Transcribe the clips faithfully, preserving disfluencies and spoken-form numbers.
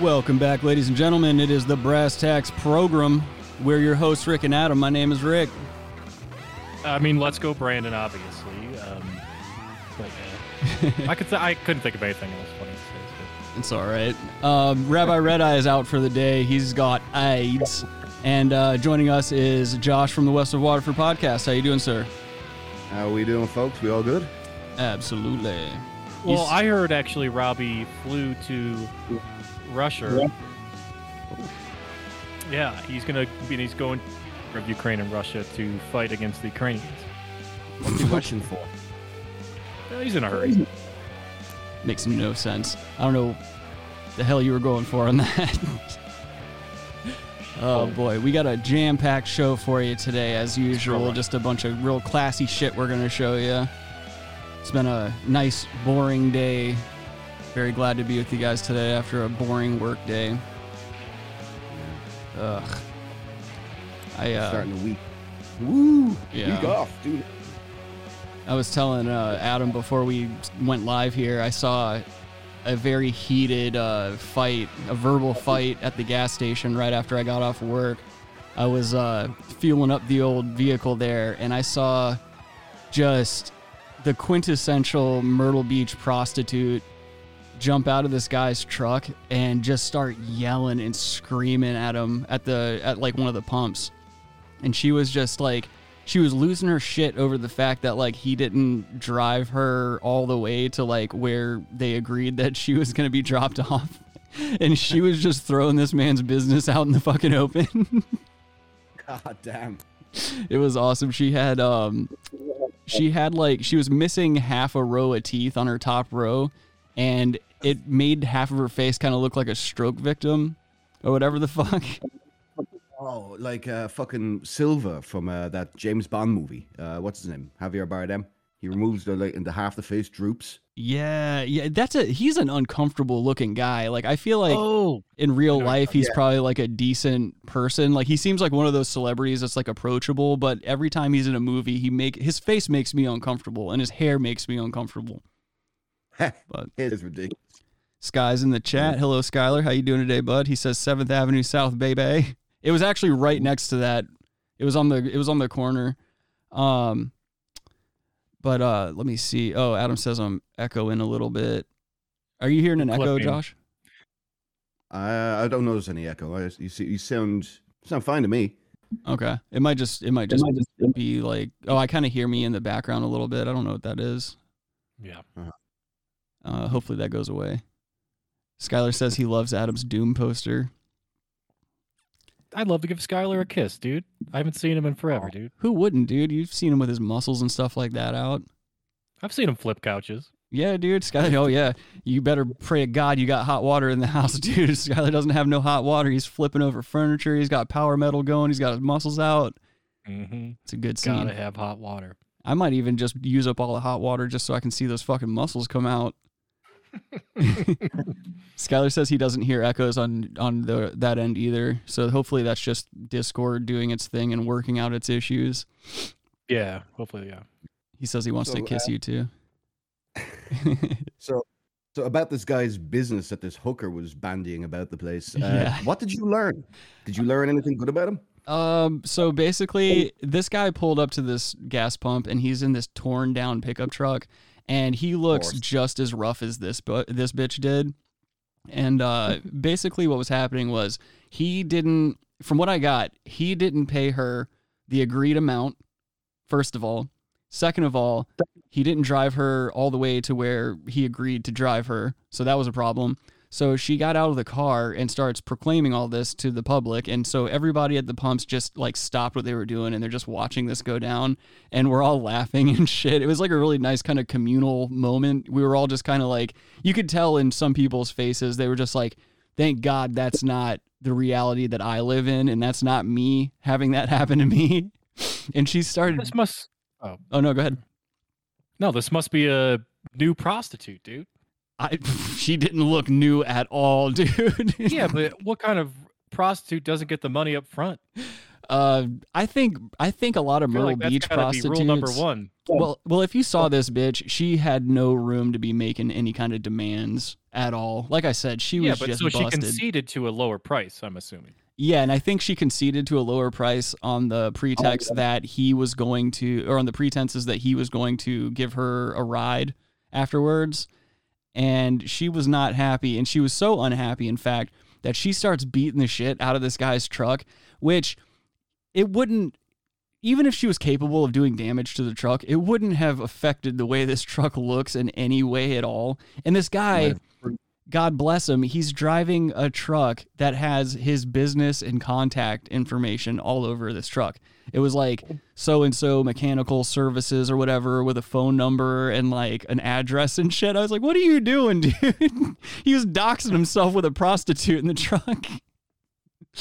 Welcome back, ladies and gentlemen. It is the Brass Tacks Program. We're your hosts, Rick and Adam. My name is Rick. I mean, let's go, Brandon. Obviously, um, but, uh, I could th- I couldn't think of anything else funny. It's all right. Um, Rabbi Redeye is out for the day. He's got AIDS, and uh, joining us is Josh from the West of Waterford podcast. How you doing, sir? How we doing, folks? We all good? Absolutely. Well, He's- I heard actually Robbie flew to Russia. Yeah, he's gonna be, he's going from Ukraine and Russia to fight against the Ukrainians. What's he rushing for? Well, he's in a hurry. Makes no sense. I don't know the hell you were going for on that. Oh boy, we got a jam-packed show for you today, as usual. Just a bunch of real classy shit we're gonna show you. It's been a nice, boring day. Very glad to be with you guys today after a boring work day. Ugh. I, uh, starting the week. Woo! Yeah. Week off, dude. I was telling uh, Adam before we went live here, I saw a very heated uh, fight, a verbal fight at the gas station right after I got off work. I was uh, fueling up the old vehicle there, and I saw just the quintessential Myrtle Beach prostitute jump out of this guy's truck and just start yelling and screaming at him at the at like one of the pumps. And she was just like, she was losing her shit over the fact that like he didn't drive her all the way to like where they agreed that she was going to be dropped off. And she was just throwing this man's business out in the fucking open. God damn. It was awesome. She had um she had like she was missing half a row of teeth on her top row, and it made half of her face kind of look like a stroke victim or whatever the fuck. Oh, like uh, fucking Silver from uh, that James Bond movie. Uh, what's his name? Javier Bardem. He removes the like, and the half the face droops. Yeah, yeah. That's a he's an uncomfortable looking guy. Like I feel like oh, in real life he's yeah. probably like a decent person. Like he seems like one of those celebrities that's like approachable, but every time he's in a movie, he make his face makes me uncomfortable and his hair makes me uncomfortable. But it is ridiculous. Sky's in the chat. Hello, Skylar. How you doing today, bud? He says seventh Avenue South, baby. It was actually right next to that. It was on the it was on the corner. Um, but uh, let me see. Oh, Adam says I'm echoing a little bit. Are you hearing an Clipping. echo, Josh? I I don't notice any echo. I, you see, you sound sound fine to me. Okay. It might just it might just, it might just be like oh, I kind of hear me in the background a little bit. I don't know what that is. Yeah. Uh-huh. Uh, hopefully that goes away. Skylar says he loves Adam's Doom poster. I'd love to give Skylar a kiss, dude. I haven't seen him in forever, dude. Who wouldn't, dude? You've seen him with his muscles and stuff like that out. I've seen him flip couches. Yeah, dude. Skylar, oh, yeah. You better pray to God you got hot water in the house, dude. Skylar doesn't have no hot water. He's flipping over furniture. He's got power metal going. He's got his muscles out. Mm-hmm. It's a good scene. Gotta have hot water. I might even just use up all the hot water just so I can see those fucking muscles come out. Skylar says he doesn't hear echoes on on the that end either, so hopefully that's just Discord doing its thing and working out its issues. Yeah, hopefully. Yeah, he says he wants so, to kiss uh, you too. so so about this guy's business that this hooker was bandying about the place, uh, yeah. What did you learn? Did you learn anything good about him? Um, so basically this guy pulled up to this gas pump and he's in this torn down pickup truck. and he looks just as rough as this bu- this bitch did. And uh, basically what was happening was he didn't, from what I got, he didn't pay her the agreed amount, first of all. Second of all, he didn't drive her all the way to where he agreed to drive her, so that was a problem. So she got out of the car and starts proclaiming all this to the public, and so everybody at the pumps just, like, stopped what they were doing, and they're just watching this go down, and we're all laughing and shit. It was, like, a really nice kind of communal moment. We were all just kind of, like, you could tell in some people's faces, they were just like, thank God that's not the reality that I live in, and that's not me having that happen to me. And she started... This must... Oh. oh, no, go ahead. No, this must be a new prostitute, dude. I, she didn't look new at all, dude. Yeah, but what kind of prostitute doesn't get the money up front? Uh, I think I think a lot of Myrtle like Beach prostitutes. Be rule number one. Well, well, if you saw this bitch, she had no room to be making any kind of demands at all. Like I said, she was yeah, but just so busted. She conceded to a lower price, I'm assuming. Yeah, and I think she conceded to a lower price on the pretext oh, yeah. that he was going to, or on the pretenses that he was going to give her a ride afterwards. And she was not happy, and she was so unhappy, in fact, that she starts beating the shit out of this guy's truck, which it wouldn't, even if she was capable of doing damage to the truck, it wouldn't have affected the way this truck looks in any way at all. And this guy, God bless him, he's driving a truck that has his business and contact information all over this truck. It was like so-and-so mechanical services or whatever with a phone number and like an address and shit. I was like, what are you doing, dude? He was doxing himself with a prostitute in the truck.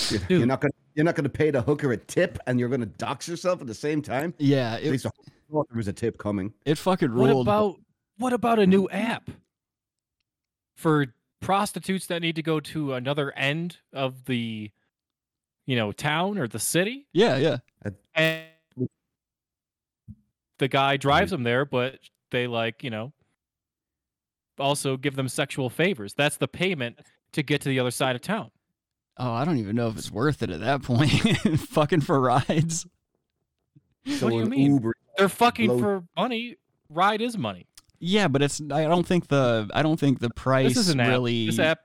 Dude, you're not going you're not going to pay the hooker a tip and you're going to dox yourself at the same time? Yeah. It, at least I thought there was a tip coming. It fucking ruled. What about, what about a new app for prostitutes that need to go to another end of the, you know, town or the city? Yeah, yeah. And the guy drives them there, but they, like, you know, also give them sexual favors. That's the payment to get to the other side of town. Oh, I don't even know if it's worth it at that point. Fucking for rides. So what do you mean? Uber, They're fucking low. For money. Ride is money. Yeah, but it's. I don't think the. I don't think the price this is an really. App. This app.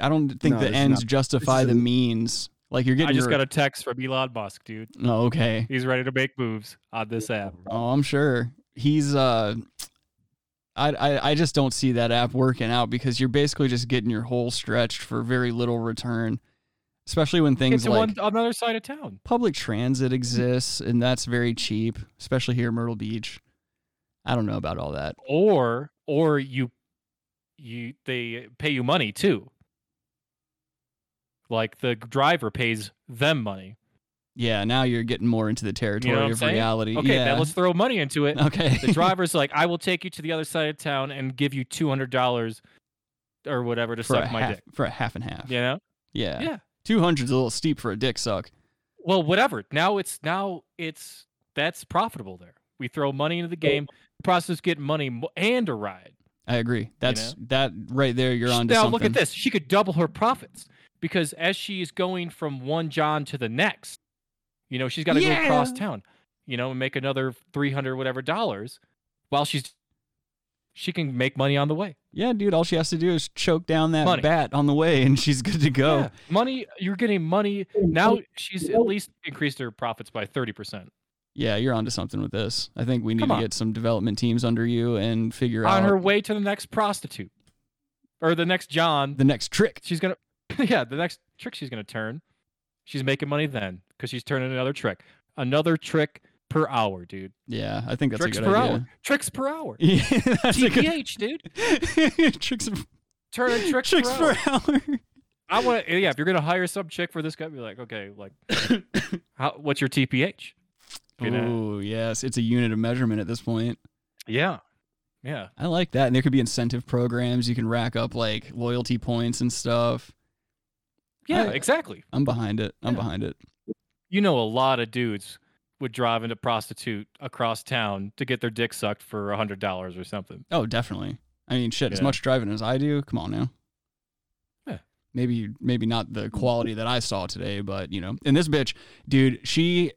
I don't think no, the ends not, justify the a, means. Like you're getting. I just your, got a text from Elon Musk, dude. Oh, okay. He's ready to make moves on this app. Oh, I'm sure he's. Uh, I, I I just don't see that app working out because you're basically just getting your hole stretched for very little return, especially when things like one, on the other side of town. Public transit exists, and that's very cheap, especially here in Myrtle Beach. I don't know about all that. Or or you you they pay you money too. Like the driver pays them money. Yeah, now you're getting more into the territory you know of saying? reality. Okay, yeah. Now let's throw money into it. Okay. The driver's like, I will take you to the other side of town and give you two hundred dollars or whatever to for suck my half, dick. For a half and half. You know? Yeah. Yeah. Two hundred's a little steep for a dick suck. Well, whatever. Now it's now it's that's profitable there. We throw money into the game. Prostitutes get money and a ride. I agree. That's you know? that right there. You're on to something. Now look at this. She could double her profits because as she is going from one John to the next, you know, she's got to yeah. go across town, you know, and make another three hundred whatever dollars while she's she can make money on the way. Yeah, dude. All she has to do is choke down that money. bat on the way and she's good to go. Yeah. Money. You're getting money. Now she's at least increased her profits by thirty percent. Yeah, you're onto something with this. I think we need to get some development teams under you and figure out. On her way to the next prostitute, or the next John, the next trick. She's gonna, yeah, the next trick she's gonna turn. She's making money then because she's turning another trick, another trick per hour, dude. Yeah, I think that's a good idea. Tricks per hour, tricks per hour. T P H, dude. Tricks, turning tricks per hour. I want to, yeah. If you're gonna hire some chick for this guy, be like, okay, like, how, what's your T P H? You know? Oh, yes. It's a unit of measurement at this point. Yeah. Yeah. I like that. And there could be incentive programs. You can rack up like loyalty points and stuff. Yeah, I, exactly. I'm behind it. I'm yeah. behind it. You know, a lot of dudes would drive into prostitute across town to get their dick sucked for one hundred dollars or something. Oh, definitely. I mean, shit, yeah. as much driving as I do. Come on now. Maybe, maybe not the quality that I saw today, but you know, and this bitch, dude, she...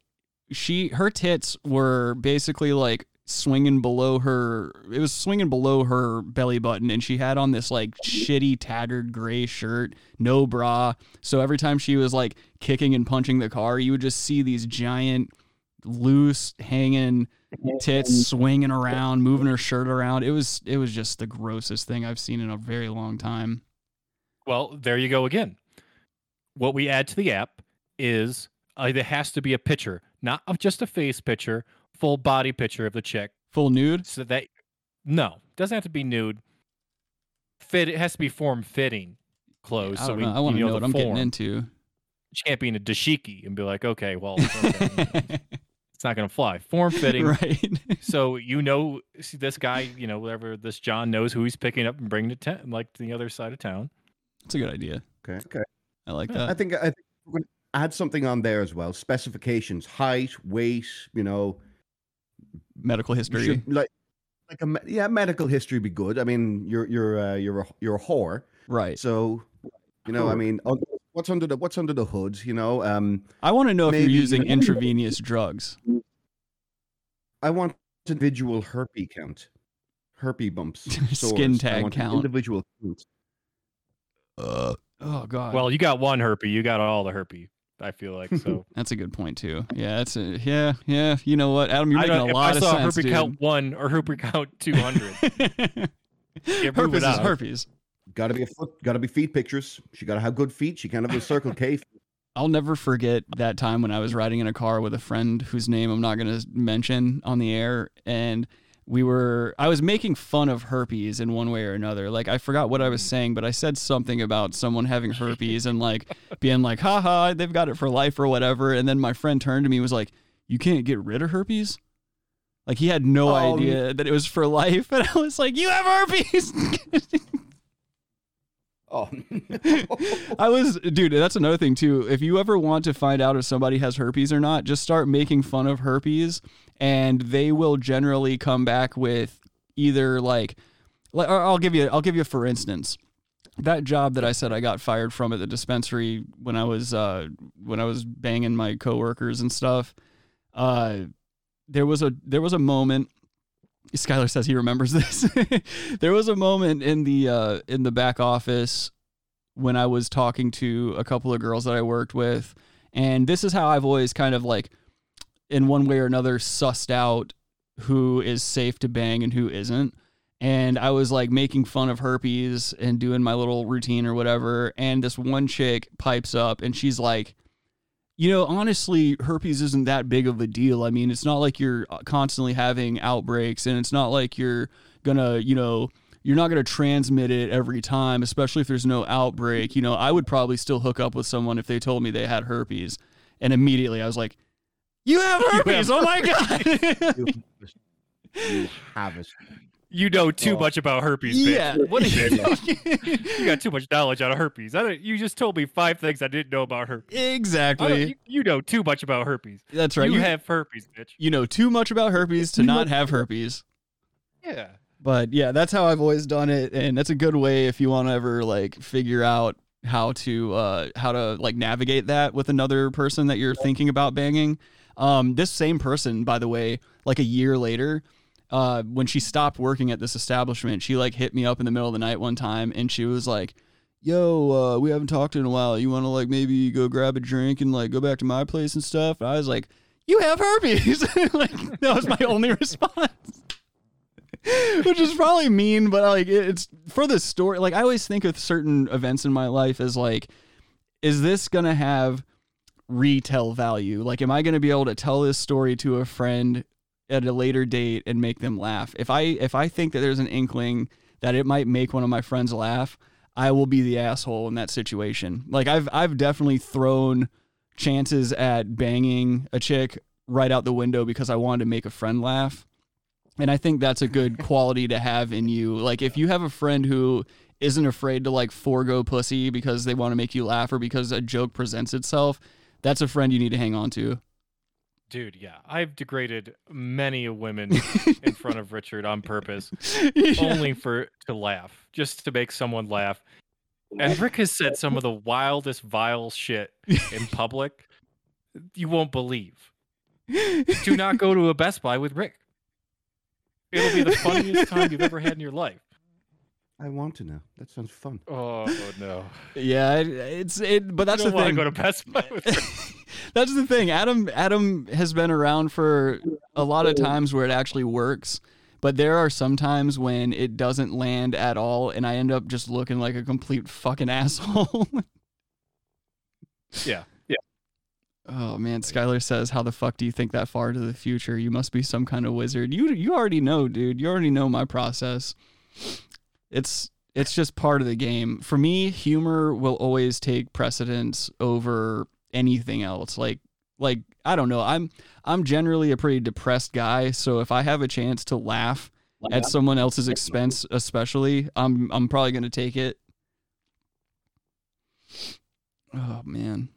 She her tits were basically like swinging below her. It was swinging below her belly button, and she had on this like shitty tattered gray shirt, no bra. So every time she was like kicking and punching the car, you would just see these giant loose hanging tits swinging around, moving her shirt around. It was it was just the grossest thing I've seen in a very long time. Well, there you go again. What we add to the app is uh, there has to be a picture, not of just a face picture, full body picture of the chick. Full nude? So that no, doesn't have to be nude. Fit it has to be form fitting clothes. Yeah, I so we, I want to know, know what I'm form. getting into. She can't be in a dashiki and be like, okay, well, okay. It's not gonna fly. Form fitting, right? So you know, see this guy, you know, whatever this John knows who he's picking up and bringing to t- like to the other side of town. That's a good idea. Okay, okay. I like yeah. that. I think I think we're gonna add something on there as well. Specifications: height, weight, you know, medical history. Should, like, like a yeah, medical history would be good. I mean, you're you're uh, you're a, you're a whore, right? So, you know, I mean, what's under the what's under the hood? You know, um, I want to know maybe, if you're using intravenous drugs. I want individual herpes count, herpes bumps, skin tag count, individual count. Uh. Oh God! Well, you got one herpes. You got all the herpes. I feel like so. That's a good point too. Yeah, that's a yeah, yeah. You know what, Adam? You're making a lot of sense. I saw herpes count one or herpes count two hundred. Herpes is herpes. Got to be a foot. Got to be feet pictures. She got to have good feet. She can't have a Circle K. I'll never forget that time when I was riding in a car with a friend whose name I'm not going to mention on the air, and we were, I was making fun of herpes in one way or another. Like, I forgot what I was saying, but I said something about someone having herpes and like being like, haha, they've got it for life or whatever. And then my friend turned to me and was like, you can't get rid of herpes? Like, he had no oh, idea that it was for life. And I was like, you have herpes. Oh, no. I was, dude, that's another thing too. If you ever want to find out if somebody has herpes or not, just start making fun of herpes, and they will generally come back with either like, like I'll give you, I'll give you for instance, that job that I said I got fired from at the dispensary when I was, uh, when I was banging my coworkers and stuff, uh, there was a, there was a moment. Skylar says he remembers this. There was a moment in the uh, in the back office when I was talking to a couple of girls that I worked with, and this is how I've always kind of like, in one way or another, sussed out who is safe to bang and who isn't. And I was like making fun of herpes and doing my little routine or whatever. And this one chick pipes up and she's like, you know, honestly, herpes isn't that big of a deal. I mean, it's not like you're constantly having outbreaks, and it's not like you're going to, you know, you're not going to transmit it every time, especially if there's no outbreak. You know, I would probably still hook up with someone if they told me they had herpes. And immediately I was like, you have herpes. You have oh herpes. My God. You have it. You know too oh. much about herpes, bitch. Yeah. What you, know? You got too much knowledge out of herpes. I don't, you just told me five things I didn't know about herpes. Exactly. You, you know too much about herpes. That's right. You, you have herpes, bitch. You know too much about herpes to not have herpes. Yeah. But yeah, that's how I've always done it, and that's a good way if you want to ever like figure out how to uh, how to like navigate that with another person that you're thinking about banging. Um, this same person, by the way, like a year later. Uh, when she stopped working at this establishment, she like hit me up in the middle of the night one time, and she was like, yo, uh, we haven't talked in a while. You want to like maybe go grab a drink and like go back to my place and stuff? And I was like, you have herpes. Like, that was my only response, which is probably mean, but like it's for the story. Like, I always think of certain events in my life as like, is this going to have retell value? Like, am I going to be able to tell this story to a friend at a later date and make them laugh? If I if I think that there's an inkling that it might make one of my friends laugh, I will be the asshole in that situation. Like, I've I've definitely thrown chances at banging a chick right out the window because I wanted to make a friend laugh. And I think that's a good quality to have in you. Like, if you have a friend who isn't afraid to like forego pussy because they want to make you laugh or because a joke presents itself, that's a friend you need to hang on to. Dude, yeah, I've degraded many women in front of Richard on purpose, yeah. only for to laugh, just to make someone laugh. And Rick has said some of the wildest, vile shit in public. You won't believe. Do not go to a Best Buy with Rick. It'll be the funniest time you've ever had in your life. I want to know. That sounds fun. Oh, oh no. Yeah, it, it's it. But that's the thing. I don't want to go to Best Buy with it. That's the thing. Adam Adam has been around for a lot of times where it actually works, but there are some times when it doesn't land at all, and I end up just looking like a complete fucking asshole. Yeah. Yeah. Oh man, Skylar says, "How the fuck do you think that far into the future? You must be some kind of wizard." You you already know, dude. You already know my process. It's it's just part of the game. For me, humor will always take precedence over anything else. Like like I don't know. I'm I'm generally a pretty depressed guy, so if I have a chance to laugh yeah. at someone else's expense, especially, I'm I'm probably going to take it. Oh man.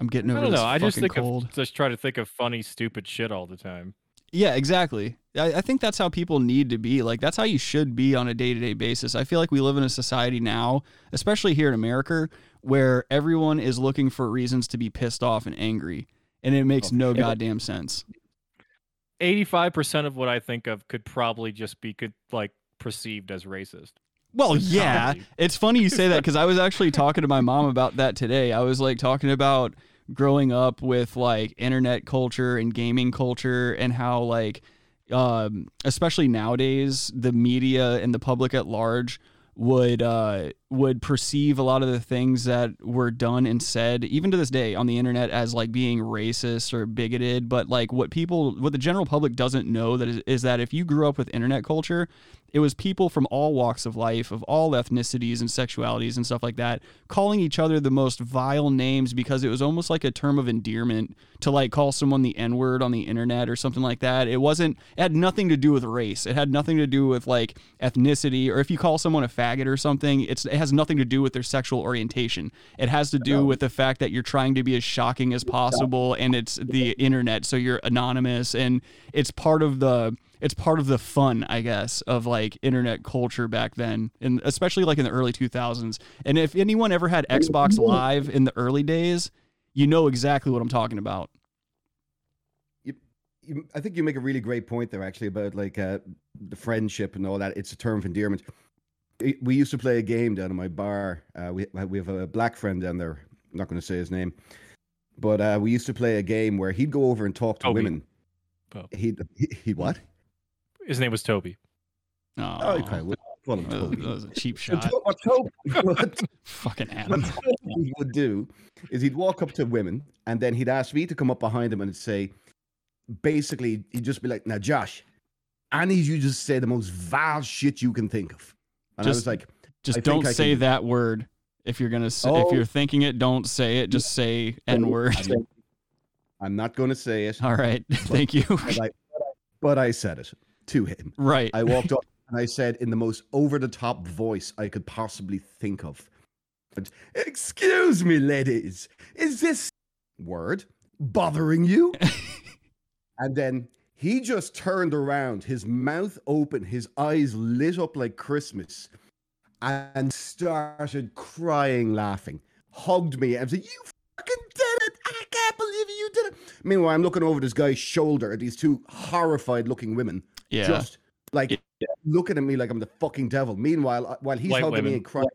I'm getting over I don't this know. I just think cold. Of, just try to think of funny, stupid shit all the time. Yeah, exactly. I, I think that's how people need to be. Like, that's how you should be on a day-to-day basis. I feel like we live in a society now, especially here in America, where everyone is looking for reasons to be pissed off and angry, and it makes no goddamn sense. eighty-five percent of what I think of could probably just be could like perceived as racist. Well, yeah. It's funny you say that, because I was actually talking to my mom about that today. I was like talking about growing up with like internet culture and gaming culture, and how like um especially nowadays the media and the public at large would uh would perceive a lot of the things that were done and said even to this day on the internet as like being racist or bigoted. But like what people what the general public doesn't know that is, is that if you grew up with internet culture, it was people from all walks of life, of all ethnicities and sexualities and stuff like that, calling each other the most vile names, because it was almost like a term of endearment to like call someone the N-word on the internet or something like that. It wasn't, it had nothing to do with race. It had nothing to do with like ethnicity, or if you call someone a faggot or something, it's, it has nothing to do with their sexual orientation. It has to do with the fact that you're trying to be as shocking as possible, and it's the internet, so you're anonymous, and it's part of the... It's part of the fun, I guess, of like internet culture back then, and especially like in the early two thousands. And if anyone ever had Xbox Live in the early days, you know exactly what I'm talking about. You, you, I think you make a really great point there, actually, about like uh, the friendship and all that. It's a term of endearment. We used to play a game down in my bar. Uh, we we have a black friend down there. I'm not going to say his name, but uh, we used to play a game where he'd go over and talk to Toby. women. Oh. He he what? His name was Toby. Aww. Oh, okay. Well, well, Toby. That was a cheap shot. What Toby, what, Fucking Adam. What Toby would do is he'd walk up to women, and then he'd ask me to come up behind him and say, basically, he'd just be like, "Now, Josh, I need you to just say the most vile shit you can think of." And just, I was like, "Just don't say can... that word. If you're gonna, say, oh, if you're thinking it, don't say it. Just say N word." I'm not going to say it. All right, but, thank you. But I, but I said it. To him. Right. I walked up and I said in the most over-the-top voice I could possibly think of, and, "Excuse me, ladies, is this word bothering you?" And then he just turned around, his mouth open, his eyes lit up like Christmas, and started crying, laughing, hugged me, and said, "You fucking did it! I can't believe you did it!" Meanwhile, I'm looking over this guy's shoulder at these two horrified-looking women. Yeah. Just like yeah. looking at me like I'm the fucking devil. Meanwhile, while he's white hugging women. me and crying,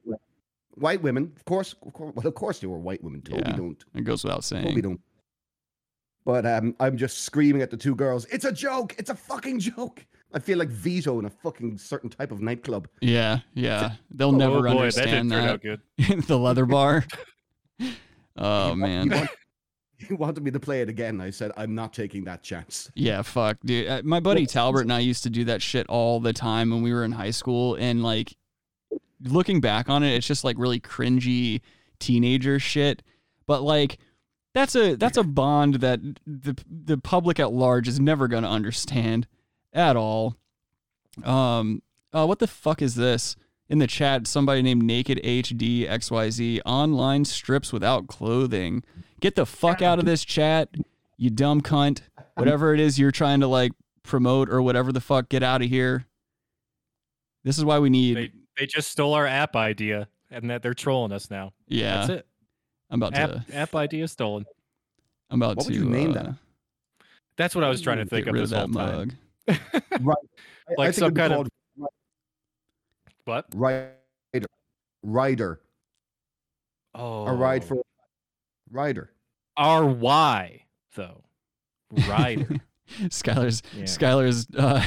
white women, of course, of course, well, of course they were white women. Toby yeah. don't. It goes without saying. Toby don't. But um, I'm just screaming at the two girls. "It's a joke. It's a fucking joke." I feel like Vito in a fucking certain type of nightclub. Yeah, yeah. They'll oh, never boy, understand that. that. Good. The leather bar. Oh you man. Want, He wanted me to play it again. I said, "I'm not taking that chance." Yeah, fuck, dude. My buddy Talbert and I used to do that shit all the time when we were in high school. And like, looking back on it, it's just like really cringy teenager shit. But like, that's a that's a bond that the the public at large is never going to understand at all. Um, uh, what the fuck is this? In the chat, somebody named Naked H D X Y Z, "Online strips without clothing." Get the fuck out of this chat, you dumb cunt. Whatever it is you're trying to like promote or whatever the fuck, get out of here. This is why we need... They, they just stole our app idea, and that they're trolling us now. Yeah. That's it. I'm about app, to... App idea stolen. I'm about what to... What would you name uh, that? That's what I was trying to think of this whole mug. time. Right. like I think some kind of what rider rider. Oh, a ride for rider. R Y though, rider. Skylar's yeah. Skylar's uh,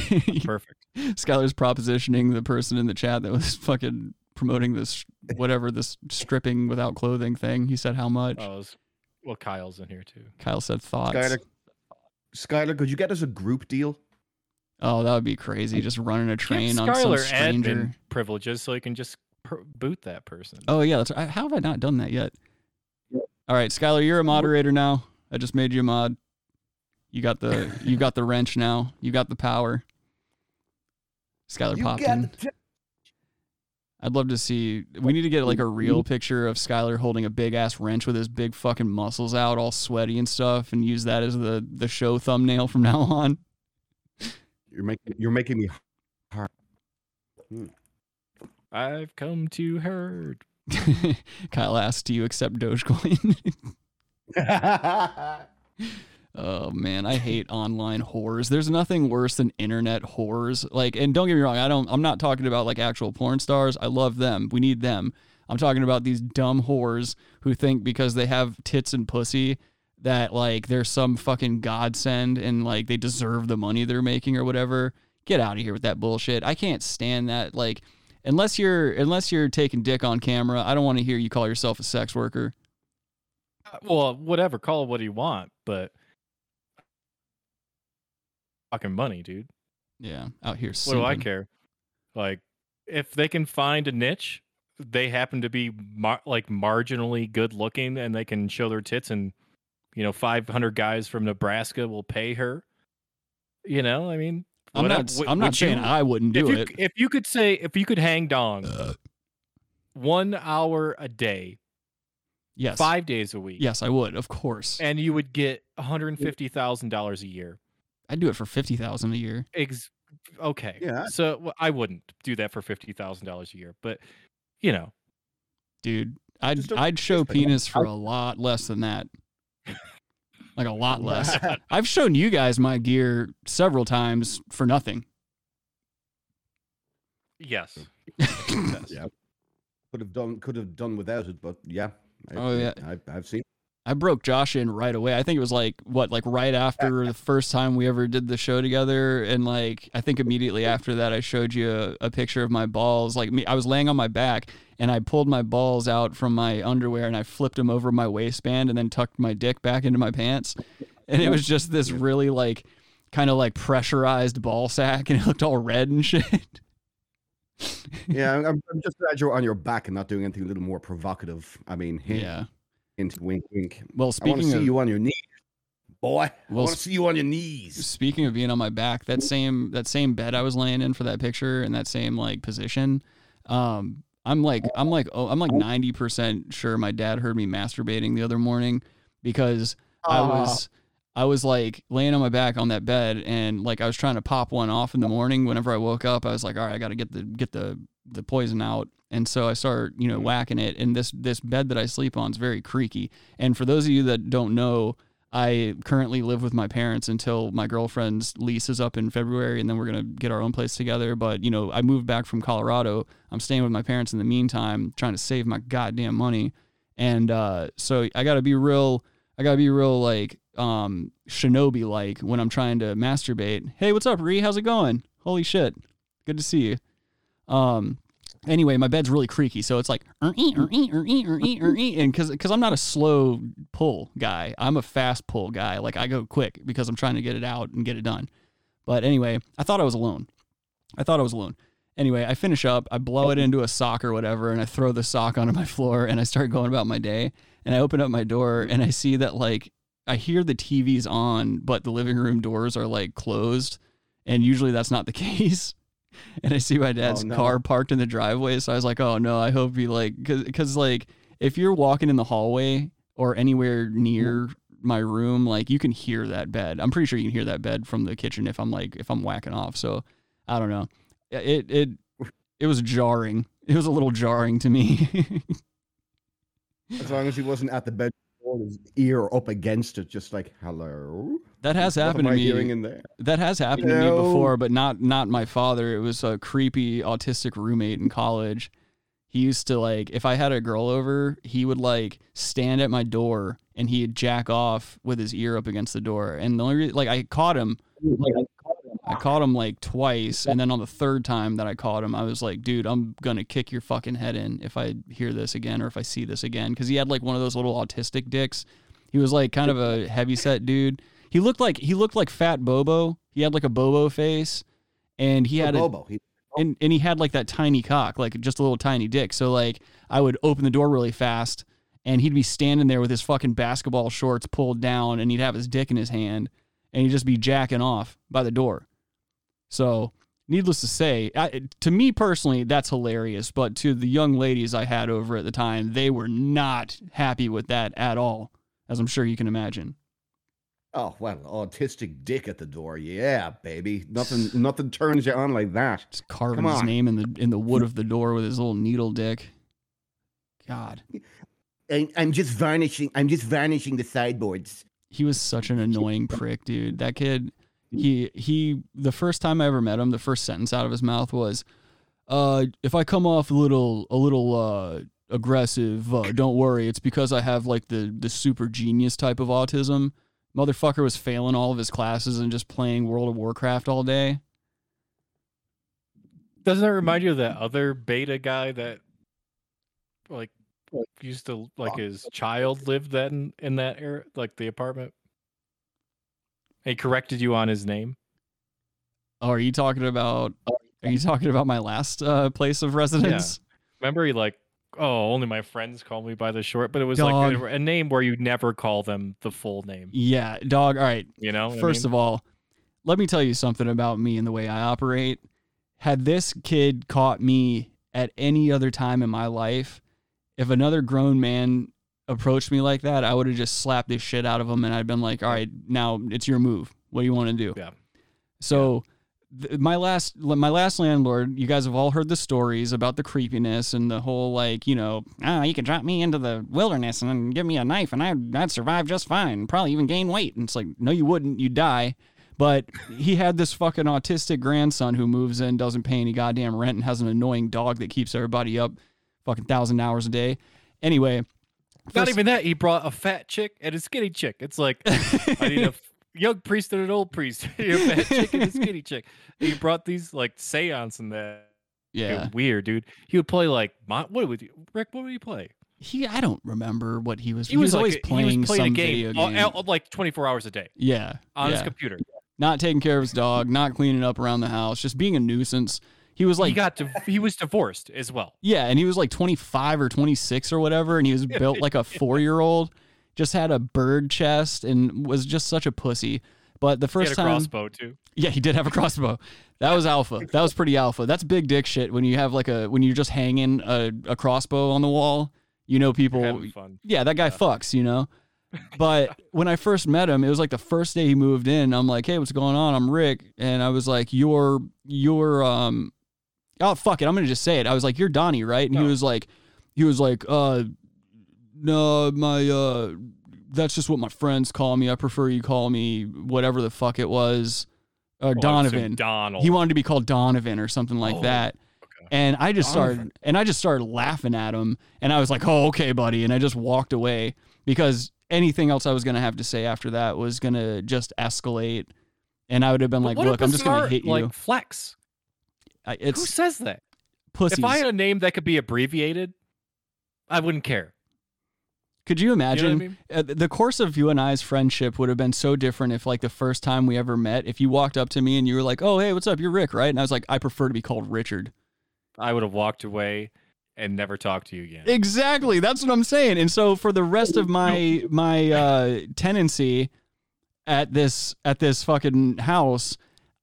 perfect. Skylar's propositioning the person in the chat that was fucking promoting this whatever this stripping without clothing thing. He said how much? Oh, was, well, Kyle's in here too. Kyle said thoughts. Skylar, Skylar, could you get us a group deal? Oh, that would be crazy. Just running a train on some stranger. Admin privileges so he can just per- boot that person. Oh yeah, that's, how have I not done that yet? All right, Skylar, you're a moderator now. I just made you a mod. You got the you got the wrench now. You got the power. Skylar you popped in. T- I'd love to see. We need to get like a real picture of Skylar holding a big ass wrench with his big fucking muscles out, all sweaty and stuff, and use that as the, the show thumbnail from now on. You're making you're making me hard. I've come to hurt. Kyle asks, do you accept Dogecoin? Oh man, I hate online whores. There's nothing worse than internet whores. Like, and don't get me wrong, I don't I'm not talking about like actual porn stars. I love them. We need them. I'm talking about these dumb whores who think because they have tits and pussy that like they're some fucking godsend and like they deserve the money they're making or whatever. Get out of here with that bullshit. I can't stand that. Like, Unless you're unless you're taking dick on camera, I don't want to hear you call yourself a sex worker. Well, whatever, call it what you want, but fucking money, dude. Yeah, out here. What do I care? Like, if they can find a niche, they happen to be mar- like marginally good looking, and they can show their tits, and you know, five hundred guys from Nebraska will pay her. You know, I mean. I'm what not. I, I'm not saying you, I wouldn't do if you, it. If you could say, if you could hang dong, uh, one hour a day, yes, five days a week, yes, I would, of course, and you would get one hundred fifty thousand dollars a year. I'd do it for fifty thousand a year. Ex- okay, yeah. So well, I wouldn't do that for fifty thousand dollars a year, but you know, dude, I'd I'd show penis for a lot less than that. Like a lot less. I've shown you guys my gear several times for nothing. Yes. yes. Yeah. Could have done. Could have done without it, but yeah. I, oh yeah. I, I've seen. I broke Josh in right away. I think it was like what, like right after the first time we ever did the show together, and like I think immediately after that, I showed you a, a picture of my balls. Like me, I was laying on my back. And I pulled my balls out from my underwear and I flipped them over my waistband and then tucked my dick back into my pants. And it was just this really like kind of like pressurized ball sack and it looked all red and shit. Yeah, I'm, I'm just glad you're on your back and not doing anything a little more provocative. I mean, hint, yeah. Hint, wink, wink. Well, speaking I want to see of, you on your knees, boy. Well, I want to see you on your knees. Speaking of being on my back, that same that same bed I was laying in for that picture and that same like position, um, I'm like, I'm like, oh, I'm like ninety percent sure my dad heard me masturbating the other morning because Aww. I was, I was like laying on my back on that bed and like, I was trying to pop one off in the morning. Whenever I woke up, I was like, all right, I got to get the, get the, the poison out. And so I start, you know, whacking it. And this, this bed that I sleep on is very creaky. And for those of you that don't know, I currently live with my parents until my girlfriend's lease is up in February, and then we're going to get our own place together. But, you know, I moved back from Colorado. I'm staying with my parents in the meantime, trying to save my goddamn money. And uh, so I got to be real, I got to be real, like, um, shinobi-like when I'm trying to masturbate. Hey, what's up, Ree? How's it going? Holy shit. Good to see you. Um, anyway, my bed's really creaky, so it's like er-ee, er-ee, er-ee, er-ee, er-ee. And because because I'm not a slow pull guy, I'm a fast pull guy. Like I go quick because I'm trying to get it out and get it done. But anyway, I thought I was alone. I thought I was alone. Anyway, I finish up, I blow it into a sock or whatever, and I throw the sock onto my floor, and I start going about my day. And I open up my door, and I see that like I hear the T V's on, but the living room doors are like closed, and usually that's not the case. And I see my dad's oh, no. car parked in the driveway. So I was like, oh no, I hope he like, cause, cause like if you're walking in the hallway or anywhere near my room, like you can hear that bed. I'm pretty sure you can hear that bed from the kitchen if I'm like, if I'm whacking off. So I don't know. It, it, it was jarring. It was a little jarring to me. As long as he wasn't at the bed, his ear up against it, just like, hello. That has happened to me. What am I doing in there? That has happened you know? to me before, but not not my father. It was a creepy autistic roommate in college. He used to, like, if I had a girl over, he would, like, stand at my door and he'd jack off with his ear up against the door. And the only reason, like, I caught him. Like, I caught him, I caught him like, twice. And then on the third time that I caught him, I was like, dude, I'm going to kick your fucking head in if I hear this again or if I see this again. Because he had, like, one of those little autistic dicks. He was, like, kind of a heavyset dude. He looked like he looked like Fat Bobo. He had, like, a Bobo face. And he had a... Bobo. He- And and he had, like, that tiny cock, like, just a little tiny dick. So, like, I would open the door really fast, and he'd be standing there with his fucking basketball shorts pulled down, and he'd have his dick in his hand, and he'd just be jacking off by the door. So, needless to say, I, to me personally, that's hilarious. But to the young ladies I had over at the time, they were not happy with that at all, as I'm sure you can imagine. Oh, well, autistic dick at the door. Yeah, baby. Nothing nothing turns you on like that. Just carving his name in the in the wood of the door with his little needle dick. God. And I'm just varnishing I'm just varnishing the sideboards. He was such an annoying prick, dude. That kid, he he the first time I ever met him, the first sentence out of his mouth was, uh, if I come off a little a little uh aggressive, uh, don't worry, it's because I have, like, the the super genius type of autism. Motherfucker was failing all of his classes and just playing World of Warcraft all day. Doesn't that remind you of that other beta guy that, like, used to, like, his child lived that in, in that era, like, the apartment? He corrected you on his name. Oh, are you talking about? Are you talking about my last uh, place of residence? Yeah. Remember, he like. Oh, only my friends call me by the short, but it was dog. like a name where you never call them the full name. Yeah, dog. All right. You know, first I mean? of all, let me tell you something about me and the way I operate. Had this kid caught me at any other time in my life, if another grown man approached me like that, I would have just slapped this shit out of him. And I'd been like, all right, now it's your move. What do you want to do? Yeah. So yeah. My last, my last landlord, you guys have all heard the stories about the creepiness and the whole, like, you know, ah, oh, you can drop me into the wilderness and then give me a knife and I'd, I'd survive just fine, probably even gain weight. And it's like, no, you wouldn't, you'd die. But he had this fucking autistic grandson who moves in, doesn't pay any goddamn rent, and has an annoying dog that keeps everybody up fucking thousand hours a day. Anyway. First, Not even that. He brought a fat chick and a skinny chick. It's like, I need a... young priest and an old priest. You're a fat chick and a skinny chick. He brought these, like, seance and that. Yeah. Dude, weird, dude. He would play, like, what would you, Rick, what would he play? He, I don't remember what he was. He, he was, was always like a, playing, he was playing some a game, video game. All, like, twenty-four hours a day. Yeah. On yeah. his computer. Not taking care of his dog, not cleaning up around the house, just being a nuisance. He was like, he got, to, he was divorced as well. Yeah. And he was like twenty-five or twenty-six or whatever. And he was built like a four-year-old. Just had a bird chest and was just such a pussy. But the first he had a time, crossbow too. Yeah, he did have a crossbow. That was alpha. That was pretty alpha. That's big dick shit. When you have like a when you're just hanging a, a crossbow on the wall, you know people. You're having fun. Yeah, that guy yeah. fucks, you know. But when I first met him, it was like the first day he moved in. I'm like, hey, what's going on? I'm Rick, and I was like, you're you're um, oh fuck it, I'm gonna just say it. I was like, you're Donnie, right? And no. he was like, he was like, uh. No, my, uh, that's just what my friends call me. I prefer you call me whatever the fuck it was. Uh, oh, Donovan. Donald. He wanted to be called Donovan or something like oh, that. Okay. And I just Donovan. started, and I just started laughing at him and I was like, oh, okay, buddy. And I just walked away because anything else I was going to have to say after that was going to just escalate. And I would have been but like, look, I'm just going to hit you. Like flex. I, it's Who says that? Pussies. If I had a name that could be abbreviated, I wouldn't care. Could you imagine you know what I mean? uh, the course of you and I's friendship would have been so different if, like, the first time we ever met, if you walked up to me and you were like, oh, hey, what's up? You're Rick, right? And I was like, I prefer to be called Richard. I would have walked away and never talked to you again. Exactly. That's what I'm saying. And so for the rest of my my uh, tenancy at this at this fucking house,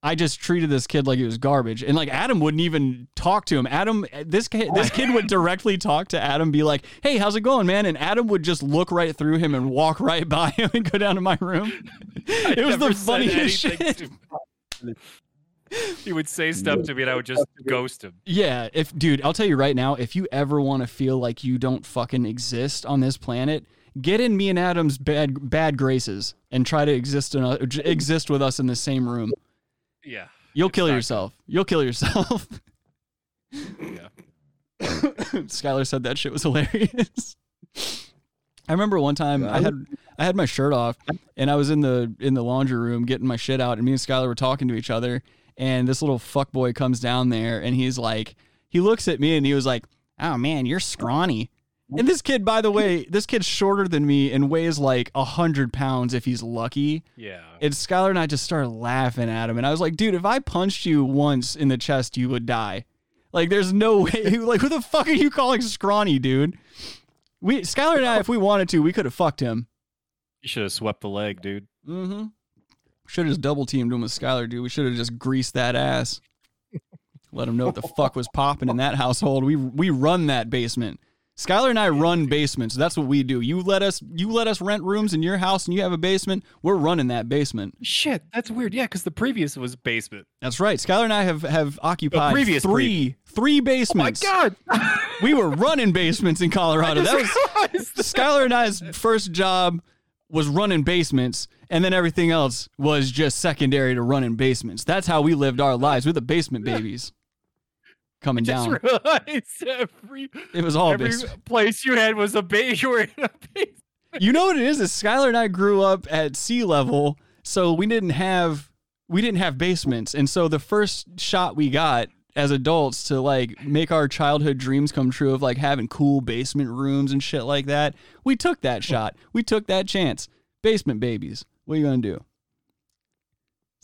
I just treated this kid like he was garbage. And, like, Adam wouldn't even talk to him. Adam, this kid, this kid would directly talk to Adam, be like, hey, how's it going, man? And Adam would just look right through him and walk right by him and go down to my room. It was the funniest shit. To, he would say stuff to me and I would just ghost him. Yeah. If dude, I'll tell you right now, if you ever want to feel like you don't fucking exist on this planet, get in me and Adam's bad, bad graces. and try to exist in a, exist with us in the same room. Yeah. You'll kill exactly. yourself. You'll kill yourself. Yeah. Skylar said that shit was hilarious. I remember one time yeah. I had I had my shirt off and I was in the in the laundry room getting my shit out, and me and Skylar were talking to each other, and this little fuckboy comes down there and he's like, he looks at me and he was like, "Oh man, you're scrawny." And this kid, by the way, this kid's shorter than me and weighs like a hundred pounds if he's lucky. Yeah. And Skylar and I just started laughing at him, and I was like, "Dude, if I punched you once in the chest, you would die. Like, there's no way. Like, who the fuck are you calling scrawny, dude?" We Skylar and I, if we wanted to, we could have fucked him. You should have swept the leg, dude. Mm-hmm. Should have just double teamed him with Skylar, dude. We should have just greased that ass. Let him know what the fuck was popping in that household. We we run that basement. Skylar and I run basements. That's what we do. You let us you let us rent rooms in your house and you have a basement, we're running that basement. Shit, that's weird. Yeah, because the previous was basement. That's right. Skylar and I have, have occupied three, pre- three basements. Oh my God. We were running basements in Colorado. That was that. Skylar and I's first job was running basements, and then everything else was just secondary to running basements. That's how we lived our lives. We're the basement babies. Coming down. Every, it was all every basement. Place you had was a base. You were in a base. You know what it is? Is Skylar and I grew up at sea level, so we didn't have we didn't have basements, and so the first shot we got as adults to like make our childhood dreams come true of like having cool basement rooms and shit like that, we took that shot. We took that chance. Basement babies. What are you gonna do?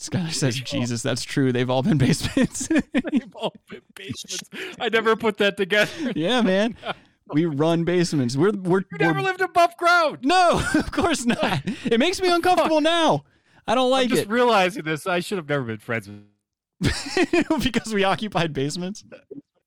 Skylar says, "Jesus, that's true. They've all been basements." They've all been basements. I never put that together. Yeah, man. We run basements. We're we're. You never we're... lived above ground. No, of course not. It makes me uncomfortable now. I don't like I'm just it. Just realizing this, I should have never been friends with. Because we occupied basements.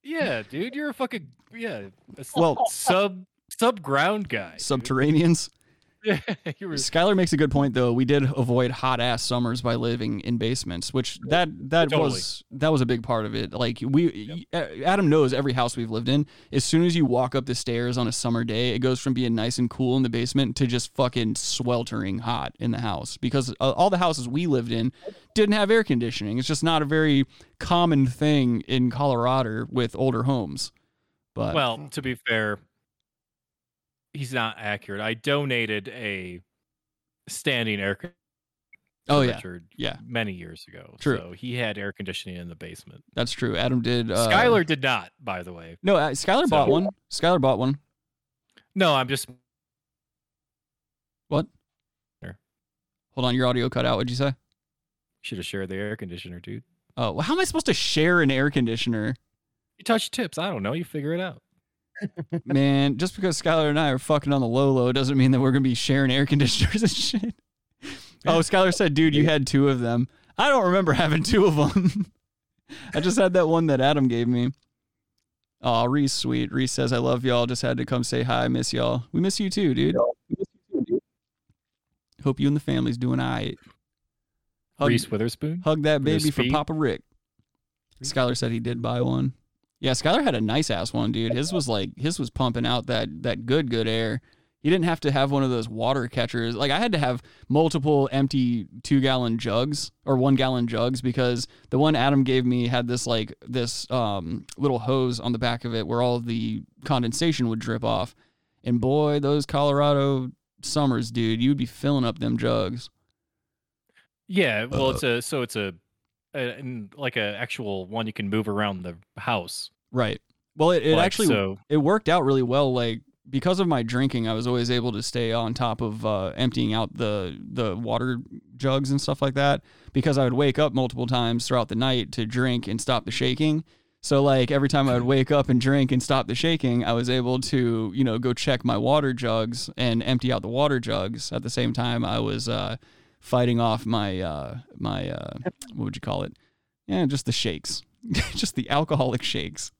Yeah, dude, you're a fucking yeah. A sub, well, sub sub ground guy. Subterraneans. Dude. Yeah, were... Skylar makes a good point though. We did avoid hot ass summers by living in basements, which that that totally. was that was a big part of it. Like we, yep. Adam knows every house we've lived in. As soon as you walk up the stairs on a summer day, it goes from being nice and cool in the basement to just fucking sweltering hot in the house, because all the houses we lived in didn't have air conditioning. It's just not a very common thing in Colorado with older homes. But well, to be fair. He's not accurate. I donated a standing air conditioner to oh, yeah. Richard yeah. many years ago. True. So he had air conditioning in the basement. That's true. Adam did. Uh... Skylar did not, by the way. No, uh, Skylar so... bought one. Skylar bought one. No, I'm just. What? There. Hold on. Your audio cut out. What'd you say? Should have shared the air conditioner, dude. Oh, well, how am I supposed to share an air conditioner? You touch tips. I don't know. You figure it out. Man, just because Skylar and I are fucking on the low low doesn't mean that we're going to be sharing air conditioners and shit. Oh, Skylar said, dude, you had two of them. I don't remember having two of them. I just had that one that Adam gave me. Oh, Reese, sweet. Reese says, I love y'all. Just had to come say hi. I miss y'all. We miss you too, dude. Hope you and the family's doing all right. Hug, Reese Witherspoon? Hug that baby for Papa Rick. Skylar said he did buy one. Yeah, Skylar had a nice ass one, dude. His was like his was pumping out that that good good air. He didn't have to have one of those water catchers. Like I had to have multiple empty two gallon jugs or one gallon jugs, because the one Adam gave me had this like this um, little hose on the back of it where all the condensation would drip off. And boy, those Colorado summers, dude, you'd be filling up them jugs. Yeah, well, Uh-oh. it's a so it's a and like an actual one you can move around the house. Right. Well, it, it like, actually, so. it worked out really well. Like because of my drinking, I was always able to stay on top of uh, emptying out the, the water jugs and stuff like that, because I would wake up multiple times throughout the night to drink and stop the shaking. So like every time I would wake up and drink and stop the shaking, I was able to, you know, go check my water jugs and empty out the water jugs. At the same time, I was, uh, fighting off my, uh, my, uh, what would you call it? Yeah, just the shakes, just the alcoholic shakes.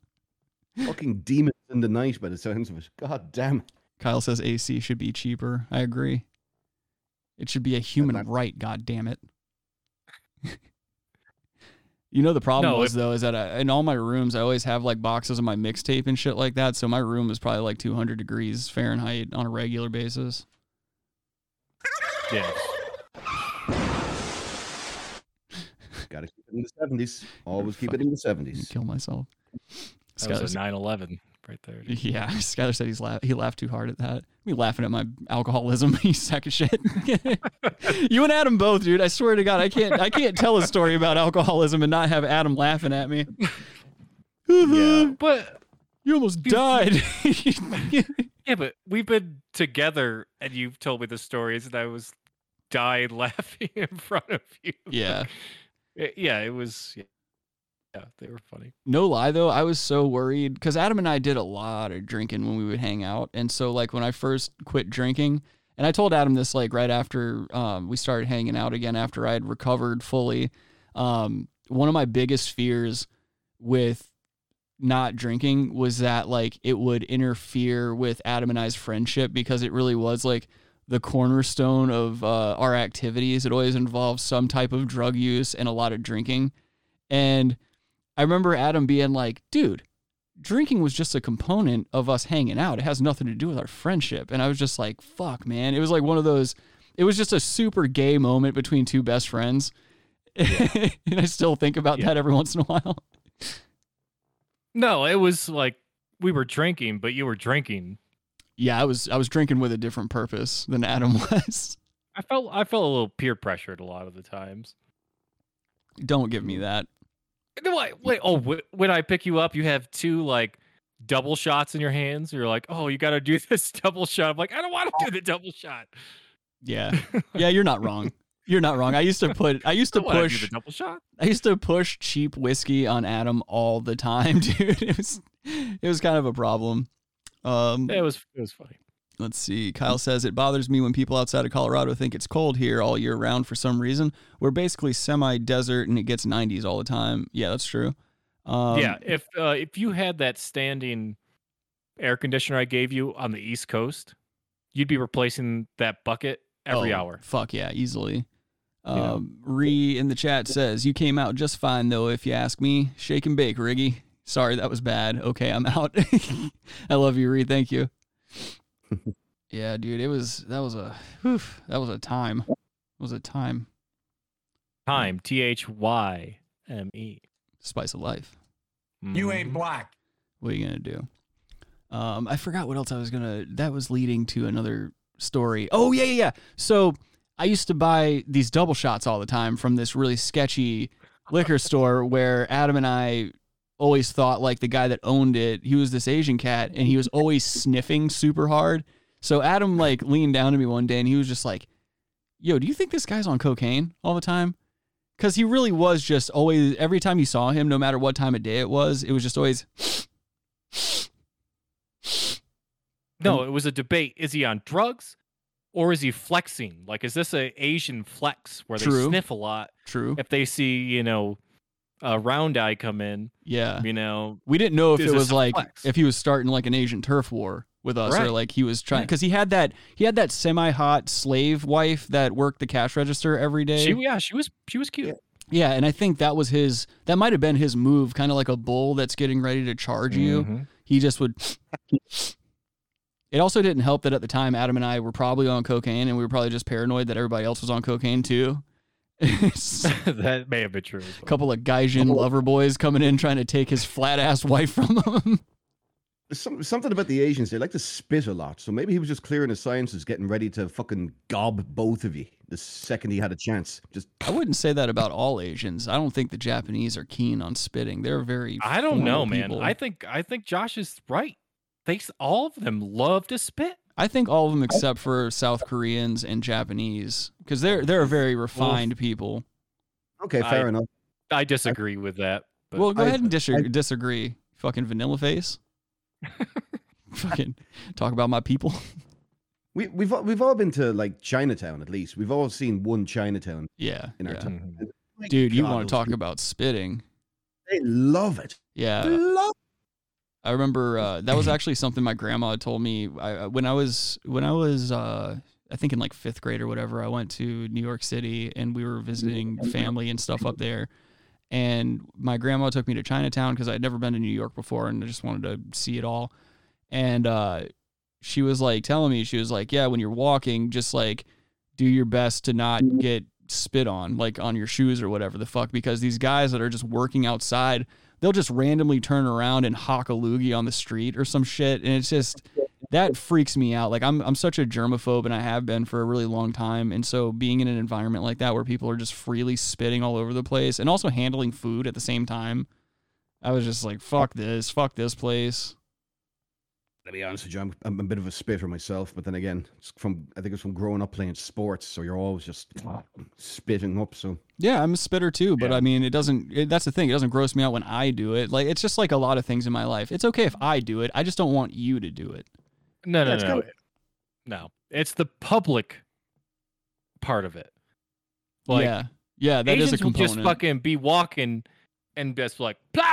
Fucking demons in the night by the sounds of it. God damn it. Kyle says A C should be cheaper. I agree. It should be a human not- right. God damn it. You know, the problem was no, it- though, is that I, in all my rooms, I always have like boxes of my mixtape and shit like that. So my room is probably like two hundred degrees Fahrenheit on a regular basis. Yeah. Got to keep it in the seventies. Always keep it in the seventies. Kill myself. That Skylar was a nine eleven right there. Yeah, Skylar said he's la- he laughed too hard at that. Me laughing at my alcoholism, you sack of shit. You and Adam both, dude. I swear to God, I can't I can't tell a story about alcoholism and not have Adam laughing at me. Yeah, but you almost died. Yeah, but we've been together, and you've told me the stories, and I was died laughing in front of you. Yeah, yeah, it was. Yeah. Yeah, they were funny. No lie, though. I was so worried because Adam and I did a lot of drinking when we would hang out. And so, like, when I first quit drinking, and I told Adam this, like, right after um, we started hanging out again, after I had recovered fully, um, one of my biggest fears with not drinking was that, like, it would interfere with Adam and I's friendship, because it really was, like, the cornerstone of uh, our activities. It always involved some type of drug use and a lot of drinking. And I remember Adam being like, dude, drinking was just a component of us hanging out. It has nothing to do with our friendship. And I was just like, fuck, man. It was like one of those, it was just a super gay moment between two best friends. Yeah. And I still think about yeah. that every once in a while. No, it was like we were drinking, but you were drinking. Yeah, I was I was drinking with a different purpose than Adam was. I felt I felt a little peer pressured a lot of the times. Don't give me that. No, I, wait, oh, when I pick you up, you have two, like, double shots in your hands. You're like, oh, you got to do this double shot. I'm like, I don't want to do the double shot. Yeah. Yeah, you're not wrong. You're not wrong. I used to put, I used to I push, do the double shot. I used to push cheap whiskey on Adam all the time, dude. It was, it was kind of a problem. Um, it was, it was funny. Let's see. Kyle says, it bothers me when people outside of Colorado think it's cold here all year round for some reason. We're basically semi-desert and it gets nineties all the time. Yeah, that's true. Um, yeah, if uh, if you had that standing air conditioner I gave you on the East Coast, you'd be replacing that bucket every oh, hour. Fuck yeah, easily. Um, yeah. Ree in the chat says, you came out just fine, though, if you ask me. Shake and bake, Riggy. Sorry, that was bad. Okay, I'm out. I love you, Ree. Thank you. Yeah, dude, it was that was a whew, that was a time. It was a time. Time. T H Y M E. Spice of life. You ain't black. What are you gonna do? Um, I forgot what else I was gonna. That was leading to another story. Oh yeah, yeah, yeah. So I used to buy these double shots all the time from this really sketchy liquor store where Adam and I always thought, like, the guy that owned it, he was this Asian cat, and he was always sniffing super hard. So Adam, like, leaned down to me one day, and he was just like, yo, do you think this guy's on cocaine all the time? Because he really was just always, every time you saw him, no matter what time of day it was, it was just always... No, it was a debate. Is he on drugs, or is he flexing? Like, is this a Asian flex where they True. sniff a lot? True. If they see, you know... Uh, round eye come in. Yeah. You know, we didn't know if it was like, flex. If he was starting like an Asian turf war with us, right. Or like he was trying, because he had that, he had that semi-hot slave wife that worked the cash register every day. She, yeah. She was, she was cute. Yeah. And I think that was his, that might've been his move, kind of like a bull that's getting ready to charge mm-hmm. you. He just would. It also didn't help that at the time, Adam and I were probably on cocaine, and we were probably just paranoid that everybody else was on cocaine too. That may have been true. A couple of Gaijin oh. lover boys coming in trying to take his flat ass wife from him. Some, something about the Asians, they like to spit a lot. So maybe he was just clearing his sciences, getting ready to fucking gob both of you the second he had a chance. Just I wouldn't say that about all Asians. I don't think the Japanese are keen on spitting. They're very I don't know, man. People. I think I think Josh is right. They all of them love to spit. I think all of them except for South Koreans and Japanese, because they're they're very refined people. Okay, fair I, enough. I disagree I, with that. But well, go I, ahead and dis- I, disagree. Fucking vanilla face. Fucking talk about my people. We we've we've all been to like Chinatown at least. We've all seen one Chinatown. Yeah. In our yeah. time. Mm-hmm. Dude, God, you want to talk people. About spitting? They love it. Yeah. They love it. I remember uh, that was actually something my grandma had told me I, when I was when I was uh, I think in like fifth grade or whatever. I went to New York City and we were visiting family and stuff up there. And my grandma took me to Chinatown because I'd never been to New York before and I just wanted to see it all. And uh, she was like telling me, she was like, yeah, when you're walking, just like do your best to not get spit on, like on your shoes or whatever the fuck, because these guys that are just working outside, they'll just randomly turn around and hock a loogie on the street or some shit. And it's just, that freaks me out. Like I'm, I'm such a germaphobe, and I have been for a really long time. And so being in an environment like that where people are just freely spitting all over the place and also handling food at the same time, I was just like, fuck this, fuck this place. To be honest with you, I'm, I'm a bit of a spitter myself, but then again, it's from, I think it's from growing up playing sports, so you're always just spitting up. So yeah, I'm a spitter too, but yeah. I mean, it doesn't, it, that's the thing, it doesn't gross me out when I do it. Like, it's just like a lot of things in my life. It's okay if I do it, I just don't want you to do it. No, no, yeah, it's no, no. no. It's the public part of it. Like, yeah, yeah, that Asians is a component. Will just fucking be walking and just like, blah!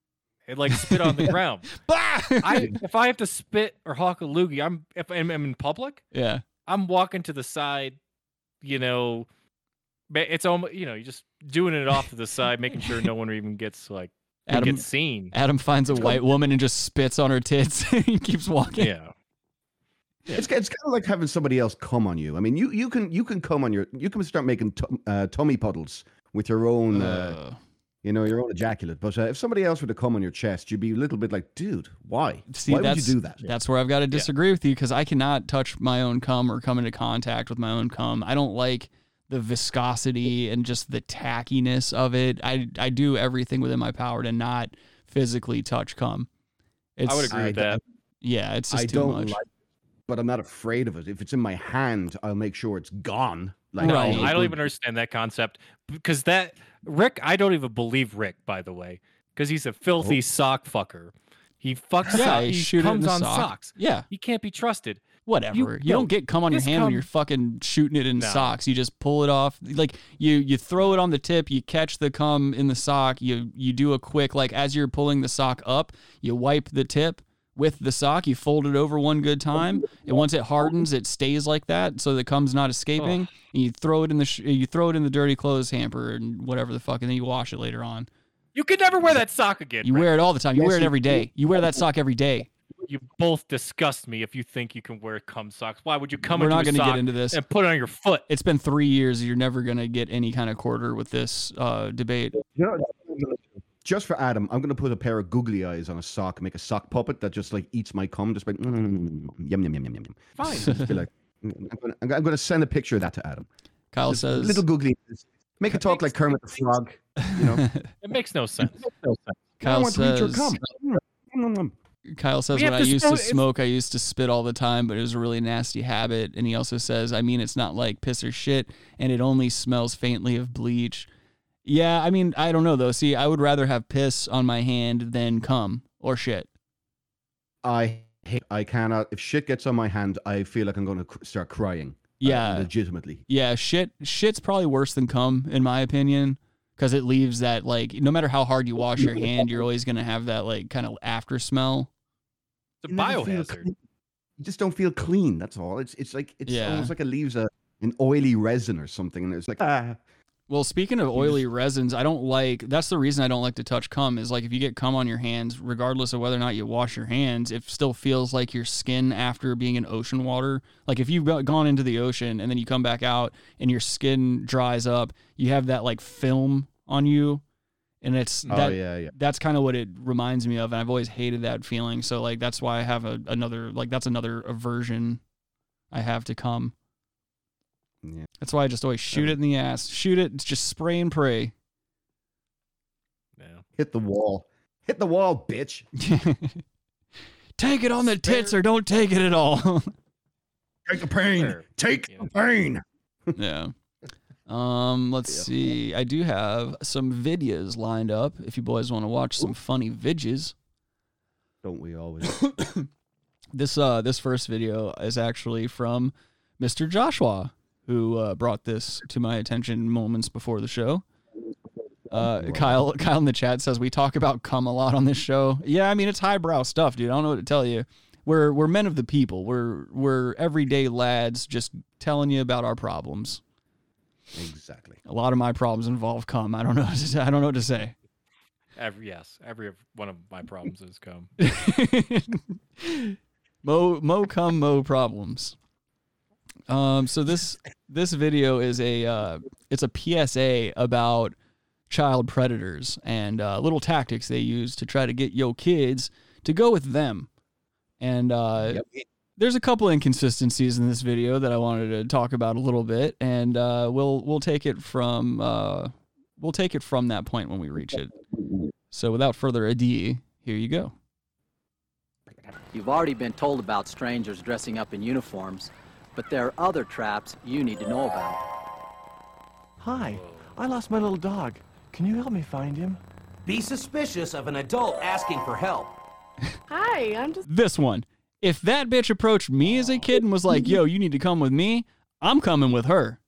And like spit on the ground. I, if I have to spit or hawk a loogie, I'm if I'm, I'm in public. Yeah, I'm walking to the side. You know, it's almost, you know, you're just doing it off to the side, making sure no one even gets like Adam, gets seen. Adam finds a it's white cool. woman and just spits on her tits and keeps walking. Yeah. yeah, it's it's kind of like having somebody else come on you. I mean, you you can you can come on your you can start making t- uh, tummy puddles with your own. Uh, uh. You know, your own ejaculate. But uh, if somebody else were to come on your chest, you'd be a little bit like, dude, why? See, why would you do that? That's where I've got to disagree yeah. with you, because I cannot touch my own cum or come into contact with my own cum. I don't like the viscosity and just the tackiness of it. I I do everything within my power to not physically touch cum. It's, I would agree I, with that. Yeah, it's just I too don't much. Like, but I'm not afraid of it. If it's in my hand, I'll make sure it's gone. Like, no, I, I don't even understand that concept, because that Rick, I don't even believe Rick, by the way, because he's a filthy oh. sock fucker. He fucks yeah, up. He, he comes on sock. socks. Yeah, he can't be trusted. Whatever. You, you don't get cum on your hand cum. when you're fucking shooting it in no. socks. You just pull it off. Like you, you throw it on the tip. You catch the cum in the sock. You, you do a quick, like as you're pulling the sock up, you wipe the tip with the sock. You fold it over one good time, and once it hardens, it stays like that, so the cum's not escaping. Oh. And you throw it in the sh- you throw it in the dirty clothes hamper and whatever the fuck, and then you wash it later on. You could never wear that sock again. You right? wear it all the time. You yes, wear it every day. You wear that sock every day. You both disgust me if you think you can wear cum socks. Why would you come? We're into not going to get into this and put it on your foot. It's been three years. You're never going to get any kind of quarter with this uh, debate. You know, just for Adam, I'm going to put a pair of googly eyes on a sock, make a sock puppet that just like eats my cum, just like, mm, yum, yum, yum, yum, yum. Fine. Just be like, I'm going to send a picture of that to Adam. Kyle just says, little googly eyes. Make it talk like Kermit the Frog. You know? It makes no sense. It makes no sense. Kyle says, Kyle says, when I used to smoke, I used to spit all the time, but it was a really nasty habit. And he also says, I mean, it's not like piss or shit, and it only smells faintly of bleach. Yeah, I mean, I don't know, though. See, I would rather have piss on my hand than cum or shit. I hate, I cannot. If shit gets on my hand, I feel like I'm going to cr- start crying. Yeah. Uh, legitimately. Yeah, shit. Shit's probably worse than cum, in my opinion, because it leaves that, like, no matter how hard you wash your hand, you're always going to have that, like, kind of after smell. It's a biohazard. You just don't feel clean, that's all. It's it's like, it's yeah. almost like it leaves a, an oily resin or something, and it's like, ah. Well, speaking of oily resins, I don't like, that's the reason I don't like to touch cum, is like if you get cum on your hands, regardless of whether or not you wash your hands, it still feels like your skin after being in ocean water. Like if you've gone into the ocean and then you come back out and your skin dries up, you have that like film on you. And it's, oh, that, yeah, yeah. that's kind of what it reminds me of. And I've always hated that feeling. So like, that's why I have a, another, like that's another aversion I have to cum. Yeah. That's why I just always shoot it in the ass. Shoot it. Just spray and pray. Yeah. Hit the wall. Hit the wall, bitch. Take it on the tits or don't take it at all. Take the pain. Take yeah. the pain. Yeah. Um. Let's yeah. see. I do have some videos lined up if you boys want to watch some funny vidges. Don't we always? This uh. This first video is actually from Mister Joshua, who uh, brought this to my attention moments before the show. Uh, Kyle Kyle in the chat says, we talk about cum a lot on this show. Yeah, I mean, it's highbrow stuff, dude. I don't know what to tell you. We're we're men of the people. We're, we're everyday lads just telling you about our problems. Exactly. A lot of my problems involve cum. I don't know what to, I don't know what to say. Every, yes, every one of my problems is cum. Mo, mo cum, mo problems. Um, so this... this video is a uh, it's a P S A about child predators and uh, little tactics they use to try to get yo kids to go with them. And uh, yep. there's a couple inconsistencies in this video that I wanted to talk about a little bit, and uh, we'll we'll take it from uh, we'll take it from that point when we reach it. So without further ado, here you go. You've already been told about strangers dressing up in uniforms, but there are other traps you need to know about. Hi, I lost my little dog. Can you help me find him? Be suspicious of an adult asking for help. Hi, I'm just... This one. If that bitch approached me as a kid and was like, yo, you need to come with me, I'm coming with her.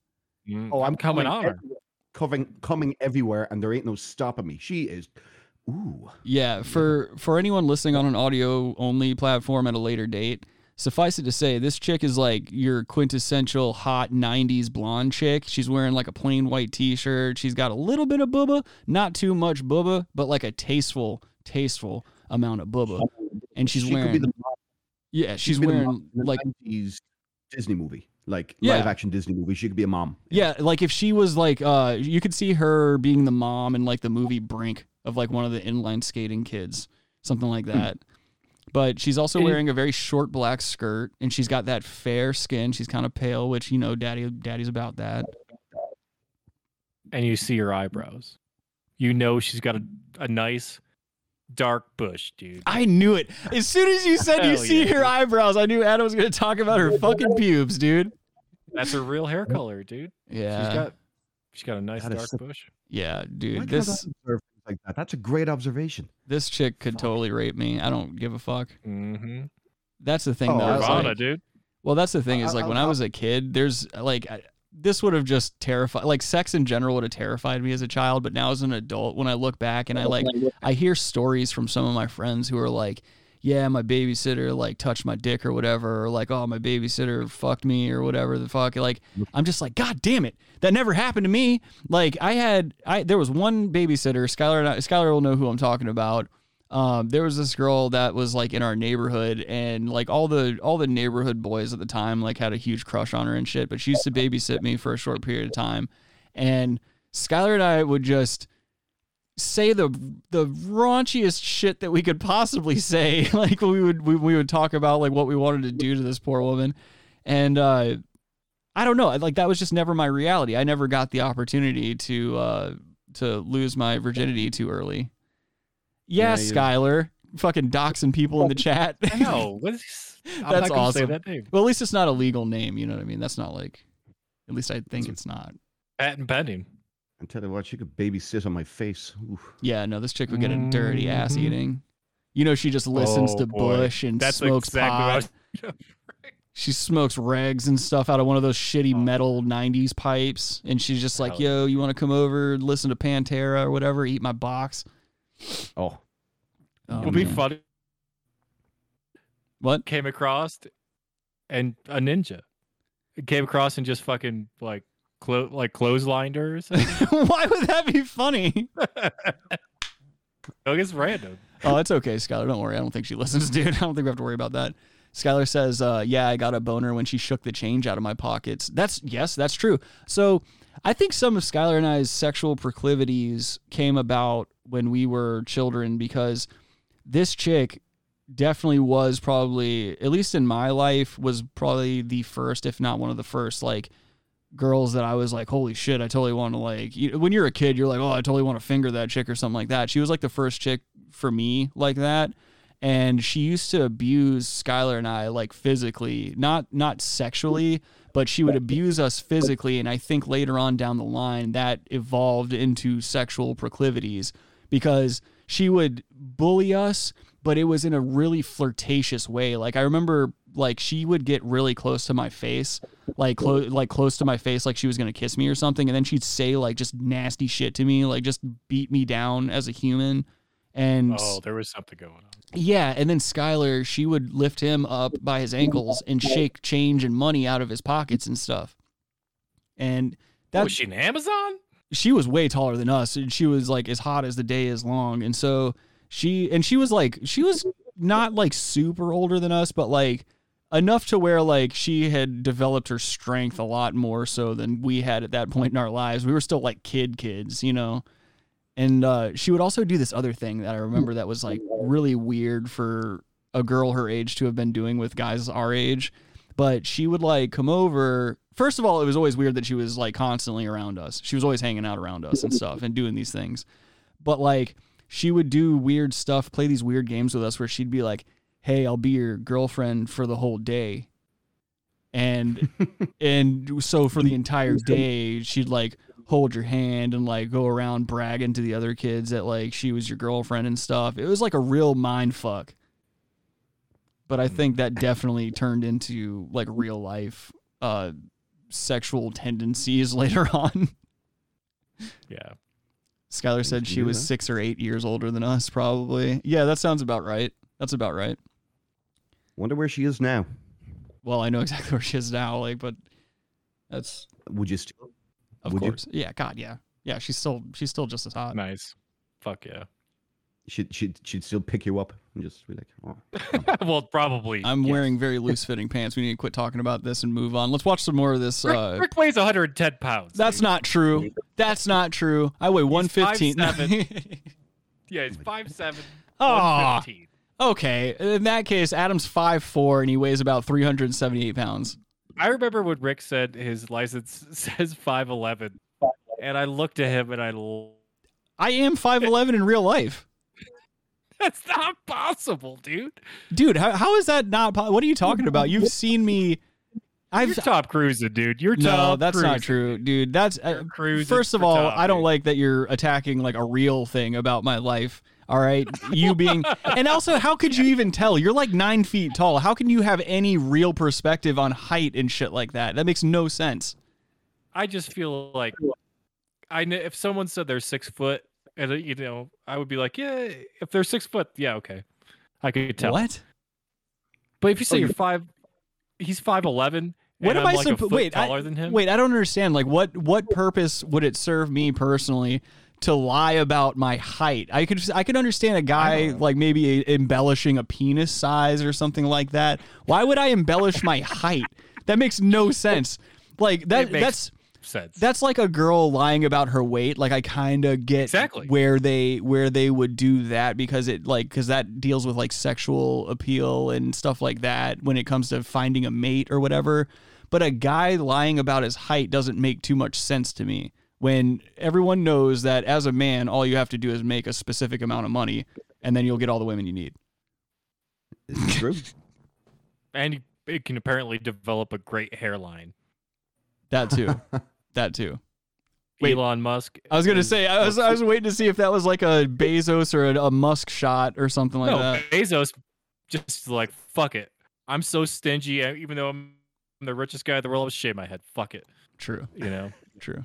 Oh, I'm coming on her. Coming, coming everywhere, and there ain't no stopping me. She is... Ooh. Yeah, for, for anyone listening on an audio-only platform at a later date, suffice it to say, this chick is like your quintessential hot nineties blonde chick. She's wearing like a plain white t-shirt. She's got a little bit of booba, not too much booba, but like a tasteful, tasteful amount of booba. And she's she wearing... Could be the, yeah, she's she wearing like... nineties Disney movie. Like yeah. live action Disney movie, she could be a mom. Yeah. yeah, like if she was like, uh, you could see her being the mom in like the movie Brink of like one of the inline skating kids, something like that. But she's also and wearing a very short black skirt, and she's got that fair skin. She's kind of pale, which you know, daddy, daddy's about that. And you see her eyebrows. You know she's got a, a nice dark bush, dude. I knew it. As soon as you said you yeah. see her eyebrows, I knew Adam was going to talk about her fucking pubes, dude. That's her real hair color, dude. Yeah. She's got she's got a nice that dark so- bush. Yeah, dude. This like that. That's a great observation. This chick could fuck. totally rape me. I don't give a fuck. Mm-hmm. That's the thing oh, though. Nirvana, like, dude. Well, that's the thing is like I, I, when I, I was a kid, there's like I, this would have just terrified, like sex in general would have terrified me as a child. But now as an adult, when I look back and I like, I hear stories from some of my friends who are like, yeah, my babysitter like touched my dick or whatever. Or like, oh, my babysitter fucked me or whatever the fuck. Like, I'm just like, God damn it. That never happened to me. Like I had, I, there was one babysitter, Skylar, and I, Skylar will know who I'm talking about. Um, there was this girl that was like in our neighborhood, and like all the all the neighborhood boys at the time like had a huge crush on her and shit, but she used to babysit me for a short period of time. And Skylar and I would just say the the raunchiest shit that we could possibly say. Like we would we, we would talk about like what we wanted to do to this poor woman. And uh, I don't know, like that was just never my reality. I never got the opportunity to uh, to lose my virginity too early. Yes, yeah, Skylar. Fucking doxing people in the chat. I know. What is, I'm That's not awesome. Say that name. Well, at least it's not a legal name. You know what I mean? That's not like, at least I think it's, it's not. Patent pending. I'm telling you what, she could babysit on my face. Oof. Yeah, no, this chick would get a dirty mm-hmm. ass eating. You know, she just listens oh, to boy. Bush and That's smokes exactly pot. She smokes regs and stuff out of one of those shitty oh. metal nineties pipes. And she's just like, yo, you want to come over, listen to Pantera or whatever, eat my box? Oh, oh it'll be funny. What came across and a ninja it came across and just fucking like clo- like clotheslined her. Or something. Why would that be funny? It's random. Oh, it's okay, Skylar. Don't worry. I don't think she listens, dude. I don't think we have to worry about that. Skylar says, uh, yeah, I got a boner when she shook the change out of my pockets. That's yes, that's true. So I think some of Skylar and I's sexual proclivities came about when we were children, because this chick definitely was probably, at least in my life, was probably the first, if not one of the first, like girls that I was like, holy shit, I totally want to like, you, when you're a kid, you're like, oh, I totally want to finger that chick or something like that. She was like the first chick for me like that. And she used to abuse Skylar and I like physically, not not sexually, but she would abuse us physically. And I think later on down the line that evolved into sexual proclivities, because she would bully us, but it was in a really flirtatious way. Like I remember like she would get really close to my face, like close like close to my face, like she was going to kiss me or something. And then she'd say like just nasty shit to me, like just beat me down as a human. And oh, there was something going on. Yeah, and then Skylar, she would lift him up by his ankles and shake change and money out of his pockets and stuff. And that was she an Amazon? She was way taller than us, and she was like as hot as the day is long. And so she and she was like she was not like super older than us, but like enough to where like she had developed her strength a lot more so than we had at that point in our lives. We were still like kid kids, you know? And uh, she would also do this other thing that I remember that was like really weird for a girl her age to have been doing with guys our age. But she would like come over. First of all, it was always weird that she was like constantly around us. She was always hanging out around us and stuff and doing these things. But like she would do weird stuff, play these weird games with us where she'd be like, hey, I'll be your girlfriend for the whole day. And and so for the entire day, she'd like hold your hand and like go around bragging to the other kids that like she was your girlfriend and stuff. It was like a real mind fuck. But I think that definitely turned into like real life uh, sexual tendencies later on. Yeah. Skylar said she was six or eight years older than us, probably. Yeah, that sounds about right. That's about right. Wonder where she is now. Well, I know exactly where she is now, like, but that's. Would you still? Of Would course. You? Yeah. God. Yeah. Yeah. She's still. She's still just as hot. Nice. Fuck yeah. She'd she'd she'd still pick you up and just be like, oh. Well, probably. I'm yes. wearing very loose fitting pants. We need to quit talking about this and move on. Let's watch some more of this. Rick, uh, Rick weighs one hundred ten pounds. That's dude. not true. That's not true. I weigh he's one fifteen. five seven. Yeah, he's five seven. Oh. Okay. In that case, Adam's five four and he weighs about three hundred seventy-eight pounds. I remember when Rick said his license says five eleven, and I looked at him and I. L- I am five eleven in real life. That's not possible, dude. Dude, how how is that not possible? What are you talking about? You've seen me. I've You're top cruising, dude. You're top No, that's cruising. Not true, dude. That's uh, first of all, top, I don't dude. like that you're attacking like a real thing about my life. All right, you being, and also, how could you even tell? You're like nine feet tall. How can you have any real perspective on height and shit like that? That makes no sense. I just feel like, I if someone said they're six foot, and you know, I would be like, yeah, if they're six foot, yeah, okay, I could tell. What? But if you say oh, you're five, he's five eleven. What am I'm I like supposed? Wait, taller I, than him? Wait, I don't understand. Like, what what purpose would it serve me personally? To lie about my height. I could I could understand a guy like maybe a, embellishing a penis size or something like that. Why would I embellish my height? That makes no sense. Like that that's sense. That's like a girl lying about her weight. Like I kind of get exactly. where they where they would do that because it like because that deals with like sexual appeal and stuff like that when it comes to finding a mate or whatever. But a guy lying about his height doesn't make too much sense to me. When everyone knows that as a man, all you have to do is make a specific amount of money and then you'll get all the women you need. It's true. And it can apparently develop a great hairline. That too. That too. Wait, Elon Musk. I was going to say, I was I was waiting to see if that was like a Bezos or a, a Musk shot or something like no, that. Bezos just like, fuck it. I'm so stingy. Even though I'm the richest guy in the world, I'll shave my head. Fuck it. True. You know? True.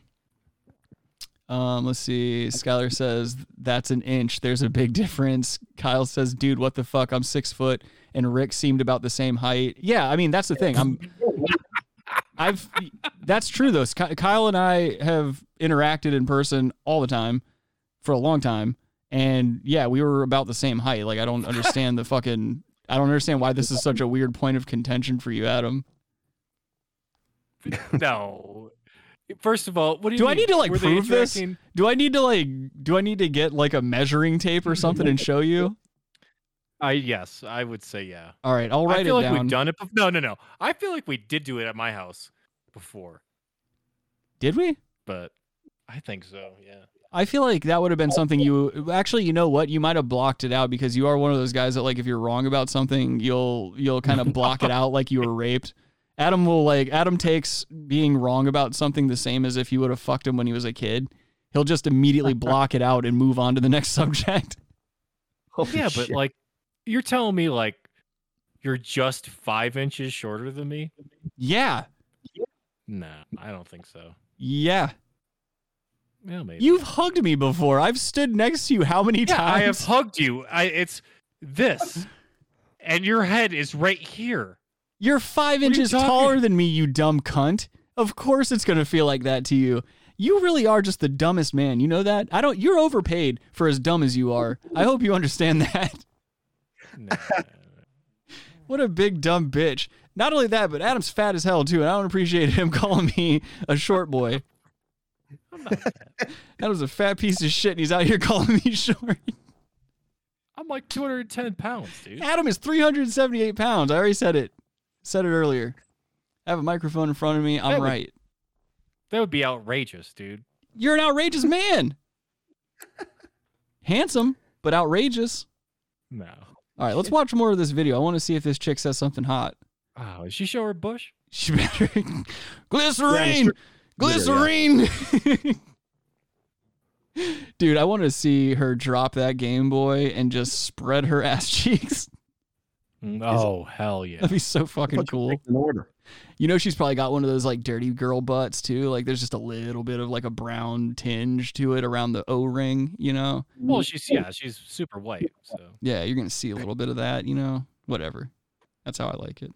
Um, let's see. Skylar says, that's an inch. There's a big difference. Kyle says, dude, what the fuck? I'm six foot. And Rick seemed about the same height. Yeah. I mean, that's the thing. I'm, I've, that's true though. Kyle and I have interacted in person all the time for a long time. And yeah, we were about the same height. Like, I don't understand the fucking, I don't understand why this is such a weird point of contention for you, Adam. No. First of all, what do you do mean? I need to like Were prove this? Do I need to like do I need to get like a measuring tape or something and show you? I uh, yes, I would say yeah. All right, I'll write it down. I feel like down. We've done it before. No, no, no. I feel like we did do it at my house before. Did we? But I think so, yeah. I feel like that would have been something you actually, you know what? You might have blocked it out because you are one of those guys that like if you're wrong about something, you'll you'll kind of block it out like you were raped. Adam will like, Adam takes being wrong about something the same as if you would have fucked him when he was a kid. He'll just immediately block it out and move on to the next subject. Holy yeah, shit. But like, you're telling me like, you're just five inches shorter than me? Yeah. Nah, I don't think so. Yeah. Well, maybe. You've hugged me before. I've stood next to you how many yeah, times? I have hugged you. I, it's this. And your head is right here. You're five inches you taller than me, you dumb cunt. Of course it's going to feel like that to you. You really are just the dumbest man. You know that? I don't. You're overpaid for as dumb as you are. I hope you understand that. Nah. What a big dumb bitch. Not only that, but Adam's fat as hell too, and I don't appreciate him calling me a short boy. I'm not fat. Adam's a fat piece of shit, and he's out here calling me short. I'm like two hundred ten pounds, dude. Adam is three hundred seventy-eight pounds. I already said it. Said it earlier. I have a microphone in front of me. I'm that would, right. That would be outrageous, dude. You're an outrageous man. Handsome, but outrageous. No. All right, let's watch more of this video. I want to see if this chick says something hot. Oh, did she show her bush? She better. Glycerine! Glycerine! Dude, I want to see her drop that Game Boy and just spread her ass cheeks. Oh, hell yeah. That'd be so fucking cool. You know, she's probably got one of those like dirty girl butts too. Like there's just a little bit of like a brown tinge to it around the O-ring, you know? Well, she's, yeah, she's super white. So yeah, you're going to see a little bit of that, you know, whatever. That's how I like it.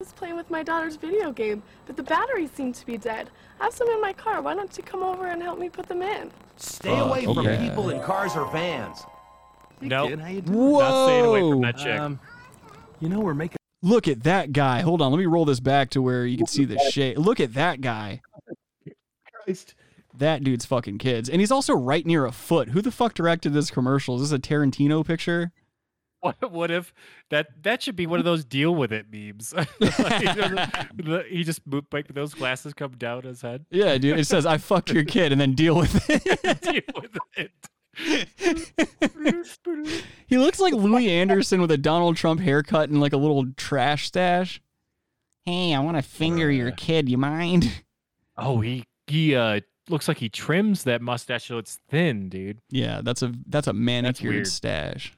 I was playing with my daughter's video game, but the batteries seem to be dead. I have some in my car. Why don't you come over and help me put them in? Stay uh, away okay. from people in cars or vans. No, nope. Not staying away from that chick. Um, you know, we're making. Look at that guy. Hold on. Let me roll this back to where you can see the shade. Look at that guy. Christ. That dude's fucking kids. And he's also right near a foot. Who the fuck directed this commercial? Is this a Tarantino picture? What, what if that, that should be one of those deal with it memes. Like, he just moved, like those glasses come down his head. Yeah, dude. It says, I fucked your kid and then deal with it. Deal with it. He looks like Louis Anderson with a Donald Trump haircut and like a little trash stash. Hey, I want to finger your kid. You mind? Oh, he he uh looks like he trims that mustache so it's thin, dude. Yeah, that's a that's a manicured that's stash.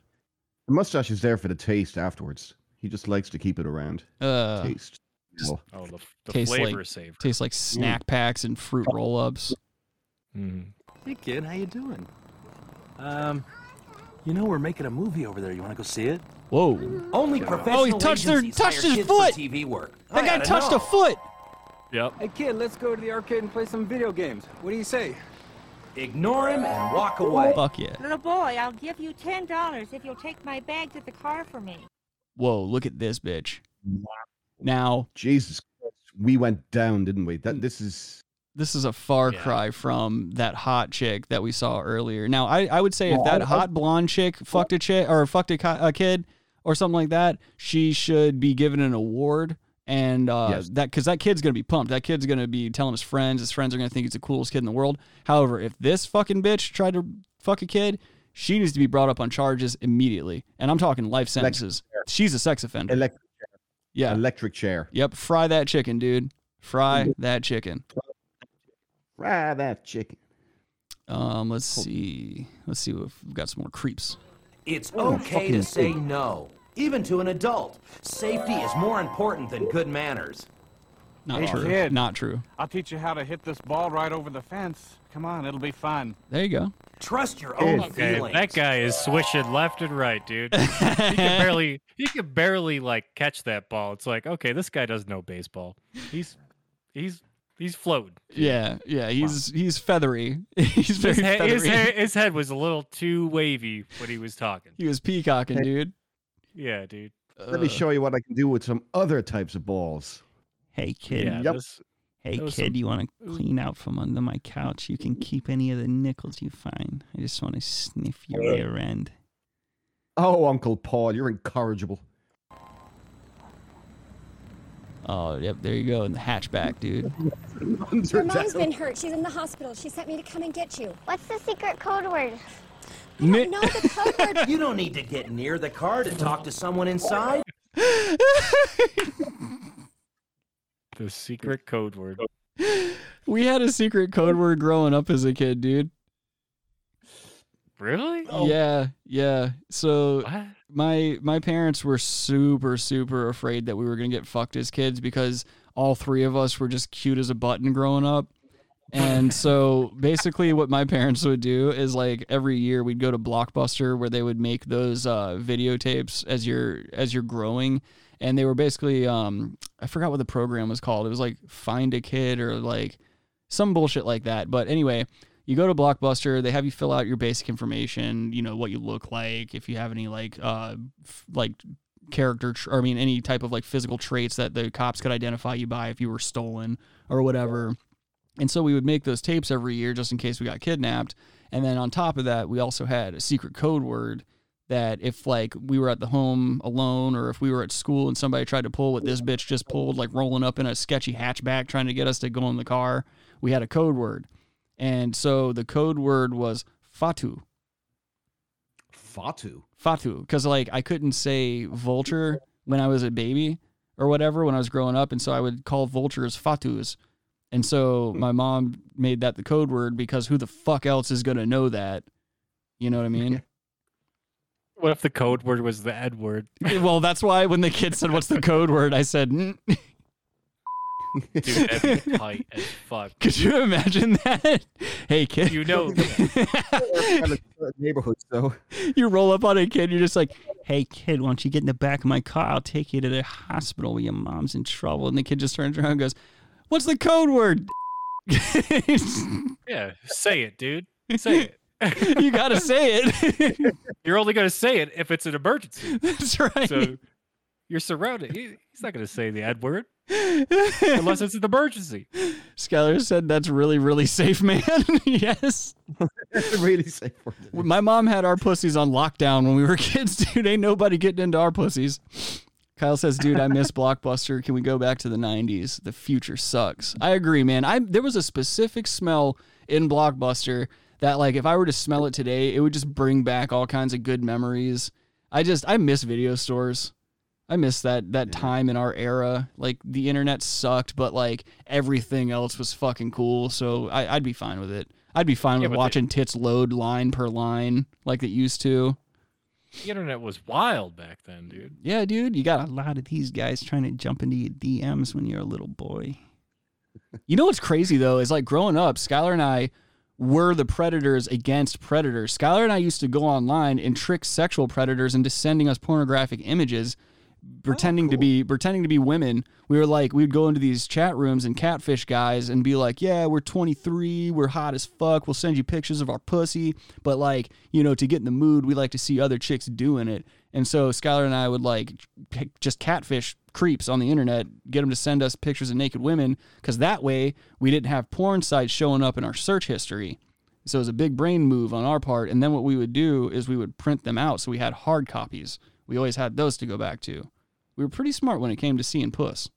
The mustache is there for the taste afterwards. He just likes to keep it around. Uh, taste. Oh, the, the tastes flavor like, saver. Tastes like snack packs and fruit roll-ups. Mm. Hey kid, how you doing? Um, you know we're making a movie over there. You want to go see it? Whoa! Only professional. Oh, he touched their touched his foot. T V work. That guy touched a foot. Yep. Hey kid, let's go to the arcade and play some video games. What do you say? Ignore him and walk away. Fuck yeah. Little boy, I'll give you ten dollars if you'll take my bag to the car for me. Whoa! Look at this bitch. Now, Jesus Christ, we went down, didn't we? That this is. This is a far yeah. cry from that hot chick that we saw earlier. Now, I, I would say if that hot blonde chick fucked a chick or fucked a, a kid or something like that, she should be given an award. And uh, yes. that because that kid's going to be pumped. That kid's going to be telling his friends. His friends are going to think he's the coolest kid in the world. However, if this fucking bitch tried to fuck a kid, she needs to be brought up on charges immediately. And I'm talking life sentences. She's a sex offender. Electric chair. Yeah. Electric chair. Yep. Fry that chicken, dude. Fry that chicken. Fry that chicken. Um, let's see. Let's see if we've got some more creeps. It's okay to say no, even to an adult. Safety is more important than good manners. Not hey, true. Kid, Not true. I'll teach you how to hit this ball right over the fence. Come on, it'll be fun. There you go. Trust your own okay, feelings. That guy is swishing left and right, dude. He can barely, he can barely like catch that ball. It's like, okay, this guy doesn't know baseball. He's, he's. He's floating. Yeah, yeah. He's wow. he's feathery. He's very his head, feathery. His head, his head was a little too wavy when he was talking. He was peacocking, hey. dude. Yeah, dude. Let uh, me show you what I can do with some other types of balls. Hey, kid. Yeah, yep. this, hey, kid, some... you want to clean out from under my couch? You can keep any of the nickels you find. I just want to sniff your yeah. rear end. Oh, Uncle Paul, you're incorrigible. Oh, yep, there you go, in the hatchback, dude. Her mom's been hurt. She's in the hospital. She sent me to come and get you. What's the secret code word? I don't N- know the code word. You don't need to get near the car to talk to someone inside. The secret code word. We had a secret code word growing up as a kid, dude. Really? Oh. Yeah, yeah. So... What? My my parents were super, super afraid that we were going to get fucked as kids because all three of us were just cute as a button growing up. And so basically what my parents would do is like every year we'd go to Blockbuster where they would make those uh, videotapes as you're, as you're growing. And they were basically, um, I forgot what the program was called. It was like Find a Kid or like some bullshit like that. But anyway... You go to Blockbuster, they have you fill out your basic information, you know, what you look like, if you have any, like, uh, f- like character, tr- or I mean, any type of like physical traits that the cops could identify you by if you were stolen or whatever. And so we would make those tapes every year just in case we got kidnapped. And then on top of that, we also had a secret code word that if like we were at the home alone or if we were at school and somebody tried to pull what this bitch just pulled, like rolling up in a sketchy hatchback trying to get us to go in the car, we had a code word. And so the code word was Fatu. Fatu? Fatu. Because like I couldn't say vulture when I was a baby or whatever when I was growing up. And so I would call vultures Fatus. And so my mom made that the code word because who the fuck else is going to know that? You know what I mean? What if the code word was the Ed word? Well, that's why when the kid said, what's the code word? I said, mm. Dude, that'd be tight as fuck. Could you imagine that? Hey, kid. You know. Neighborhood, so. You roll up on a kid, you're just like, hey, kid, why don't you get in the back of my car? I'll take you to the hospital where your mom's in trouble. And the kid just turns around and goes, what's the code word? Yeah, say it, dude. Say it. You got to say it. You're only going to say it if it's an emergency. That's right. So you're surrounded. He, he's not going to say the ad word unless it's an emergency. Skylar said that's really, really safe, man. Yes. Really safe word. My mom had our pussies on lockdown when we were kids, dude. Ain't nobody getting into our pussies. Kyle says, dude, I miss Blockbuster. Can we go back to the nineties? The future sucks. I agree, man. I There was a specific smell in Blockbuster that, like, if I were to smell it today, it would just bring back all kinds of good memories. I just, I miss video stores. I miss that that yeah. time in our era. Like, the internet sucked, but, like, everything else was fucking cool, so I, I'd be fine with it. I'd be fine yeah, with watching they, tits load line per line like it used to. The internet was wild back then, dude. Yeah, dude. You got a lot of these guys trying to jump into your D Ms when you're a little boy. You know what's crazy, though, is like growing up, Skylar and I were the predators against predators. Skylar and I used to go online and trick sexual predators into sending us pornographic images, pretending oh, cool. to be pretending to be women. We were like, we'd go into these chat rooms and catfish guys and be like, yeah, we're twenty-three, we're hot as fuck, we'll send you pictures of our pussy, but like, you know, to get in the mood, we like to see other chicks doing it. And so Skylar and I would like just catfish creeps on the internet, get them to send us pictures of naked women, because that way we didn't have porn sites showing up in our search history. So it was a big brain move on our part. And then what we would do is we would print them out, so we had hard copies. We always had those to go back to. We were pretty smart when it came to seeing puss.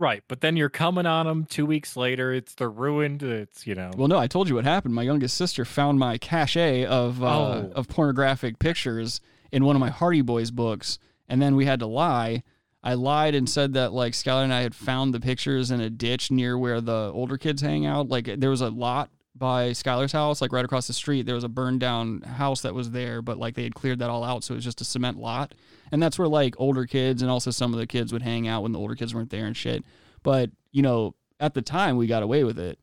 Right, but then you're coming on them two weeks later. It's they're ruined. It's, you know. Well, no, I told you what happened. My youngest sister found my cache of uh, oh. of pornographic pictures in one of my Hardy Boys books, and then we had to lie. I lied and said that, like, Skylar and I had found the pictures in a ditch near where the older kids hang out. Like, there was a lot by Skylar's house, like right across the street. There was a burned down house that was there, but like they had cleared that all out, so it was just a cement lot. And that's where like older kids and also some of the kids would hang out when the older kids weren't there and shit. But, you know, at the time we got away with it.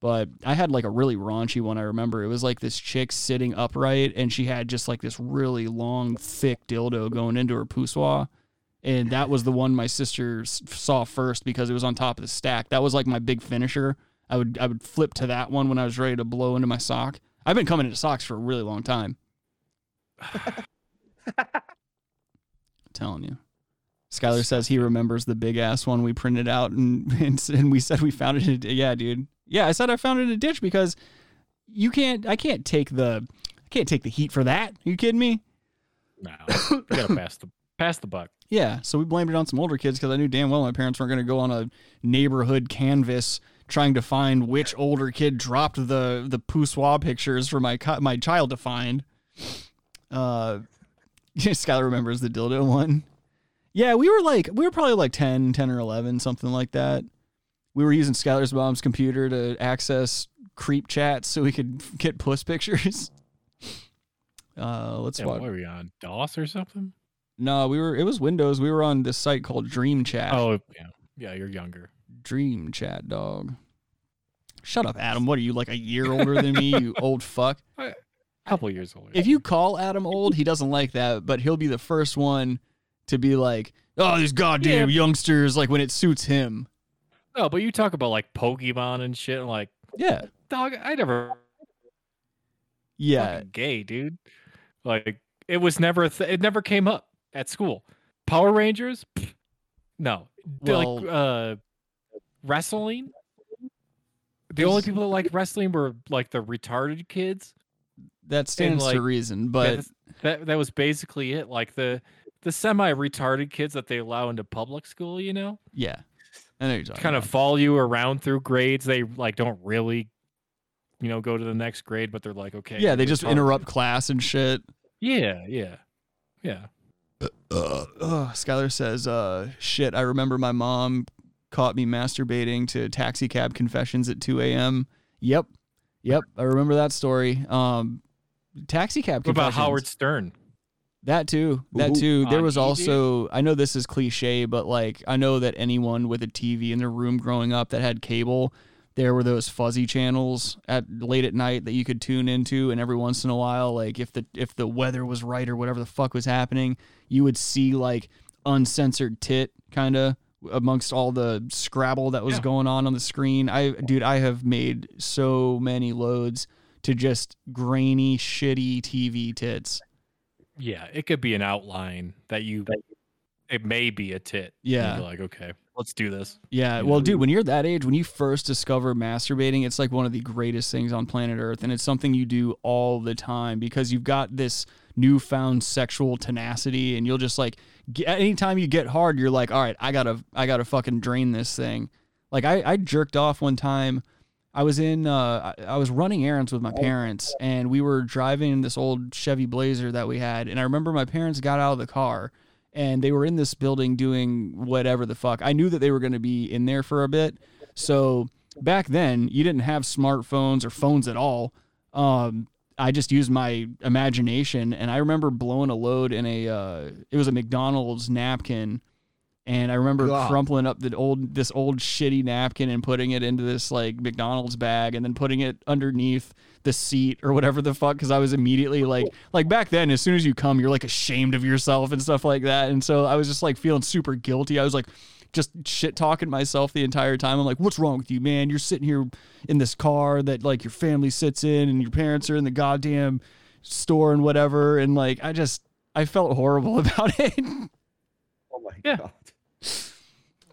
But I had like a really raunchy one I remember. It was like this chick sitting upright and she had just like this really long, thick dildo going into her poussoir. And that was the one my sister saw first because it was on top of the stack. That was like my big finisher. I would I would flip to that one when I was ready to blow into my sock. I've been coming into socks for a really long time. Telling you. Skylar says he remembers the big ass one we printed out and, and and we said we found it in a ditch. Yeah, dude. Yeah, I said I found it in a ditch because you can't I can't take the I can't take the heat for that. Are you kidding me? No. You gotta pass the pass the buck. Yeah. So we blamed it on some older kids because I knew damn well my parents weren't gonna go on a neighborhood canvas trying to find which older kid dropped the the poussoir pictures for my co- my child to find. Uh, Skylar remembers the dildo one. Yeah, we were like we were probably like ten, ten or eleven, something like that. We were using Skylar's mom's computer to access creep chats so we could get puss pictures. Uh, let's yeah, watch. What were we on, DOS or something? No, we were. It was Windows. We were on this site called Dream Chat. Oh yeah, yeah, you're younger. Dream Chat, dog. Shut up, Adam. What are you, like a year older than me, you old fuck? A couple years older. If you call Adam old, he doesn't like that, but he'll be the first one to be like, oh, these goddamn yeah. youngsters, like when it suits him. No, but you talk about like Pokemon and shit, and like, yeah, dog, I never. Yeah. Fucking gay, dude. Like, it was never, a th- it never came up at school. Power Rangers? Pfft. No. Well, like uh, wrestling? The only people that liked wrestling were like the retarded kids. That stands and, like, to reason, but that, that that was basically it. Like the the semi-retarded kids that they allow into public school, you know? Yeah. I know you're talking kind about. Of follow you around through grades. They like don't really, you know, go to the next grade, but they're like, okay. Yeah, they just interrupt class and shit. Yeah, yeah, yeah. Uh, uh, uh, Skylar says, uh, shit, I remember my mom caught me masturbating to Taxi Cab Confessions at two a.m. Yep, yep, I remember that story. Um, Taxi Cab Confessions. What about Howard Stern? That too, that Ooh, too. There was T V? Also, I know this is cliche, but like, I know that anyone with a T V in their room growing up that had cable, there were those fuzzy channels at late at night that you could tune into, and every once in a while, like if the if the weather was right or whatever the fuck was happening, you would see like uncensored tit kind of amongst all the Scrabble that was yeah. going on on the screen. I dude, I have made so many loads to just grainy, shitty T V tits. Yeah, it could be an outline that you, it may be a tit. Yeah. You're like, okay, let's do this. Yeah. You well, know? Dude, when you're that age, when you first discover masturbating, it's like one of the greatest things on planet Earth. And it's something you do all the time because you've got this newfound sexual tenacity and you'll just like, anytime you get hard, you're like, all right, I gotta, I gotta fucking drain this thing. Like I, I jerked off one time. I was in, uh, I was running errands with my parents and we were driving this old Chevy Blazer that we had. And I remember my parents got out of the car and they were in this building doing whatever the fuck. I knew that they were going to be in there for a bit. So back then you didn't have smartphones or phones at all. Um, I just used my imagination and I remember blowing a load in a, uh, it was a McDonald's napkin. And I remember God. crumpling up the old, this old shitty napkin and putting it into this like McDonald's bag and then putting it underneath the seat or whatever the fuck. Cause I was immediately like, like back then, as soon as you come, you're like ashamed of yourself and stuff like that. And so I was just like feeling super guilty. I was like just shit talking myself the entire time. I'm like, what's wrong with you, man? You're sitting here in this car that like your family sits in and your parents are in the goddamn store and whatever. And like, I just, I felt horrible about it. Oh my yeah. God.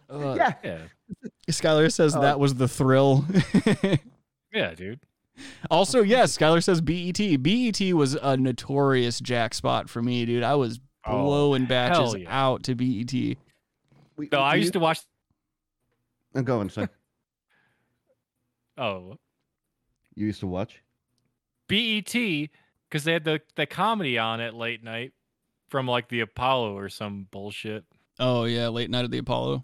Uh, yeah. yeah. Skylar says uh, that was the thrill. Yeah, dude. Also, yes, yeah, Skylar says B E T. B E T was a notorious jack spot for me, dude. I was blowing oh, batches yeah. out to B E T. We, we, no, I used you... to watch. I'm going, son. Oh. You used to watch? B E T, because they had the, the comedy on at late night from like the Apollo or some bullshit. Oh, yeah, late night at the Apollo.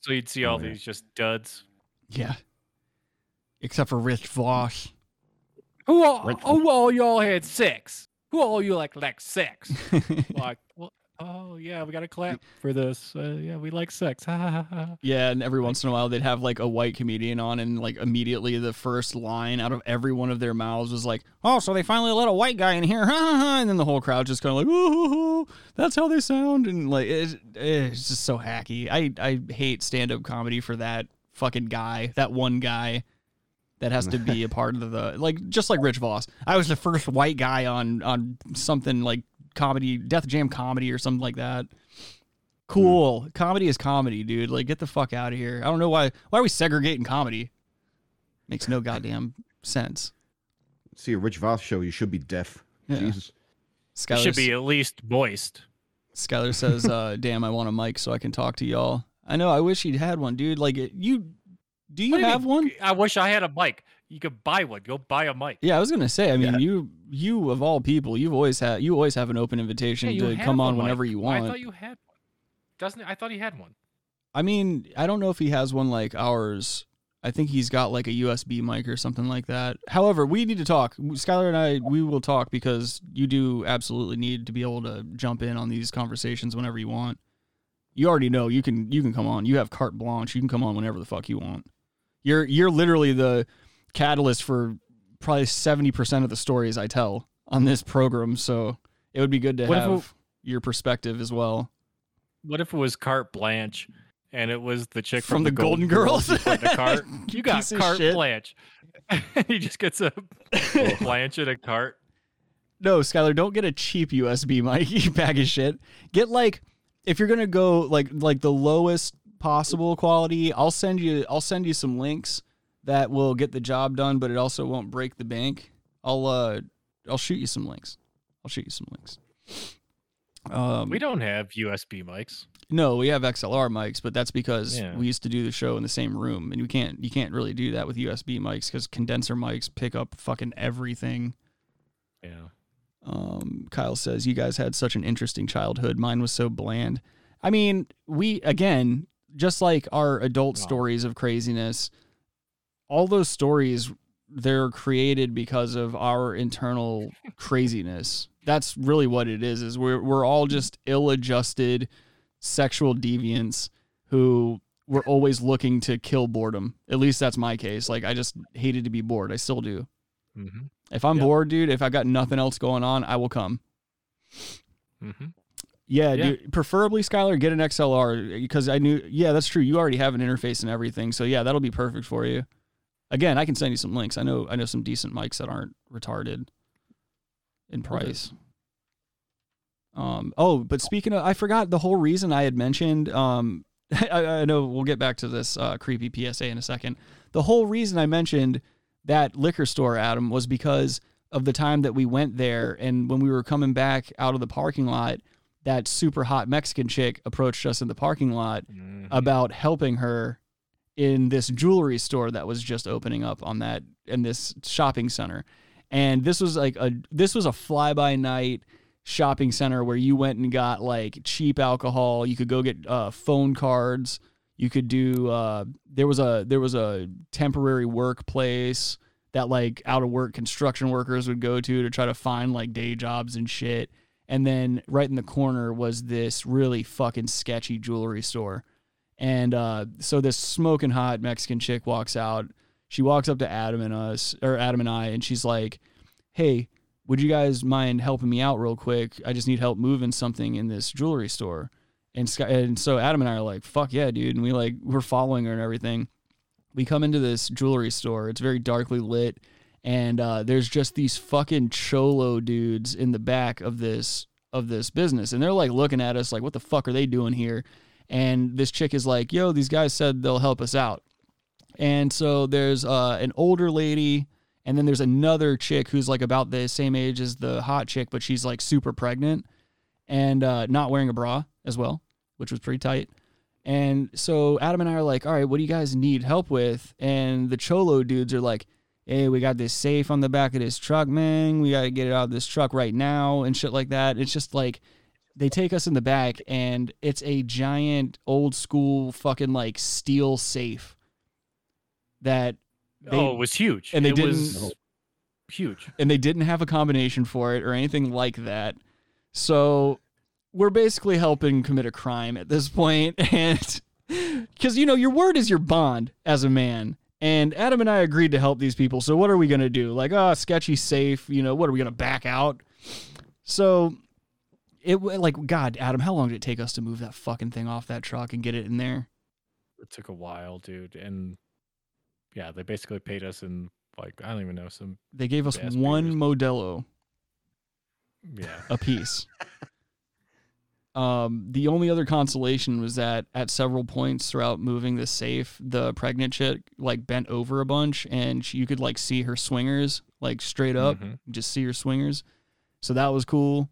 So you'd see all oh, yeah. these just duds. Yeah. Except for Rich Voss. Who all, Rich who all y'all had sex? Who all you like like sex? Like, well, oh, yeah, we got to clap for this. Uh, yeah, we like sex. Yeah, and every once in a while they'd have like a white comedian on and like immediately the first line out of every one of their mouths was like, oh, so they finally let a white guy in here. And then the whole crowd just kind of like, ooh, that's how they sound. And like, it's, it's just so hacky. I, I hate stand-up comedy for that fucking guy, that one guy that has to be a part of the, like, just like Rich Voss. I was the first white guy on, on something like, comedy, Death Jam comedy or something like that. Cool. Mm. Comedy is comedy, dude. Like, get the fuck out of here. I don't know why. Why are we segregating comedy? Makes no goddamn sense. See a Rich Voss show, you should be deaf. Yeah. Jesus. Skylar should be at least moist. Skylar says, uh, "Damn, I want a mic so I can talk to y'all." I know. I wish he'd had one, dude. Like, you do you what have do you one? I wish I had a mic. You could buy one. Go buy a mic. Yeah, I was gonna say. I mean, yeah. you, you of all people, you've always had, you always have an open invitation yeah, to come on whenever mic. You want. I thought you had one. Doesn't it? I thought he had one. I mean, I don't know if he has one like ours. I think he's got like a U S B mic or something like that. However, we need to talk. Skylar and I, we will talk because you do absolutely need to be able to jump in on these conversations whenever you want. You already know you can. You can come on. You have carte blanche. You can come on whenever the fuck you want. You're you're literally the catalyst for probably seventy percent of the stories I tell on this program, so it would be good to what have it, your perspective as well. What if it was carte blanche and it was the chick from, from the, the Golden, Golden Girls? Girls the cart? You got carte blanche. He just gets a blanche in a cart. No, Skylar, don't get a cheap U S B mic. You bag of shit. Get like if you're going to go like, like the lowest possible quality, I'll send you, I'll send you some links that will get the job done, but it also won't break the bank. I'll, uh, I'll shoot you some links. I'll shoot you some links. Um, we don't have U S B mics. No, we have X L R mics, but that's because yeah. we used to do the show in the same room, and you can't you can't really do that with U S B mics because condenser mics pick up fucking everything. Yeah. Um, Kyle says, you guys had such an interesting childhood. Mine was so bland. I mean, we, again, just like our adult wow. stories of craziness, all those stories, they're created because of our internal craziness. That's really what it is, is we're, we're all just ill-adjusted sexual deviants who were always looking to kill boredom. At least that's my case. Like, I just hated to be bored. I still do. Mm-hmm. If I'm yep. bored, dude, if I got nothing else going on, I will come. Mm-hmm. Yeah, yeah, dude. Preferably, Skylar, get an X L R because I knew, yeah, that's true. You already have an interface and everything. So yeah, that'll be perfect for you. Again, I can send you some links. I know, I know some decent mics that aren't retarded in price. Um, oh, but speaking of, I forgot the whole reason I had mentioned, um, I, I know we'll get back to this uh, creepy P S A in a second. The whole reason I mentioned that liquor store, Adam, was because of the time that we went there, and when we were coming back out of the parking lot, that super hot Mexican chick approached us in the parking lot mm-hmm. about helping her in this jewelry store that was just opening up on that, in this shopping center. And this was like a, this was a fly by night shopping center where you went and got like cheap alcohol. You could go get uh, phone cards. You could do, uh, there was a, there was a temporary workplace that like out of work construction workers would go to, to try to find like day jobs and shit. And then right in the corner was this really fucking sketchy jewelry store. And, uh, so this smoking hot Mexican chick walks out, she walks up to Adam and us, or Adam and I, and she's like, "Hey, would you guys mind helping me out real quick? I just need help moving something in this jewelry store." And Sky, and so Adam and I are like, "Fuck yeah, dude." And we like, we're following her and everything. We come into this jewelry store. It's very darkly lit. And uh, there's just these fucking cholo dudes in the back of this, of this business. And they're like looking at us like, what the fuck are they doing here? And this chick is like, "Yo, these guys said they'll help us out." And so there's uh, an older lady, and then there's another chick who's like about the same age as the hot chick, but she's like super pregnant and uh, not wearing a bra as well, which was pretty tight. And so Adam and I are like, "All right, what do you guys need help with?" And the cholo dudes are like, "Hey, we got this safe on the back of this truck, man. We got to get it out of this truck right now," and shit like that. It's just like they take us in the back, and it's a giant old school fucking like steel safe that they, oh, it was huge. And they it didn't, was huge. And they didn't have a combination for it or anything like that. So we're basically helping commit a crime at this point. And because, you know, your word is your bond as a man. And Adam and I agreed to help these people. So what are we going to do? Like, oh, sketchy safe. You know, what are we going to back out? So it like, God, Adam, how long did it take us to move that fucking thing off that truck and get it in there? It took a while, dude. And yeah, they basically paid us in, like, I don't even know, some... They gave us one Modelo. Yeah. A piece. um, the only other consolation was that at several points throughout moving the safe, the pregnant chick, like, bent over a bunch, and she, you could, like, see her swingers, like, straight up. Mm-hmm. Just see her swingers. So that was cool.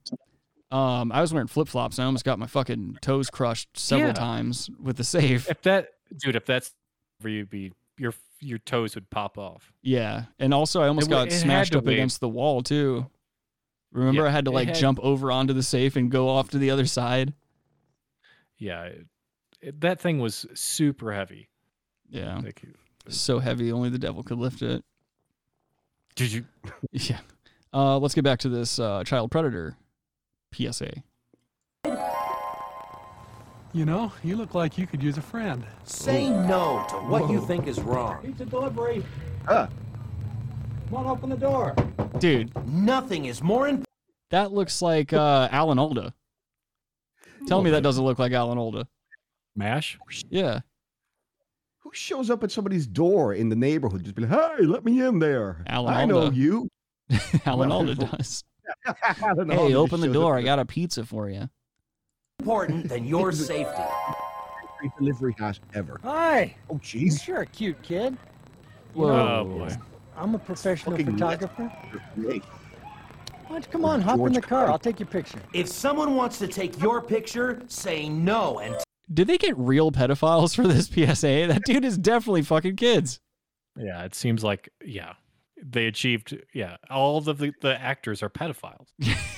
Um, I was wearing flip-flops, and I almost got my fucking toes crushed several yeah. times with the safe. If that... Dude, if that's where you'd be... You're... your toes would pop off. Yeah. And also I almost it, got it smashed up wait. against the wall too. Remember yeah, I had to like had... jump over onto the safe and go off to the other side. Yeah. It, it, that thing was super heavy. Yeah. Thank you. So heavy. Only the devil could lift it. Did you? yeah. Uh, let's get back to this uh, child predator P S A. You know, you look like you could use a friend. Say no to what Whoa. you think is wrong. Pizza delivery. Huh. Come on, open the door. Dude. Nothing is more in... That looks like uh, Alan Alda. Tell me that doesn't look like Alan Alda. MASH? Yeah. Who shows up at somebody's door in the neighborhood just be like, "Hey, let me in there. Alan I Alda. know you." Alan Alda does. Alan hey, Alda open the door. I got a pizza for you. important than your safety. Delivery hash ever. Hi. Oh, jeez. You're a cute kid. Whoa. Oh, boy. I'm a professional Fucking photographer. Why come on, hop in the car. I'll take your picture. If someone wants to take your picture, say no. And t- did they get real pedophiles for this P S A? That dude is definitely fucking kids. Yeah, it seems like, yeah. They achieved, yeah. All of the, the actors are pedophiles.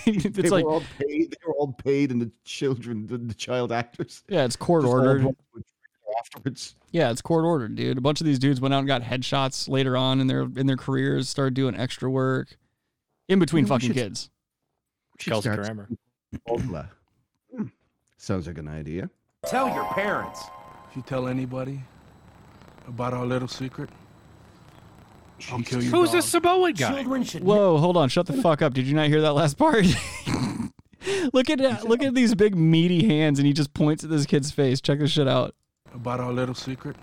it's they like were all paid, they were all paid, and the children, the, the child actors. Yeah, it's court ordered. Afterwards. Yeah, it's court ordered, dude. A bunch of these dudes went out and got headshots later on in their in their careers, started doing extra work in between I mean, fucking should, kids. Kelsey Grammer. hmm. Sounds like an idea. Tell your parents. If you tell anybody about our little secret. I'll kill you. Who's this Samoan guy? Children should Whoa, hold on. Shut the fuck up. Did you not hear that last part? look at uh, look at these big meaty hands, and he just points at this kid's face. Check this shit out. About our little secret,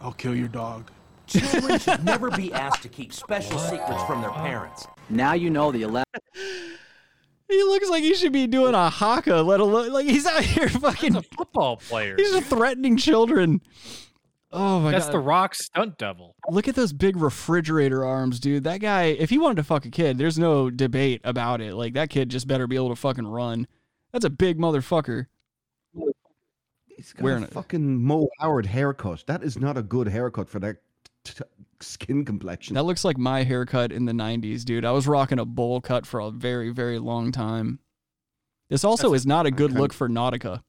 I'll kill your dog. Children should never be asked to keep special secrets from their parents. Now you know the eleven. He looks like he should be doing a haka, let alone like he's out here fucking That's a football player. He's just threatening children. Oh my That's God. That's the Rock stunt double. Look at those big refrigerator arms, dude. That guy, if he wanted to fuck a kid, there's no debate about it. Like, that kid just better be able to fucking run. That's a big motherfucker. He's got Wearing a fucking it. Mo Howard haircut. That is not a good haircut for that t- t- skin complexion. That looks like my haircut in the nineties, dude. I was rocking a bowl cut for a very, very long time. This also That's is not a good look of- for Nautica.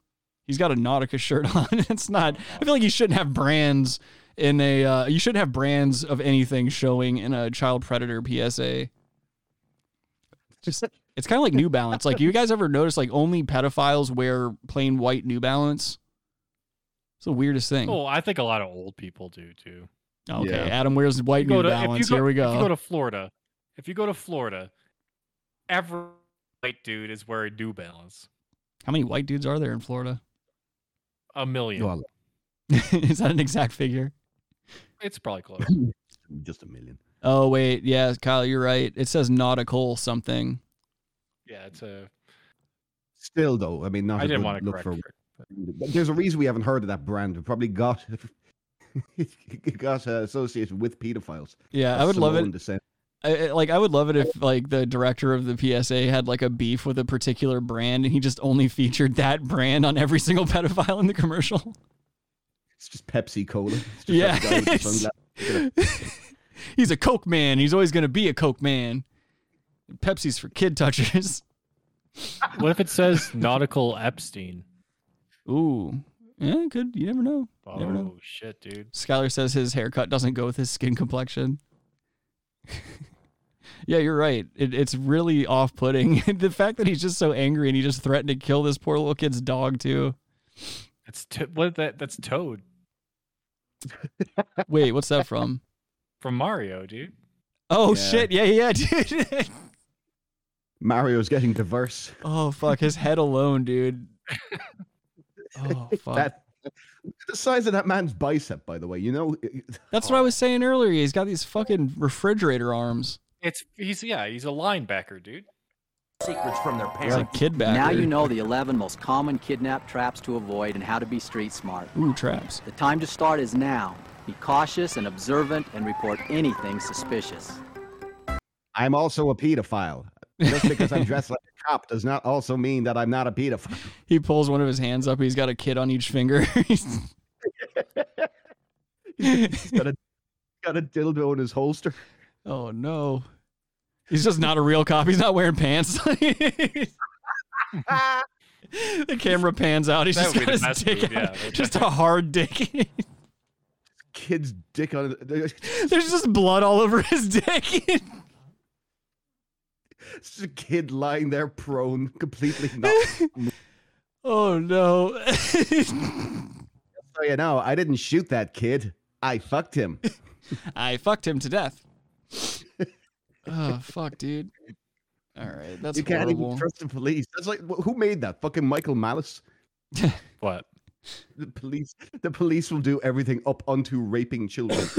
He's got a Nautica shirt on. It's not. I feel like you shouldn't have brands in a. Uh, you shouldn't have brands of anything showing in a child predator P S A. Just, it's kind of like New Balance. Like, you guys ever notice like only pedophiles wear plain white New Balance? It's the weirdest thing. Oh, I think a lot of old people do too. Okay, yeah. Adam wears white New to, Balance. Go, Here we go. If you go to Florida, if you go to Florida, every white dude is wearing New Balance. How many white dudes are there in Florida? A million. Is that an exact figure? It's probably close. Just a million. Oh, wait. Yeah, Kyle, you're right. It says nautical something. Yeah, it's a... Still, though, I mean, not I didn't want to look for... But... There's a reason we haven't heard of that brand. It probably got, it got uh, associated with pedophiles. Yeah, That's I would love it. Descent. I, like I would love it if like the director of the P S A had like a beef with a particular brand and he just only featured that brand on every single pedophile in the commercial. It's just Pepsi Cola. It's just yeah. That it's... He's a Coke man. He's always going to be a Coke man. Pepsi's for kid touchers. What if it says Nautical Epstein? Ooh. Yeah, it could. You never know. Oh, never know. Shit, dude. Skylar says his haircut doesn't go with his skin complexion. Yeah, you're right. It, it's really off-putting. The fact that he's just so angry and he just threatened to kill this poor little kid's dog too. That's to- what that that's Toad. Wait, what's that from? From Mario, dude. Oh yeah. Shit! Yeah, yeah, dude. Mario's getting diverse. Oh fuck! His head alone, dude. Oh fuck. That- The size of that man's bicep, by the way, you know. That's oh. what I was saying earlier. He's got these fucking refrigerator arms. It's he's yeah, he's a linebacker, dude. Secrets from their parents. He's a kid backer. Now you know the eleven most common kidnap traps to avoid and how to be street smart. Ooh, traps. The time to start is now. Be cautious and observant and report anything suspicious. I'm also a pedophile. Just because I'm dressed like a cop does not also mean that I'm not a pedophile. He pulls one of his hands up. He's got a kid on each finger. he's, he's got, a, got a dildo in his holster. Oh, no. He's just not a real cop. He's not wearing pants. The camera pans out. He's that just got his dick move, out. Yeah, just a hard dick. Kid's dick on it. There's just blood all over his dick. It's just a kid lying there prone, completely knocked. Oh, no. So, you know, I didn't shoot that kid. I fucked him. I fucked him to death. Oh, fuck, dude. All right, that's You can't horrible. Even trust the police. That's like, who made that? Fucking Michael Malice? What? The police The police will do everything up onto raping children.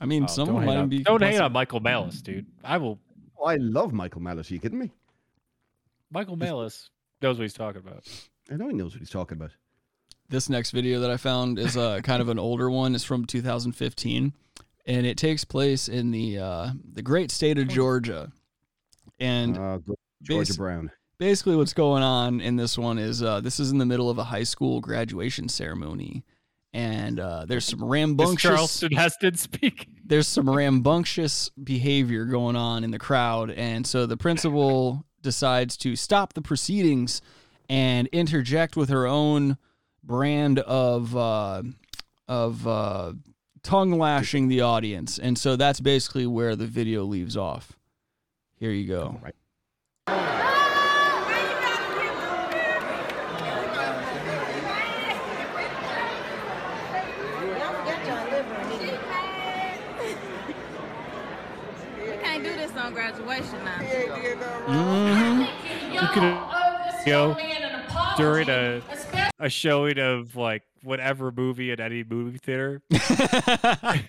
I mean, oh, someone might be... Don't hate on Michael Malice, dude. I will... I love Michael Malice. Are you kidding me? Michael Malice knows what he's talking about. I know he knows what he's talking about. This next video that I found is uh, kind of an older one. It's from two thousand fifteen, and it takes place in the uh, the great state of Georgia. And uh, Georgia basi- Brown. Basically what's going on in this one is uh, this is in the middle of a high school graduation ceremony. And uh, there's some rambunctious... Is Charleston Heston speaking? There's some rambunctious behavior going on in the crowd. And so the principal decides to stop the proceedings and interject with her own brand of uh, of uh, tongue-lashing the audience. And so that's basically where the video leaves off. Here you go. All right. Graduation now. Mm-hmm. You could go during a a showing of like whatever movie at any movie theater, and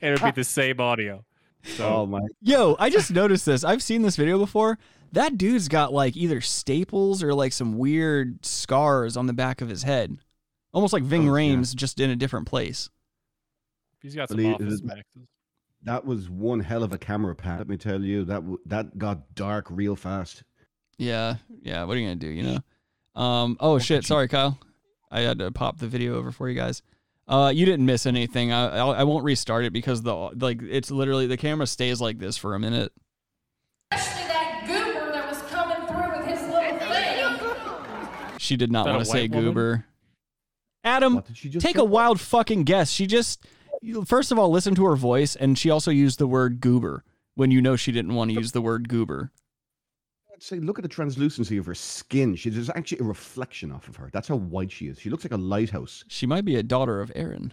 it'd be the same audio. So, oh my! Yo, I just noticed this. I've seen this video before. That dude's got like either staples or like some weird scars on the back of his head, almost like Ving oh, Rhames, yeah. just in a different place. He's got some Believe- office medicals. That was one hell of a camera pan. Let me tell you, that w- that got dark real fast. Yeah, yeah. What are you gonna do? You know. Um. Oh shit. Sorry, Kyle. I had to pop the video over for you guys. Uh, you didn't miss anything. I I, I won't restart it because the like it's literally the camera stays like this for a minute. Especially that goober that was coming through with his little thing. She did not want to say woman? goober. Adam, take say? a wild fucking guess. She just. First of all, listen to her voice, and she also used the word goober when you know she didn't want to use the word goober. I'd say look at the translucency of her skin. She, there's actually a reflection off of her. That's how white she is. She looks like a lighthouse. She might be a daughter of Aaron.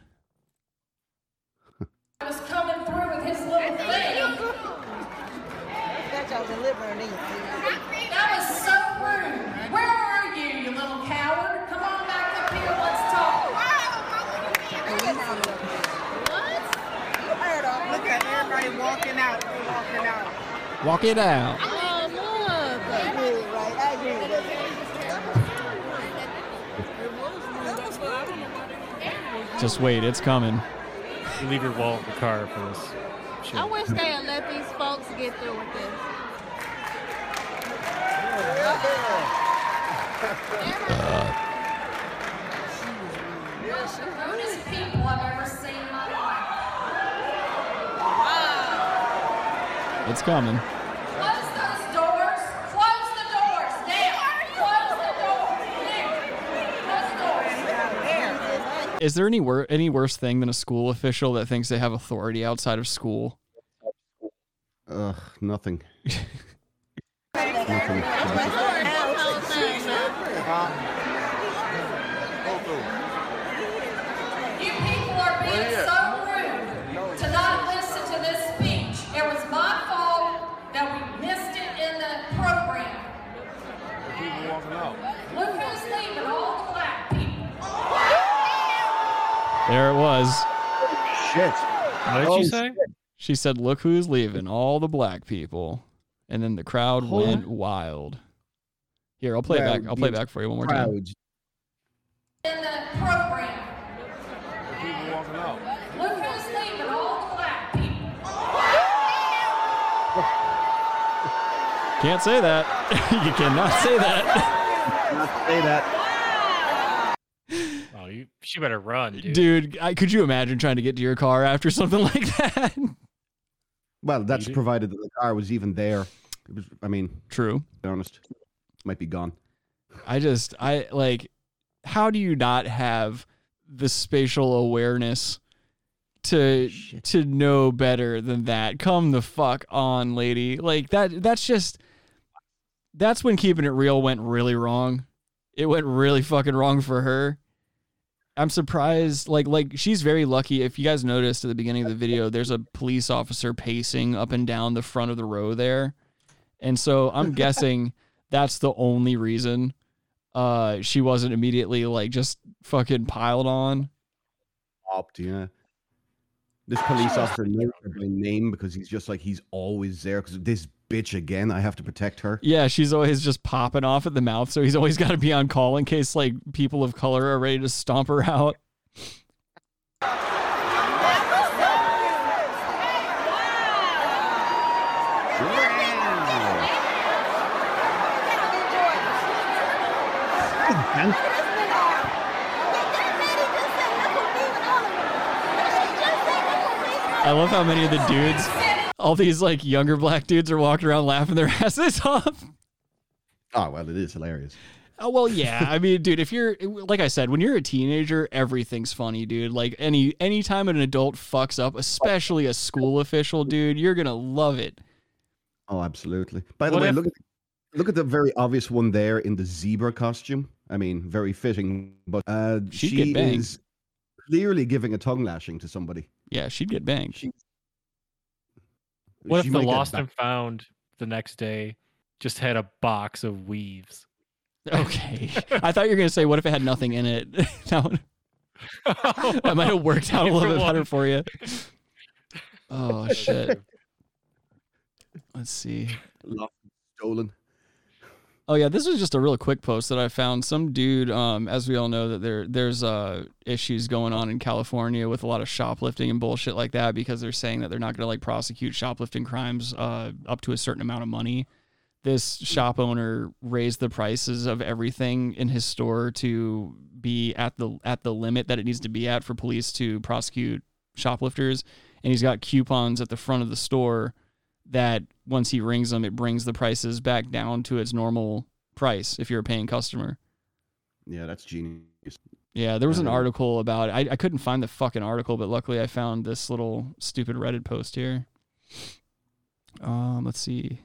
I was coming through with his little thing. That y'all delivering these. That was so rude. Where are you, you little coward? Come on back up here. Let's talk. Wow. Everybody walking out, walking out. Walk it out. Oh, look. I agree, right? I agree. It was Just wait, it's coming. You leave your wallet in the car for this. Shit. I wish they had let these folks get through with this. Uh, She's the rudest people I've ever seen in my life. It's coming. Close those doors. Close the doors. Damn. Close the doors. Close the doors. Is there any, wor- any worse thing than a school official that thinks they have authority outside of school? Ugh, nothing. nothing. You people are being so rude to not listen to this speech. It was my that we missed it in the program. People walking out. Look who's leaving, all the black people. There it was. Shit. What did oh, she say? Shit. She said, look who's leaving, all the black people. And then the crowd oh. went wild. Here, I'll play yeah, back. I'll play back for you one more time. In the program. People walking out. Look who's leaving, all the black people. Can't say that. You cannot say that. Not say that. Oh, you! She better run, dude. Dude, I, could you imagine trying to get to your car after something like that? Well, that's provided that the car was even there. It was. I mean, true. To be honest, might be gone. I just, I like. How do you not have the spatial awareness to Shit. to know better than that? Come the fuck on, lady. Like that. That's just. That's when keeping it real went really wrong. It went really fucking wrong for her. I'm surprised. Like, like she's very lucky. If you guys noticed at the beginning of the video, there's a police officer pacing up and down the front of the row there. And so I'm guessing that's the only reason uh, she wasn't immediately like just fucking piled on. Opt, yeah. This police officer knows her by name because he's just like, he's always there because this bitch again. I have to protect her. Yeah, she's always just popping off at the mouth, so he's always got to be on call in case like people of color are ready to stomp her out. Wow. I love how many of the dudes, all these like younger black dudes are walking around laughing their asses off. Oh, well, it is hilarious. Oh, well, yeah. I mean, dude, if you're, like I said, when you're a teenager, everything's funny, dude. Like any, any time an adult fucks up, especially a school official, dude, you're going to love it. Oh, absolutely. By the what way, if- look at the, look at the very obvious one there in the zebra costume. I mean, very fitting, but uh, she get banged. Is clearly giving a tongue lashing to somebody. Yeah, she'd get banged. She, what if the lost and found the next day just had a box of weaves? Okay. I thought you were going to say, what if it had nothing in it? That, would, that might have worked out a little bit better for you. Oh, shit. Let's see. Lost and stolen. Oh, yeah, this was just a real quick post that I found. Some dude, um, as we all know, that there there's uh, issues going on in California with a lot of shoplifting and bullshit like that because they're saying that they're not going to, like, prosecute shoplifting crimes uh, up to a certain amount of money. This shop owner raised the prices of everything in his store to be at the at the limit that it needs to be at for police to prosecute shoplifters, and he's got coupons at the front of the store that once he rings them, it brings the prices back down to its normal price if you're a paying customer. Yeah, that's genius. Yeah, there was an article about it. I, I couldn't find the fucking article, but luckily I found this little stupid Reddit post here. Um, let's see.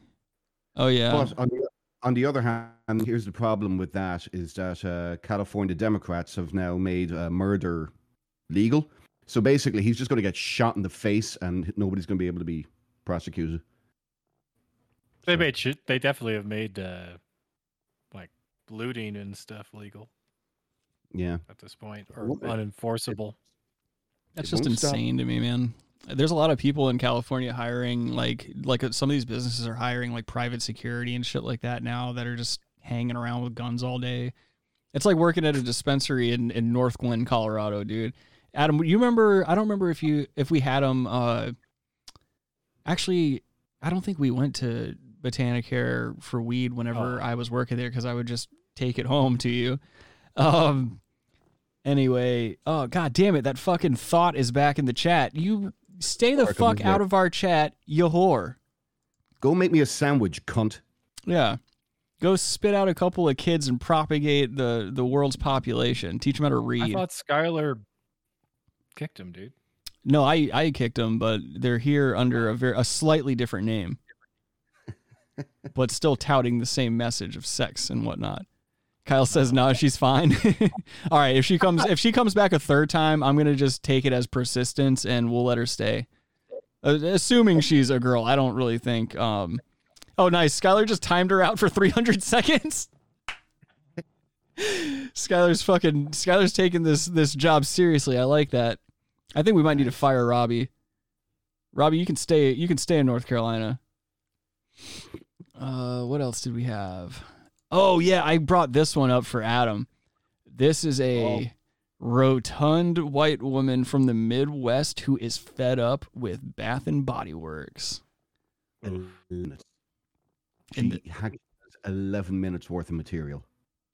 Oh, yeah. But on the, on the other hand, here's the problem with that is that uh, California Democrats have now made uh, murder legal. So basically, he's just going to get shot in the face and nobody's going to be able to be prosecuted. They so. made shit. They definitely have made uh, like looting and stuff legal. Yeah, at this point, or unenforceable. That's just insane stop. to me, man. There's a lot of people in California hiring, like, like some of these businesses are hiring like private security and shit like that now that are just hanging around with guns all day. It's like working at a dispensary in, in North Glen, Colorado, dude. Adam, you remember? I don't remember if you if we had them. Uh, actually, I don't think we went to Botanicare for weed whenever oh. I was working there because I would just take it home to you. Um, anyway, oh, god damn it, that fucking thought is back in the chat. You stay the fuck out of our chat, you whore. Go make me a sandwich, cunt. Yeah. Go spit out a couple of kids and propagate the, the world's population. Teach them how to read. I thought Skylar kicked him, dude. No, I, I kicked them, but they're here under a very, a slightly different name, but still touting the same message of sex and whatnot. Kyle says, no, she's fine. All right. If she comes, if she comes back a third time, I'm going to just take it as persistence and we'll let her stay. Uh, assuming she's a girl. I don't really think. Um, oh, nice. Skylar just timed her out for three hundred seconds. Skylar's fucking Skylar's taking this, this job seriously. I like that. I think we might need to fire Robbie. Robbie, you can stay. You can stay in North Carolina. Uh, what else did we have? Oh yeah, I brought this one up for Adam. This is a oh. rotund white woman from the Midwest who is fed up with Bath and Body Works. She the- has eleven minutes worth of material.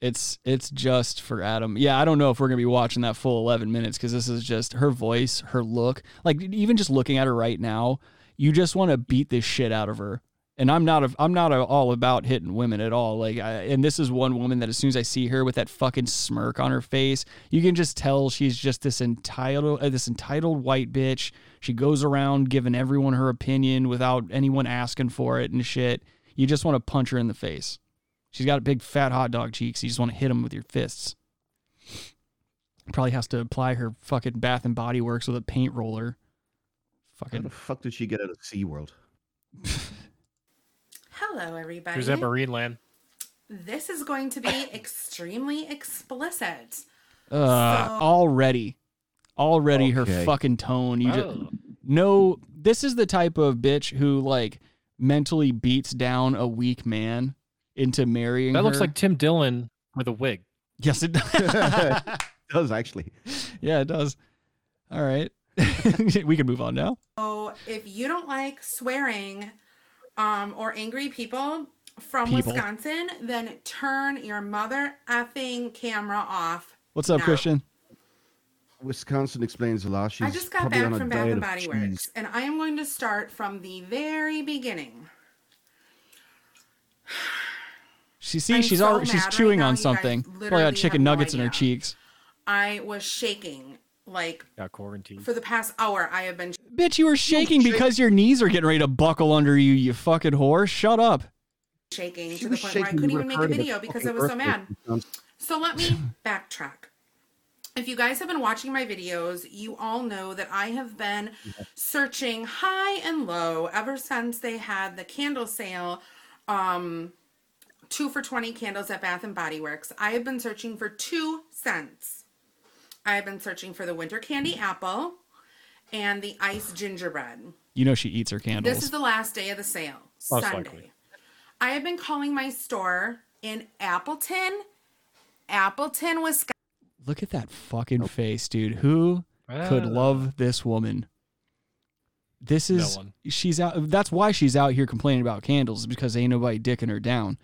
It's it's just for Adam. Yeah, I don't know if we're going to be watching that full eleven minutes because this is just her voice, her look. Like, even just looking at her right now, you just want to beat this shit out of her. And I'm not a, I'm not a, all about hitting women at all. Like, I, and this is one woman that as soon as I see her with that fucking smirk on her face, you can just tell she's just this entitled, uh, this entitled white bitch. She goes around giving everyone her opinion without anyone asking for it and shit. You just want to punch her in the face. She's got big, fat hot dog cheeks. You just want to hit them with your fists. Probably has to apply her fucking Bath and Body Works with a paint roller. Fucking. How the fuck did she get out of SeaWorld? Hello, everybody. Who's at Marineland? This is going to be extremely explicit. Uh, so... Already. Already okay. Her fucking tone. You oh. just, no, this is the type of bitch who, like, mentally beats down a weak man into marrying her. That looks like Tim Dillon with a wig. Yes, it does. It does, actually. Yeah, it does. All right. We can move on now. Oh, if you don't like swearing um, or angry people from people. Wisconsin, then turn your mother effing camera off. What's up, now. Christian? Wisconsin explains a lot. She's I just got back from Bath and Body Works, and I am going to start from the very beginning. She see, I'm she's so all she's chewing right on something. Probably got chicken nuggets no in her cheeks. I was shaking like got quarantined for the past hour. I have been. Bitch, you were shaking because your knees are getting ready to buckle under you. You fucking whore! Shut up. Shaking she to the point where I couldn't even make a video because I was so mad. So let me backtrack. If you guys have been watching my videos, you all know that I have been searching high and low ever since they had the candle sale, um, two for twenty candles at Bath and Body Works. I have been searching for two cents. I have been searching for the winter candy apple and the iced gingerbread. You know she eats her candles. This is the last day of the sale, Most Sunday. Likely. I have been calling my store in Appleton, Appleton, Wisconsin. Look at that fucking face, dude. Who uh, could love this woman? This is, no one. She's out. That's why she's out here complaining about candles, because ain't nobody dicking her down.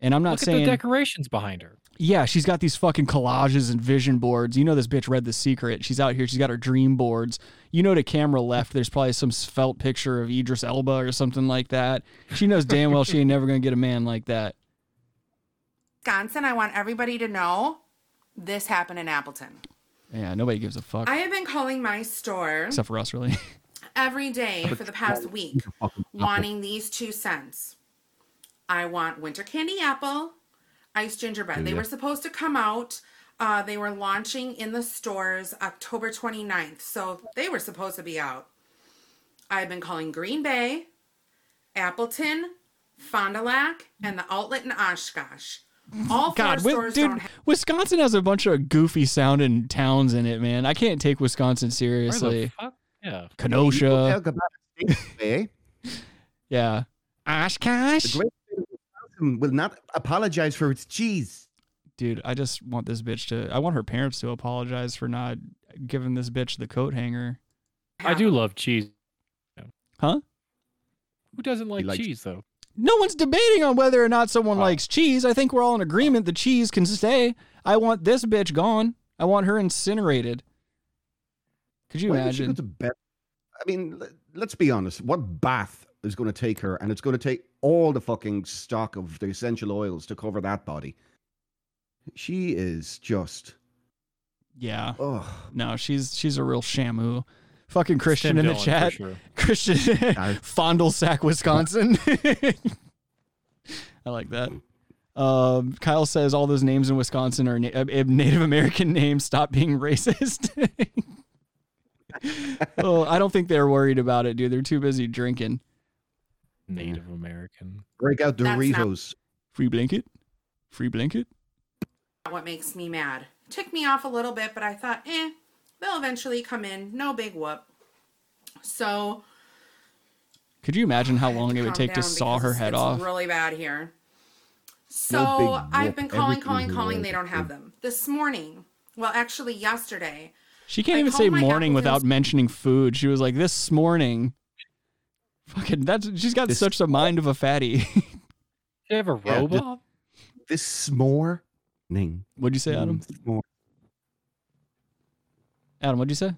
And I'm not Look saying. Look at the decorations behind her. Yeah, she's got these fucking collages and vision boards. You know this bitch read The Secret. She's out here. She's got her dream boards. You know to camera left, there's probably some svelte picture of Idris Elba or something like that. She knows damn well she ain't never going to get a man like that. Wisconsin, I want everybody to know. This happened in Appleton. Yeah, nobody gives a fuck. I have been calling my store. Except for us, really. Every day for the past week, wanting these two cents. I want winter candy apple, iced gingerbread. Yeah. They were supposed to come out. Uh, they were launching in the stores October twenty-ninth. So they were supposed to be out. I've been calling Green Bay, Appleton, Fond du Lac, and the outlet in Oshkosh. All God, dude, don't have- Wisconsin has a bunch of goofy sounding towns in it, man. I can't take Wisconsin seriously. Yeah. Kenosha. Yeah. Oshkosh. The great state of Wisconsin will not apologize for its cheese. Dude, I just want this bitch to, I want her parents to apologize for not giving this bitch the coat hanger. I do love cheese. Huh? Who doesn't like cheese, cheese, though? No one's debating on whether or not someone wow. likes cheese. I think we're all in agreement the cheese can stay. I want this bitch gone. I want her incinerated. Could you Why imagine? Did she go to Beth? I mean, let's be honest. What bath is going to take her? And it's going to take all the fucking stock of the essential oils to cover that body. She is just... Yeah. Ugh. No, she's she's a real Shamu. Fucking Christian in the chat. Sure. Christian Fond du Lac, Wisconsin. I like that. Um, Kyle says all those names in Wisconsin are na- Native American names. Stop being racist. Oh, I don't think they're worried about it, dude. They're too busy drinking. Native American. Break out Doritos. Not- Free blanket. Free blanket. What makes me mad? Ticked me off a little bit, but I thought, eh. They'll eventually come in. No big whoop. So. Could you imagine how long it would take to saw her head off? It's really bad here. So I've been calling, calling, calling. They don't have them. This morning. Well, actually yesterday. She can't even say morning without mentioning food. She was like, this morning. Fucking that's. She's got such a mind of a fatty. Did you have a robot? This morning. What'd you say, Adam? This morning. Adam, what'd you say?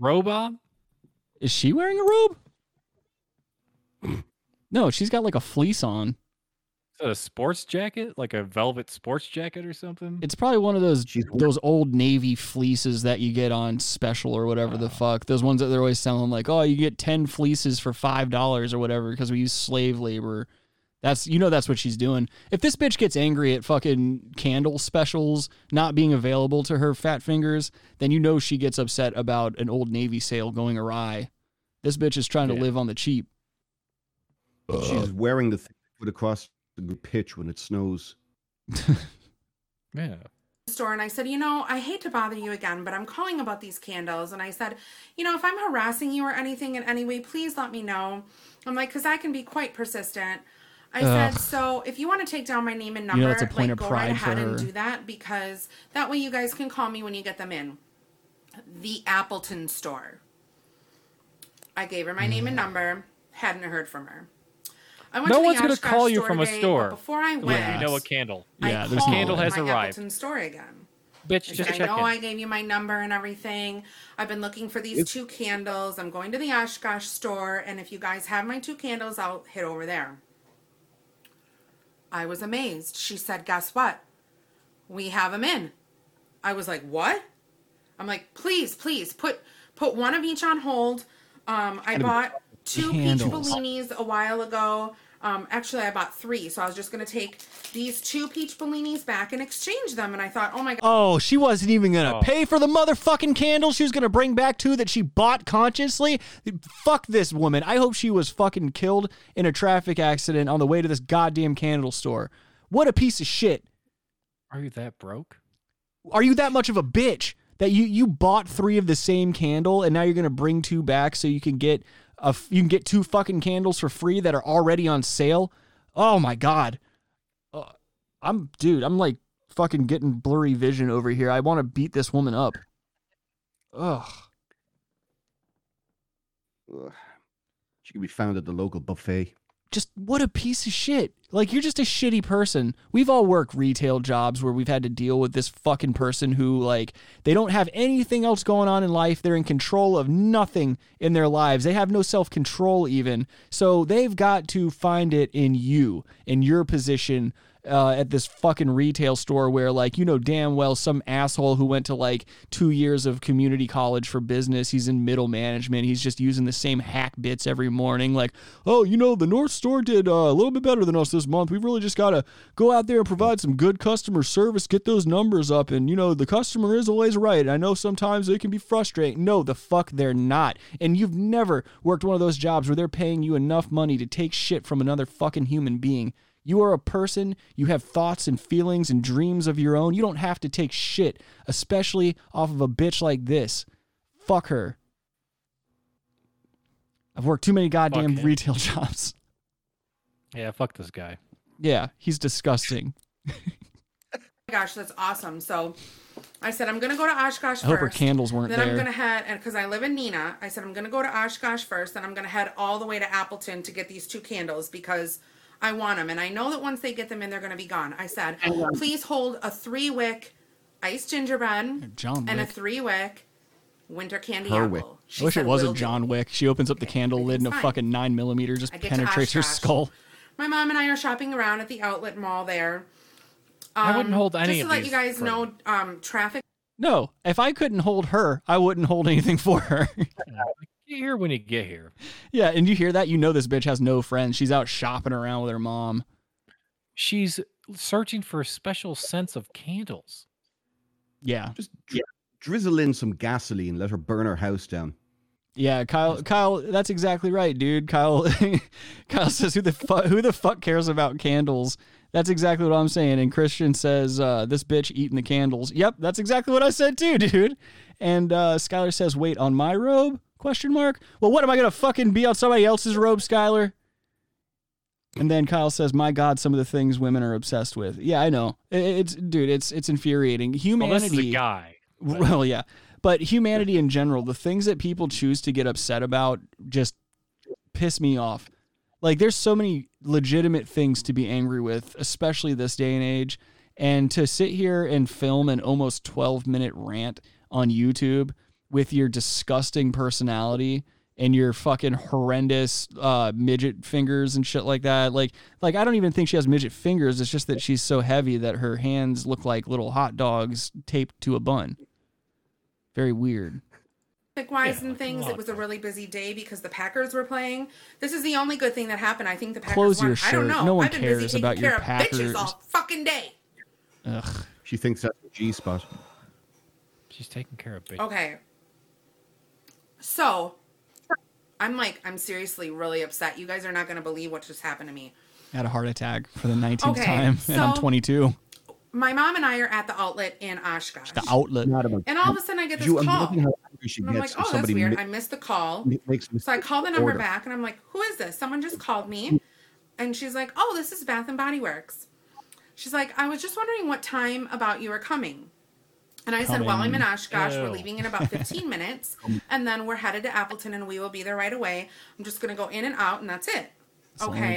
Robe on? Is she wearing a robe? No, she's got like a fleece on. Is that a sports jacket? Like a velvet sports jacket or something? It's probably one of those she's those Old Navy fleeces that you get on special or whatever oh. the fuck. Those ones that they're always selling like, oh, you get ten fleeces for five dollars or whatever because we use slave labor. That's you know that's what she's doing. If this bitch gets angry at fucking candle specials not being available to her fat fingers, then you know she gets upset about an Old Navy sale going awry. This bitch is trying yeah. to live on the cheap. She's wearing the thing put across the pitch when it snows. yeah. Store and I said, you know, I hate to bother you again, but I'm calling about these candles. And I said, you know, if I'm harassing you or anything in any way, please let me know. I'm like, because I can be quite persistent. I Ugh. said, so if you want to take down my name and number, you know, like, go right ahead and do that, because that way you guys can call me when you get them in. The Appleton store. I gave her my mm. name and number. Hadn't heard from her. I went no to the one's going to call you from a today, store. Before I went, yeah. you know a candle. Yeah, I there's candle has my arrived. Appleton store again. Bitch, like, just I check know in. I gave you my number and everything. I've been looking for these it's... two candles. I'm going to the Oshkosh store, and if you guys have my two candles, I'll hit over there. I was amazed. She said, guess what? We have them in. I was like, what? I'm like, please, please, put put one of each on hold. Um, I bought two candles. Peach Bellinis a while ago. Um, actually, I bought three, so I was just going to take these two Peach Bellinis back and exchange them. And I thought, oh, my God. Oh, she wasn't even going to oh. pay for the motherfucking candles she was going to bring back two that she bought consciously? Fuck this woman. I hope she was fucking killed in a traffic accident on the way to this goddamn candle store. What a piece of shit. Are you that broke? Are you that much of a bitch that you, you bought three of the same candle and now you're going to bring two back so you can get... A, you can get two fucking candles for free that are already on sale. Oh my God. Uh, I'm dude, I'm like fucking getting blurry vision over here. I want to beat this woman up. Ugh. She can be found at the local buffet. Just what a piece of shit. Like, you're just a shitty person. We've all worked retail jobs where we've had to deal with this fucking person who, like, they don't have anything else going on in life. They're in control of nothing in their lives. They have no self-control even. So they've got to find it in you, in your position uh, at this fucking retail store where, like, you know damn well some asshole who went to, like, two years of community college for business. He's in middle management. He's just using the same hack bits every morning. Like, oh, you know, the North Store did uh, a little bit better than us this month. We've really just got to go out there and provide some good customer service, get those numbers up, and, you know, the customer is always right. I know sometimes it can be frustrating. No, the fuck they're not. And you've never worked one of those jobs where they're paying you enough money to take shit from another fucking human being. You are a person. You have thoughts and feelings and dreams of your own. You don't have to take shit, especially off of a bitch like this. Fuck her. I've worked too many goddamn retail jobs. Yeah, fuck this guy. Yeah, he's disgusting. Oh my gosh, that's awesome. So I said, I'm going to go to Oshkosh first. I hope her candles weren't there. Then I'm going to head, and because I live in Neenah, I said, I'm going to go to Oshkosh first, then I'm going to head all the way to Appleton to get these two candles because I want them. And I know that once they get them in, they're going to be gone. I said, please hold a three-wick iced ginger bun John and Wick. a three-wick winter candy her apple. Wick. I wish said, it wasn't John Wick. She opens up okay, the candle lid and fine. a fucking nine millimeter just penetrates her skull. My mom and I are shopping around at the outlet mall there. Um, I wouldn't hold any of these. Just to let you guys know, um, traffic. No, if I couldn't hold her, I wouldn't hold anything for her. You hear when you get here. Yeah, and you hear that, you know this bitch has no friends. She's out shopping around with her mom. She's searching for a special scent of candles. Yeah. Just dri- yeah. drizzle in some gasoline. Let her burn her house down. Yeah, Kyle. Kyle, that's exactly right, dude. Kyle, Kyle says, "Who the fuck? Who the fuck cares about candles?" That's exactly what I'm saying. And Christian says, uh, "This bitch eating the candles." Yep, that's exactly what I said too, dude. And uh, Skylar says, "Wait, on my robe?" Question mark. Well, what am I gonna fucking be on somebody else's robe, Skylar? And then Kyle says, "My God, some of the things women are obsessed with." Yeah, I know. It's dude. It's it's infuriating. Humanity. Well, this is a guy. But... Well, yeah. But humanity in general, the things that people choose to get upset about just piss me off. Like, there's so many legitimate things to be angry with, especially this day and age. And to sit here and film an almost twelve minute rant on YouTube with your disgusting personality and your fucking horrendous uh, midget fingers and shit like that. Like, like I don't even think she has midget fingers. It's just that she's so heavy that her hands look like little hot dogs taped to a bun. Very weird. Traffic-wise yeah, and things, it was a really busy day because the Packers were playing. This is the only good thing that happened. I think the Packers Close won. Your shirt. I don't know. No one I've been cares busy about taking your care Packers. Of bitches all fucking day. Ugh. She thinks that's a G-spot. She's taking care of bitches. Okay. So, I'm like, I'm seriously really upset. You guys are not going to believe what just happened to me. I had a heart attack for the nineteenth okay, time, so- and I'm twenty-two. My mom and I are at the outlet in Oshkosh. The outlet. And all of a sudden I get this you, call. she and gets. I'm like, oh, that's weird. Mi- I missed the call. So I call the number order. back, and I'm like, who is this? Someone just called me. And she's like, oh, this is Bath and Body Works. She's like, I was just wondering what time about you are coming. And I coming. said, well, I'm in Oshkosh. Ew. We're leaving in about fifteen minutes. And then we're headed to Appleton, and we will be there right away. I'm just going to go in and out, and that's it. It's okay.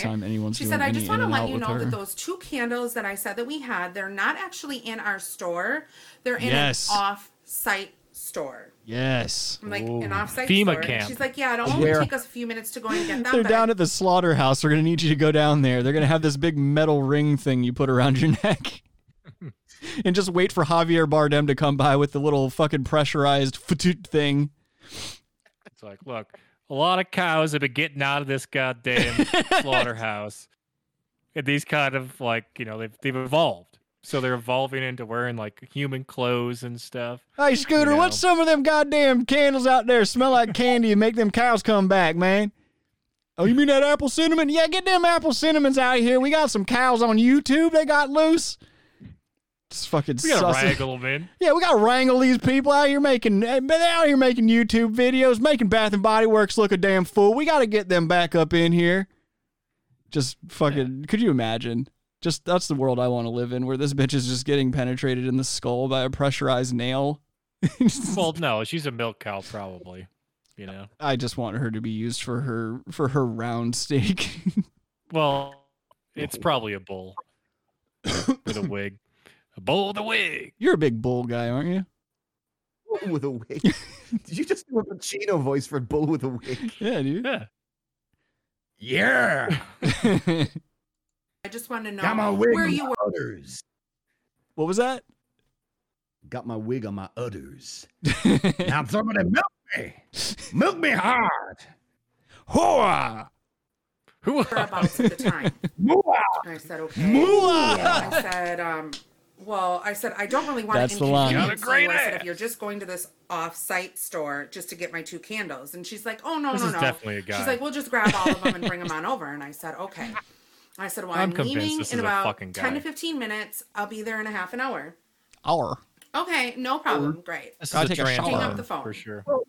She said, I just want to let you know her. that those two candles that I said that we had, they're not actually in our store. They're in yes. an off-site store. Yes. I'm like, Ooh. an off-site FEMA store. Camp. She's like, yeah, it'll only yeah. take us a few minutes to go and get that. They're back. Down at the slaughterhouse. We're going to need you to go down there. They're going to have this big metal ring thing you put around your neck. And just wait for Javier Bardem to come by with the little fucking pressurized fatoot thing. It's like, look. A lot of cows have been getting out of this goddamn slaughterhouse. And these kind of like, you know, they've they've evolved. So they're evolving into wearing like human clothes and stuff. Hey, Scooter, you know? What's some of them goddamn candles out there smell like candy and make them cows come back, man? Oh, you mean that apple cinnamon? Yeah, get them apple cinnamons out of here. We got some cows on YouTube. They got loose. Just fucking we gotta wrangle them in. Yeah, we gotta wrangle these people out here making out here making YouTube videos, making Bath and Body Works look a damn fool. We gotta get them back up in here. Just fucking yeah. Could you imagine? Just that's the world I want to live in, where this bitch is just getting penetrated in the skull by a pressurized nail. Well, no, she's a milk cow probably. You know. I just want her to be used for her for her round steak. Well, it's probably a bull with a wig. A bull with a wig. You're a big bull guy, aren't you? Bull with a wig. Did you just do a Pacino voice for bull with a wig? Yeah, dude. Yeah. Yeah. I just want to know Got my wig where on you my were. Udders. What was that? Got my wig on my udders. Now somebody milk me. Milk me hard. Hoa. Hoo-ah. For about the time. And I said, okay. Yeah. I said, um... Well, I said, I don't really want That's to inconvenience you. I said, if you're just going to this off-site store just to get my two candles. And she's like, oh, no, this no, no. Definitely a guy. She's like, we'll just grab all of them and bring them on over. And I said, okay. I said, well, I'm, I'm leaving in about ten to fifteen minutes. I'll be there in a half an hour. Hour. Okay, no problem. Hour. Great. I'll take a shower. Up the phone. For sure. Whoa.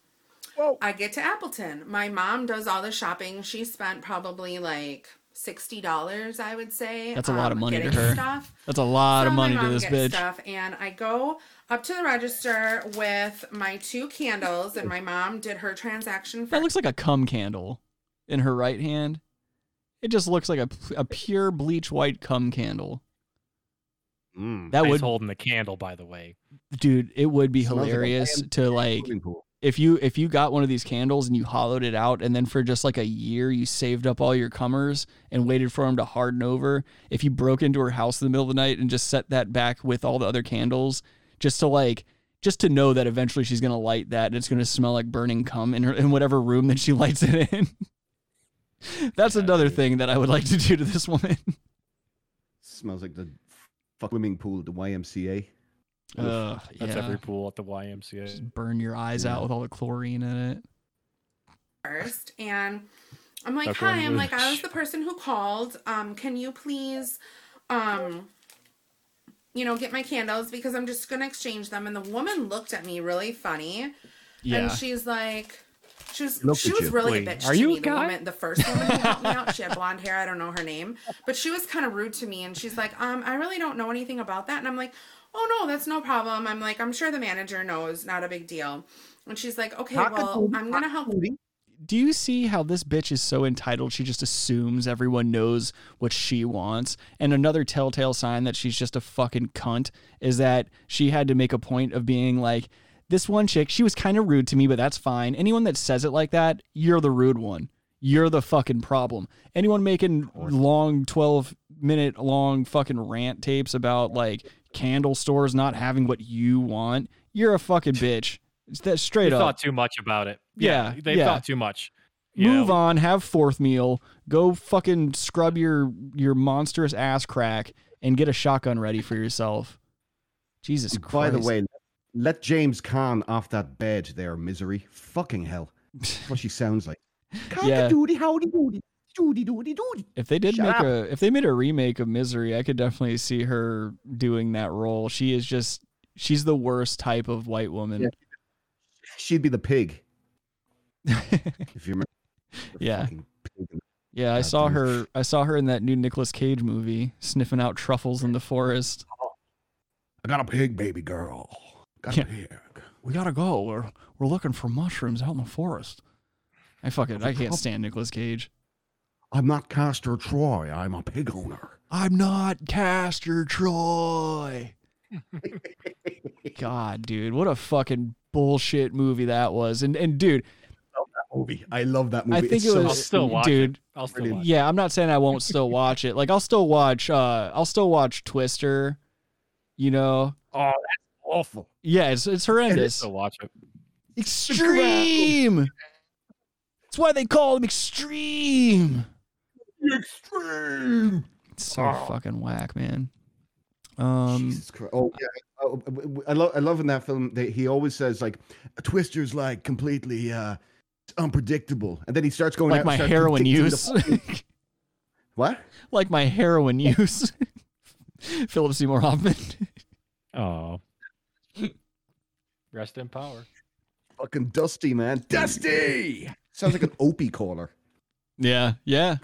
Whoa. I get to Appleton. My mom does all the shopping. She spent probably like... sixty dollars, I would say. That's a lot um, of money to her. Stuff. That's a lot so of money to this bitch. Stuff, and I go up to the register with my two candles, and my mom did her transaction first. That looks like a cum candle in her right hand. It just looks like a, a pure bleach white cum candle. Mm, that nice would holding the candle, by the way. Dude, it would be Smells hilarious like to like... If you if you got one of these candles and you hollowed it out, and then for just like a year you saved up all your cummers and waited for them to harden over, if you broke into her house in the middle of the night and just set that back with all the other candles, just to like just to know that eventually she's gonna light that and it's gonna smell like burning cum in her in whatever room that she lights it in. That's yeah, another dude. thing that I would like to do to this woman. Smells like the fuck swimming pool at the Y M C A. Uh, That's yeah. every pool at the Y M C A. Just burn your eyes yeah. out with all the chlorine in it. First, and I'm like, That's hi, I'm like, I was the person who called. Um, can you please, um, you know, get my candles because I'm just gonna exchange them. And the woman looked at me really funny, yeah. and she's like, she was, Look she was you. really Wait, a bitch are to you me. A guy? The woman, the first woman who helped me out, she had blonde hair. I don't know her name, but she was kind of rude to me, and she's like, um, I really don't know anything about that, and I'm like. Oh, no, that's no problem. I'm like, I'm sure the manager knows. Not a big deal. And she's like, okay, well, I'm going to help you. Do you see how this bitch is so entitled? She just assumes everyone knows what she wants. And another telltale sign that she's just a fucking cunt is that she had to make a point of being like, this one chick, she was kind of rude to me, but that's fine. Anyone that says it like that, you're the rude one. You're the fucking problem. Anyone making long twelve minute long fucking rant tapes about like candle stores not having what you want, you're a fucking bitch. It's that straight they up. They thought too much about it. Yeah. yeah they yeah. thought too much. You Move know. on, have fourth meal, go fucking scrub your, your monstrous ass crack and get a shotgun ready for yourself. Jesus Christ. By the way, let James Caan off that bed there, misery. Fucking hell. That's what she sounds like. Yeah. Doody, howdy, doody, doody, doody, doody. If they did Shut make up. a, if they made a remake of Misery, I could definitely see her doing that role. She is just, she's the worst type of white woman. Yeah. She'd be the pig. If you remember. Yeah. Yeah, I saw her I saw her in that new Nicolas Cage movie sniffing out truffles in the forest. I got a pig, baby girl. Got yeah. a pig. We gotta go. We're we're looking for mushrooms out in the forest. I fuck it. I can't stand Nicolas Cage. I'm not Castor Troy. I'm a pig owner. I'm not Castor Troy. God, dude, what a fucking bullshit movie that was. And and dude, I love that movie. I love that movie. I think it's it was. I'll still watch dude, it. I'll still watch yeah, I'm not saying I won't still watch it. Like I'll still watch. Uh, I'll still watch Twister. You know. Oh, that's awful. Yeah, it's it's horrendous. I'll still watch it. Extreme. That's why they call him Extreme. Extreme. It's so oh. fucking whack, man. Um, Jesus Christ. Oh, yeah. Oh, I love I love in that film that he always says like Twister's like completely uh, unpredictable, and then he starts going like out my and heroin use. What? Like my heroin use. Philip Seymour Hoffman. Oh. Rest in power. Fucking Dusty, man. Dusty. Sounds like an Opie caller. Yeah, yeah.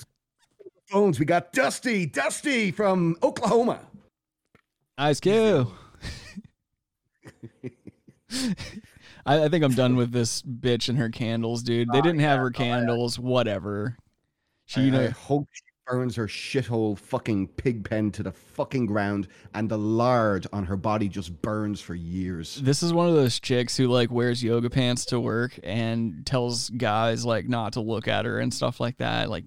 Phones. We got Dusty, Dusty from Oklahoma. Ice Cube. I, I think I'm done with this bitch and her candles, dude. They didn't have her candles. Whatever. She, you know, I hope she burns her shithole fucking pig pen to the fucking ground, and the lard on her body just burns for years. This is one of those chicks who like wears yoga pants to work and tells guys like not to look at her and stuff like that. Like,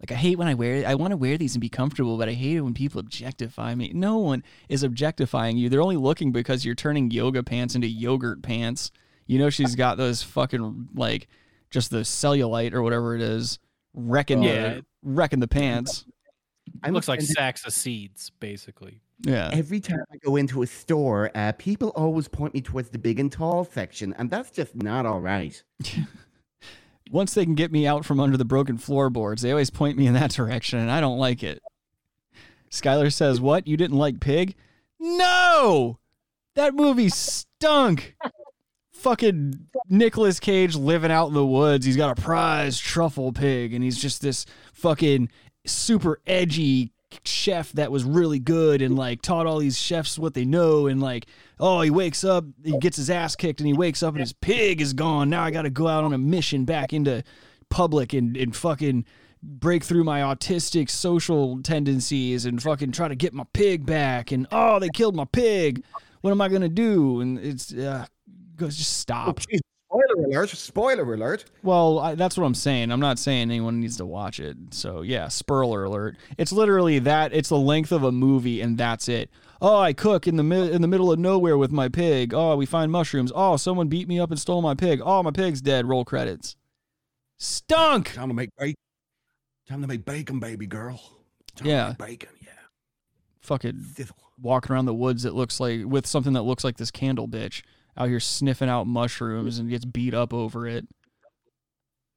like I hate when I wear it. I want to wear these and be comfortable, but I hate it when people objectify me. No one is objectifying you. They're only looking because you're turning yoga pants into yogurt pants. You know she's got those fucking like just the cellulite or whatever it is wrecking yeah. the wrecking the pants. It looks like sacks of seeds, basically. Yeah. Every time I go into a store, uh, people always point me towards the big and tall section, and that's just not all right. Once they can get me out from under the broken floorboards, they always point me in that direction, and I don't like it. Skylar says, what? You didn't like Pig? No! That movie stunk! Fucking Nicolas Cage living out in the woods. He's got a prize truffle pig, and he's just this fucking super edgy chef that was really good and like taught all these chefs what they know, and like oh he wakes up, he gets his ass kicked, and he wakes up and his pig is gone. Now I gotta go out on a mission back into public and, and fucking break through my autistic social tendencies and fucking try to get my pig back, and oh they killed my pig, what am I gonna do? And it's uh goes just stop. Oh, spoiler alert, spoiler alert. Well, I, that's what I'm saying. I'm not saying anyone needs to watch it. So yeah, spoiler alert. It's literally that. It's the length of a movie and that's it. Oh, I cook in the mi- in the middle of nowhere with my pig. Oh, we find mushrooms. Oh, someone beat me up and stole my pig. Oh, my pig's dead. Roll credits. Stunk. Time to make bacon. Time to make bacon, baby girl. Time yeah. to make bacon, yeah. Fucking walking around the woods that looks like with something that looks like this candle bitch. Out here sniffing out mushrooms and gets beat up over it.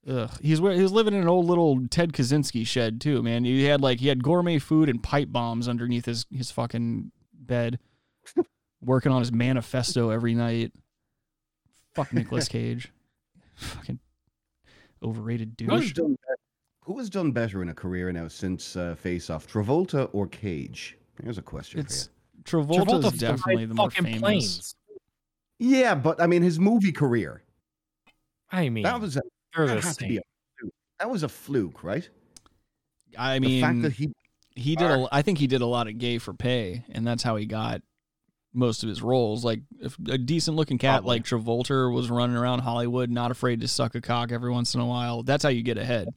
Ugh. He's he's living in an old little Ted Kaczynski shed too, man. He had like he had gourmet food and pipe bombs underneath his, his fucking bed, working on his manifesto every night. Fuck Nicolas Cage, fucking overrated douche. Who has done better in a career now since uh, Face Off, Travolta or Cage? Here's a question it's, for you. Travolta's, Travolta's definitely the more famous. Planes. Yeah, but I mean his movie career. I mean that was a, that had to be a fluke. That was a fluke, right? I mean the fact that he he did a, I think he did a lot of gay for pay, and that's how he got most of his roles. Like if a decent looking cat like Travolta was running around Hollywood, not afraid to suck a cock every once in a while. That's how you get ahead.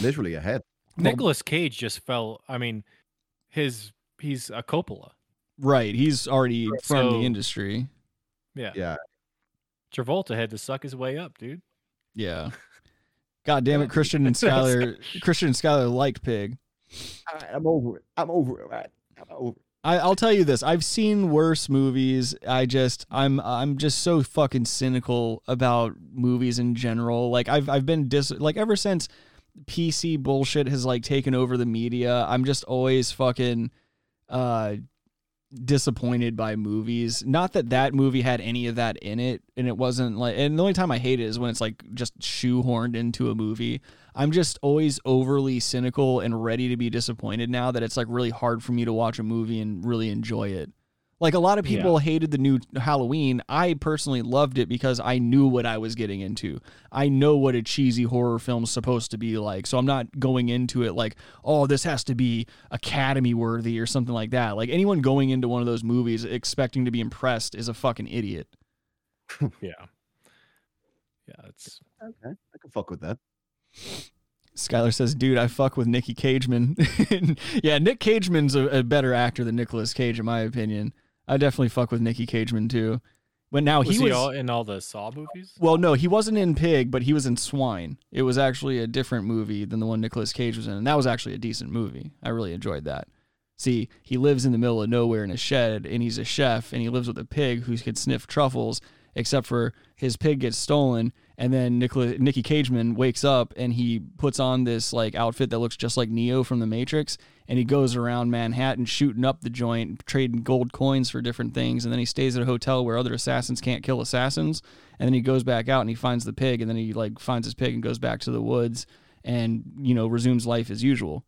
Literally ahead. Nicolas Cage just fell. I mean, his he's a Coppola. Right, he's already so, from the industry. Yeah. Yeah. Travolta had to suck his way up, dude. Yeah. God damn it, Christian and Skylar Christian and Skylar liked Pig. I, I'm over it. I'm over it, man. I'm over it. I, I'll tell you this. I've seen worse movies. I just I'm I'm just so fucking cynical about movies in general. Like I've I've been dis like ever since P C bullshit has like taken over the media, I'm just always fucking uh disappointed by movies. Not that that movie had any of that in it, and it wasn't like, and the only time I hate it is when it's like just shoehorned into a movie. I'm just always overly cynical and ready to be disappointed now that it's like really hard for me to watch a movie and really enjoy it. Like a lot of people yeah. hated the new Halloween. I personally loved it because I knew what I was getting into. I know what a cheesy horror film's supposed to be like. So I'm not going into it like, oh, this has to be Academy worthy or something like that. Like anyone going into one of those movies expecting to be impressed is a fucking idiot. yeah. Yeah. It's okay. I can fuck with that. Skylar says, dude, I fuck with Nicky Cageman. yeah. Nick Cageman's a, a better actor than Nicolas Cage, in my opinion. I definitely fuck with Nicky Cageman too. When now was he was he all in all the Saw movies? Well, no, he wasn't in Pig, but he was in Swine. It was actually a different movie than the one Nicolas Cage was in, and that was actually a decent movie. I really enjoyed that. See, he lives in the middle of nowhere in a shed, and he's a chef, and he lives with a pig who could sniff truffles, except for his pig gets stolen, and then Nicolas, Nicky Cageman wakes up, and he puts on this like outfit that looks just like Neo from The Matrix. And he goes around Manhattan shooting up the joint, trading gold coins for different things. And then he stays at a hotel where other assassins can't kill assassins. And then he goes back out and he finds the pig. And then he like finds his pig and goes back to the woods and, you know, resumes life as usual.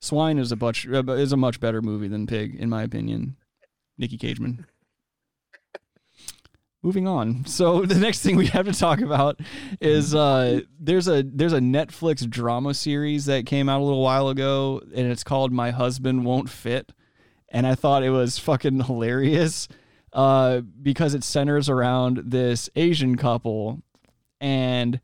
Swine is a much, is a much better movie than Pig, in my opinion. Nicky Cageman. Moving on. So the next thing we have to talk about is uh, there's a there's a Netflix drama series that came out a little while ago, and it's called My Husband Won't Fit. And I thought it was fucking hilarious uh, because it centers around this Asian couple. And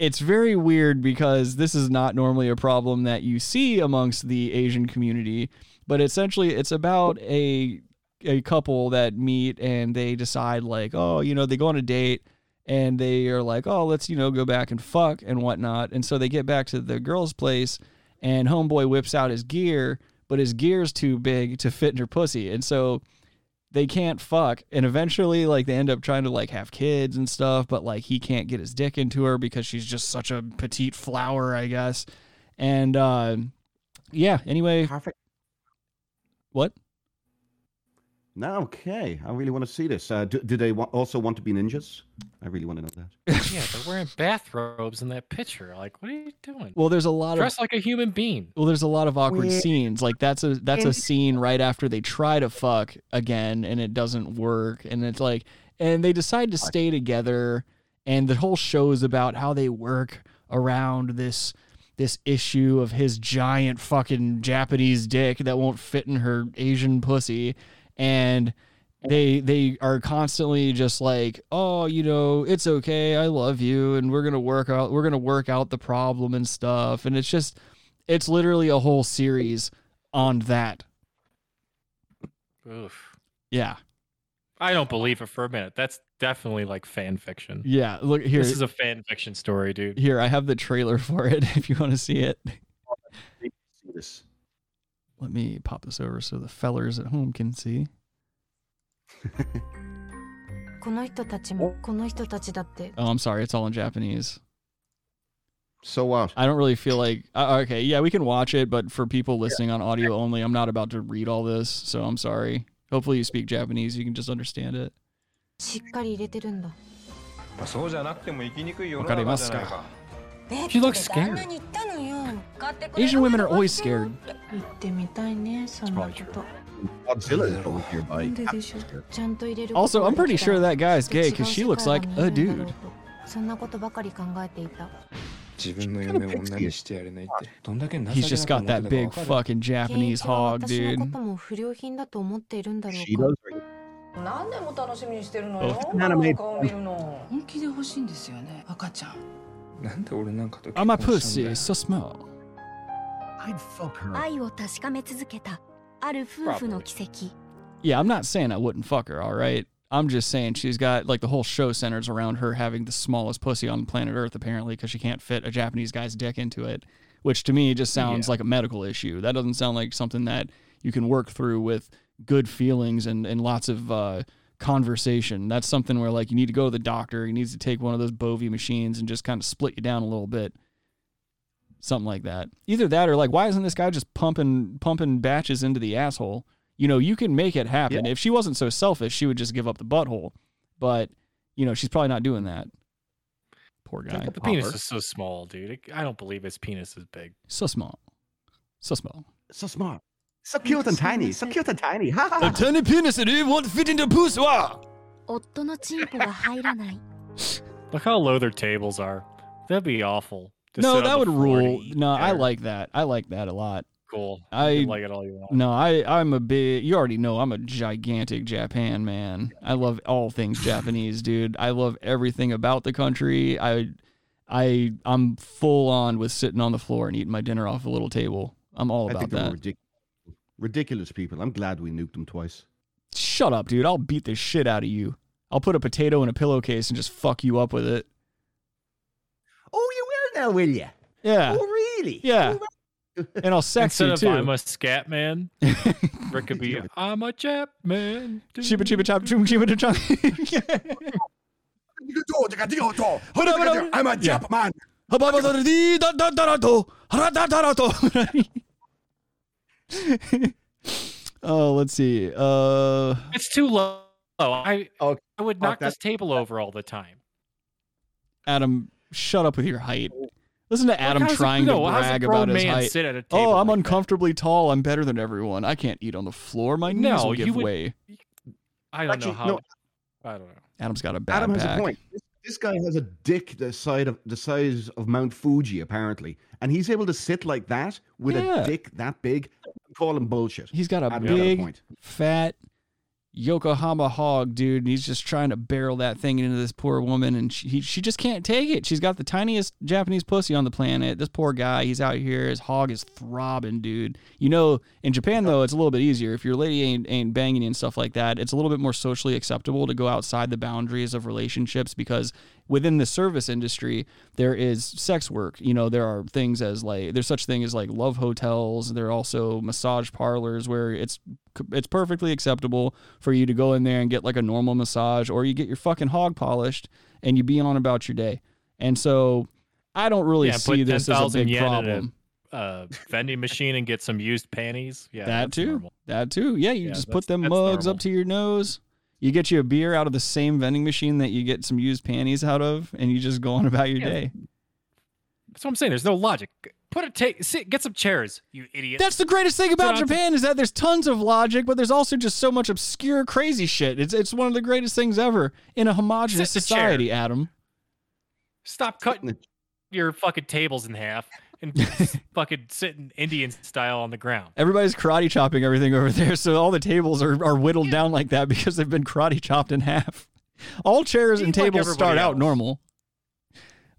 it's very weird because this is not normally a problem that you see amongst the Asian community, but essentially it's about a... a couple that meet and they decide like, oh, you know, they go on a date and they are like, oh, let's, you know, go back and fuck and whatnot. And so they get back to the girl's place and homeboy whips out his gear, but his gear's too big to fit in her pussy. And so they can't fuck. And eventually like they end up trying to like have kids and stuff, but like he can't get his dick into her because she's just such a petite flower, I guess. And, uh, yeah, anyway, perfect. What? No, okay. I really want to see this. Uh, do, do they wa- also want to be ninjas? I really want to know that. Yeah, they're wearing bathrobes in that picture. Like, what are you doing? Well, there's a lot Dress of... Dress like a human being. Well, there's a lot of awkward Weird. scenes. Like, that's a that's a scene right after they try to fuck again, and it doesn't work. And it's like... And they decide to stay together, and the whole show is about how they work around this... this issue of his giant fucking Japanese dick that won't fit in her Asian pussy... And they they are constantly just like, oh, you know, it's okay, I love you, and we're gonna work out we're gonna work out the problem and stuff. And it's just it's literally a whole series on that. Oof. Yeah. I don't believe it for a minute. That's definitely like fan fiction. Yeah, look here. This is a fan fiction story, dude. Here, I have the trailer for it if you want to see it. Let me pop this over so the fellers at home can see. Oh, I'm sorry. It's all in Japanese. So what? I don't really feel like... Uh, okay, yeah, we can watch it, but for people listening on audio only, I'm not about to read all this, so I'm sorry. Hopefully you speak Japanese. You can just understand it. Wakarimasu. She looks scared. Asian women are always scared. It's probably true. Also, I'm pretty sure that guy's gay because she looks like a dude. He's just got that big fucking Japanese hog, dude. She does. Oh. Oh, my pussy is so small. I'd fuck her. Yeah, I'm not saying I wouldn't fuck her, all right? I'm just saying she's got, like, the whole show centers around her having the smallest pussy on planet Earth, apparently, because she can't fit a Japanese guy's dick into it, which to me just sounds yeah. like a medical issue. That doesn't sound like something that you can work through with good feelings and, and lots of... Uh, conversation. That's something where like you need to go to the doctor. He needs to take one of those Bovie machines and just kind of split you down a little bit, something like that. Either that or like, why isn't this guy just pumping pumping batches into the asshole? You know, you can make it happen. Yeah. If she wasn't so selfish, she would just give up the butthole. But, you know, she's probably not doing that. Poor guy. The Popper. Penis is so small, dude. I don't believe his penis is big. So small. So small. So small. So cute and tiny. So cute and tiny. Ha ha. A tiny penis and it won't fit into poussoir. Look how low their tables are. That'd be awful. Just no, that would rule. No, there. I like that. I like that a lot. Cool. I you can like it all you want. No, I, I'm a big, you already know I'm a gigantic Japan man. I love all things Japanese, dude. I love everything about the country. I, I, I'm full on with sitting on the floor and eating my dinner off a little table. I'm all about I think that. Ridic- ridiculous people. I'm glad we nuked them twice. Shut up, dude. I'll beat the shit out of you. I'll put a potato in a pillowcase and just fuck you up with it. Oh, you will now, will you? Yeah. Oh, really? Yeah. Oh, and I'll sex Instead you, too. Instead of I'm a scat man, Rick could be, I'm a chap man. Chiba, chiba, chop, chiba, chiba, chop. I'm a chap man. Oh, let's see. Uh, it's too low. I okay. I would knock oh, this table over all the time. Adam, shut up with your height. Listen to Adam like, trying to brag about his height. Sit at a table oh, I'm like uncomfortably that. Tall. I'm better than everyone. I can't eat on the floor. My knees no, will give would, way. I don't Actually, know how. No, I don't know. Adam's got a bad Adam has back. A point. This, this guy has a dick the size of the size of Mount Fuji, apparently, and he's able to sit like that with yeah. a dick that big. Call him bullshit. He's got a Adam big, got fat Yokohama hog, dude, and he's just trying to barrel that thing into this poor woman, and she he, she just can't take it. She's got the tiniest Japanese pussy on the planet. This poor guy, he's out here, his hog is throbbing, dude. You know, in Japan though, it's a little bit easier. If your lady ain't ain't banging you and stuff like that, it's a little bit more socially acceptable to go outside the boundaries of relationships, because within the service industry, there is sex work. You know, there are things as like there's such thing as like love hotels. There are also massage parlors where it's it's perfectly acceptable for you to go in there and get like a normal massage, or you get your fucking hog polished and you be on about your day. And so I don't really yeah, see this as a big problem. A, uh, vending machine and get some used panties. Yeah, that too. Normal. That too. Yeah. You yeah, just put them mugs normal. Up to your nose. You get you a beer out of the same vending machine that you get some used panties out of, and you just go on about your yeah. day. That's what I'm saying. There's no logic. Put a take, sit, get some chairs, you idiot. That's the greatest thing about Japan is that there's tons of logic, but there's also just so much obscure, crazy shit. It's it's one of the greatest things ever in a homogenous society, chair. Adam. Stop cutting your fucking tables in half and fucking sitting Indian style on the ground. Everybody's karate chopping everything over there, so all the tables are, are whittled yeah. down like that because they've been karate chopped in half. All chairs and tables like start else. Out normal.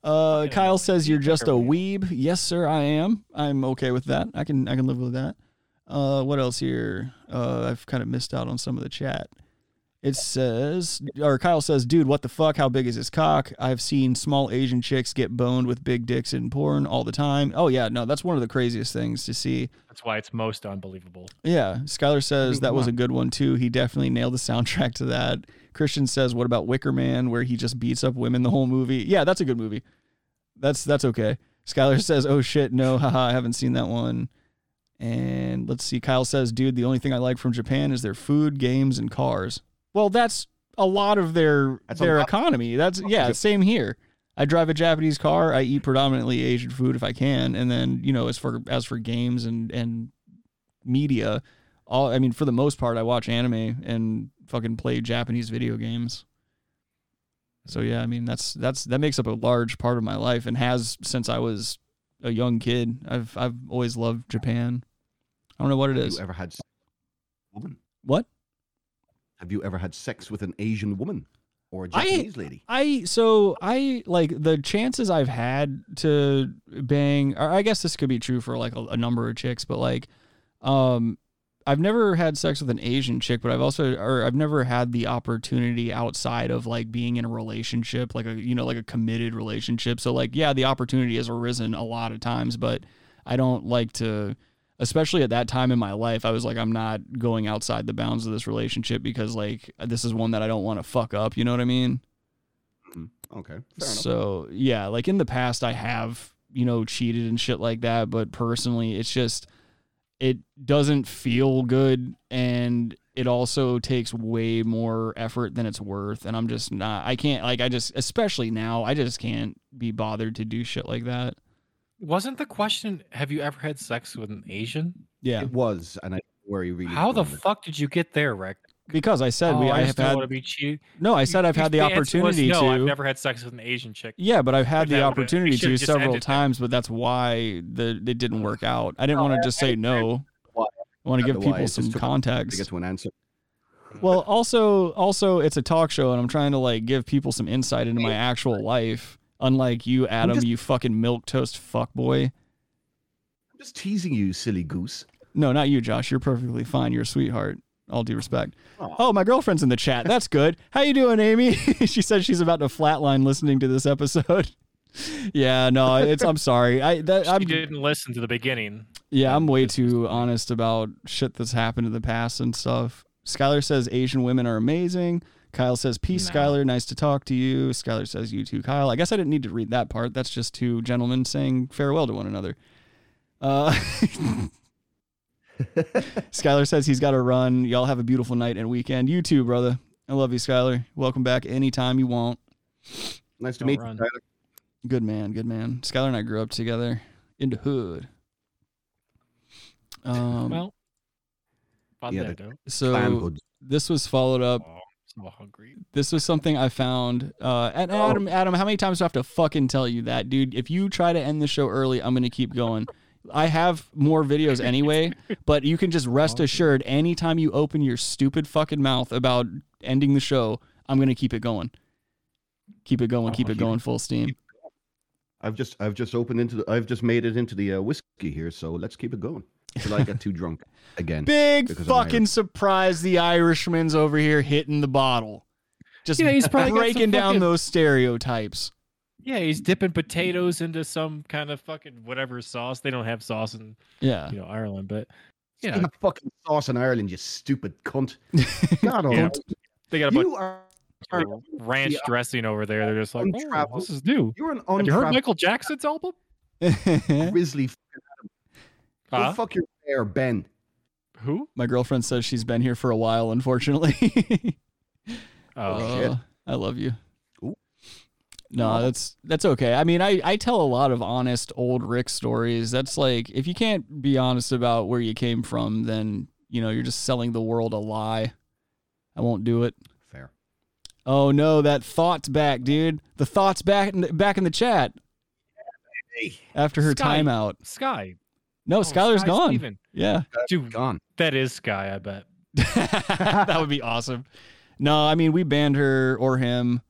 Uh, Kyle says you're just a weeb. Yes, sir, I am. I'm okay with that. I can I can live with that. Uh, what else here? Uh, I've kind of missed out on some of the chat. It says, or Kyle says, dude, what the fuck? How big is his cock? I've seen small Asian chicks get boned with big dicks in porn all the time. Oh, yeah, no, that's one of the craziest things to see. That's why it's most unbelievable. Yeah, Skylar says that was a good one, too. He definitely nailed the soundtrack to that. Christian says, what about Wicker Man, where he just beats up women the whole movie? Yeah, that's a good movie. That's that's okay. Skylar says, oh, shit, no, haha, I haven't seen that one. And let's see, Kyle says, dude, the only thing I like from Japan is their food, games, and cars. Well, that's a lot of their that's their economy. That's yeah, same here. I drive a Japanese car. I eat predominantly Asian food if I can, and then you know, as for as for games and, and media, all I mean, for the most part, I watch anime and fucking play Japanese video games. So yeah, I mean, that's that's that makes up a large part of my life and has since I was a young kid. I've I've always loved Japan. I don't know what it Have is. You ever had sex with a woman? What? Have you ever had sex with an Asian woman or a Japanese I, lady? I so I like the chances I've had to bang, or I guess this could be true for like a, a number of chicks, but like, um, I've never had sex with an Asian chick, but I've also, or I've never had the opportunity outside of like being in a relationship, like a, you know, like a committed relationship. So like, yeah, the opportunity has arisen a lot of times, but I don't like to. Especially at that time in my life, I was like, I'm not going outside the bounds of this relationship because, like, this is one that I don't want to fuck up. You know what I mean? Okay. Fair so, enough. Yeah, like in the past, I have, you know, cheated and shit like that. But personally, it's just, it doesn't feel good, and it also takes way more effort than it's worth. And I'm just not, I can't, like, I just, especially now, I just can't be bothered to do shit like that. Wasn't the question, have you ever had sex with an Asian? Yeah, it was. And I worry. Really How the it. fuck did you get there, Rick? Because I said oh, we, I, I have had, want to be cheap. No, I said I've had the opportunity was, no, to. No, I've never had sex with an Asian chick. Yeah, but I've had the opportunity to several times, there. but that's why the it didn't work out. I didn't no, want to I, just say I, no. I, I want to give people some context. To get to an answer. Well, also, also, it's a talk show, and I'm trying to like give people some insight into my actual life. Unlike you, Adam, just, you fucking milquetoast fuckboy. I'm just teasing you, silly goose. No, not you, Josh. You're perfectly fine. You're a sweetheart. All due respect. Aww. Oh, my girlfriend's in the chat. That's good. How you doing, Amy? She said she's about to flatline listening to this episode. Yeah, no, it's. I'm sorry. I that, I'm, she didn't listen to the beginning. Yeah, I'm way too honest about shit that's happened in the past and stuff. Skylar says Asian women are amazing. Kyle says, peace, nah. Skylar. Nice to talk to you. Skylar says, you too, Kyle. I guess I didn't need to read that part. That's just two gentlemen saying farewell to one another. Uh... Skylar says he's got to run. Y'all have a beautiful night and weekend. You too, brother. I love you, Skylar. Welcome back anytime you want. Nice to Don't meet run. you, Skylar. Good man, good man. Skylar and I grew up together in the hood. Um, well, yeah, there, the so this was followed up. Oh, I'm so hungry. This was something I found. Uh, and Adam, Adam, how many times do I have to fucking tell you that, dude? If you try to end the show early, I'm going to keep going. I have more videos anyway, but you can just rest assured anytime you open your stupid fucking mouth about ending the show, I'm going to keep it going. Keep it going, keep it going full steam. I've just I've just opened into the, I've just made it into the uh, whiskey here, so let's keep it going. Until I get too drunk again. Big fucking surprise, the Irishman's over here hitting the bottle. Just yeah, he's probably breaking down fucking... those stereotypes. Yeah, he's dipping potatoes into some kind of fucking whatever sauce. They don't have sauce in yeah. you know, Ireland, but you know. Fucking sauce in Ireland, you stupid cunt. God, yeah. They got a bunch are, of ranch dressing over there. They're just like, oh, this is new. You're an untraveled. Have you heard Michael Jackson's album? Grizzly fucking Adam. Huh? Fuck your hair, Ben. Who? My girlfriend says she's been here for a while, unfortunately. oh, uh, shit. I love you. No, that's that's okay. I mean, I, I tell a lot of honest old Rick stories. That's like, if you can't be honest about where you came from, then, you know, you're just selling the world a lie. I won't do it. Fair. Oh, no, that thought's back, dude. The thought's back in the, back in the chat. Yeah, after her Sky. timeout. Sky. No, oh, Skylar's Sky's gone. Steven. Yeah. Dude, gone. That is Sky, I bet. That would be awesome. No, I mean, we banned her or him.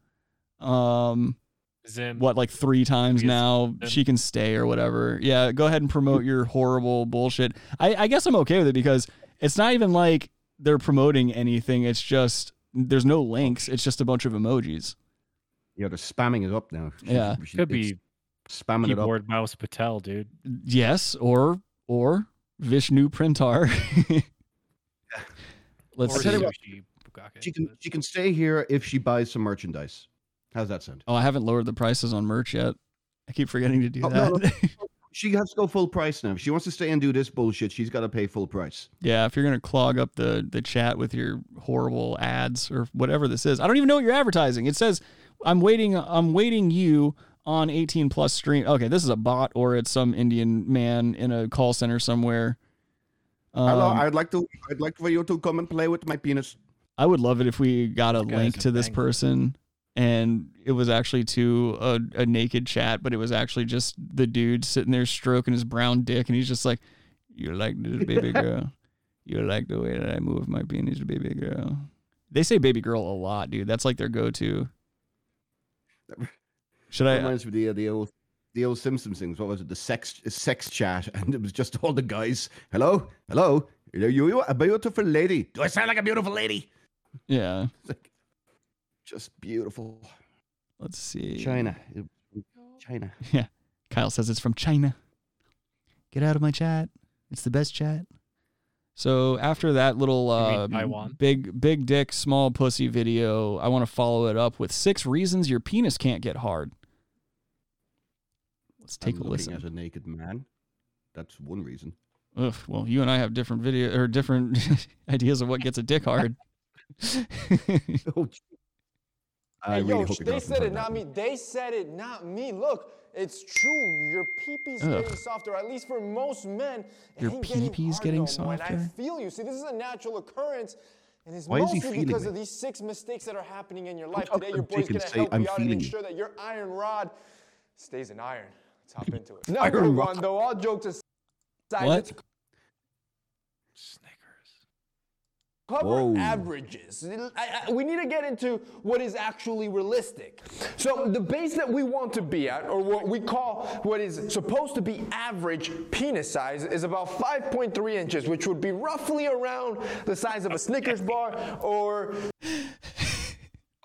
Um... Zim. What, like three times now? Zim. She can stay or whatever. Yeah, go ahead and promote your horrible bullshit. I, I guess I'm okay with it because it's not even like they're promoting anything. It's just there's no links. It's just a bunch of emojis. Yeah, they're spamming it up now. Yeah, she, could be spamming it up. Keyboard Mouse Patel, dude. Yes, or or Vishnu Printar. Let's or see. What, she can she can stay here if she buys some merchandise. How's that sound? Oh, I haven't lowered the prices on merch yet. I keep forgetting to do oh, that. No, no. She has to go full price now. If she wants to stay and do this bullshit, she's got to pay full price. Yeah, if you're going to clog up the, the chat with your horrible ads or whatever this is. I don't even know what you're advertising. It says, I'm waiting I'm waiting you on eighteen plus stream. Okay, this is a bot or it's some Indian man in a call center somewhere. Um, Hello, I'd like to. I'd like for you to come and play with my penis. I would love it if we got a link to this person. And it was actually to a, a naked chat, but it was actually just the dude sitting there stroking his brown dick. And he's just like, you like this baby girl. You like the way that I move my penis, baby girl. They say baby girl a lot, dude. That's like their go-to. Should that I? Reminds me of the, uh, the old, the old Simpsons things. What was it? The sex, sex chat. And it was just all the guys. Hello. Hello. Are you a beautiful lady? Do I sound like a beautiful lady? Yeah. Just beautiful. Let's see. China. China. Yeah. Kyle says it's from China. Get out of my chat. It's the best chat. So after that little uh, big big dick, small pussy video, I want to follow it up with six reasons your penis can't get hard. Let's take I'm a listen. Looking at a naked man. That's one reason. Ugh, well, you and I have different video or different ideas of what gets a dick hard. I hey, really yo, hope they said it, not me. They said it, not me. Look, it's true. Your pee-pee's getting softer, at least for most men. Your pee-pee's getting, getting softer? I feel you. See, this is a natural occurrence, and it's Why mostly because me? of these six mistakes that are happening in your life. Today, your boy's going to help you out and make sure that your iron rod stays an iron. Top into it. No, iron rod. Though, all jokes aside. What? It's... Cover Whoa. averages. I, I, we need to get into what is actually realistic. So the base that we want to be at, or what we call what is supposed to be average penis size, is about five point three inches, which would be roughly around the size of a Snickers bar or...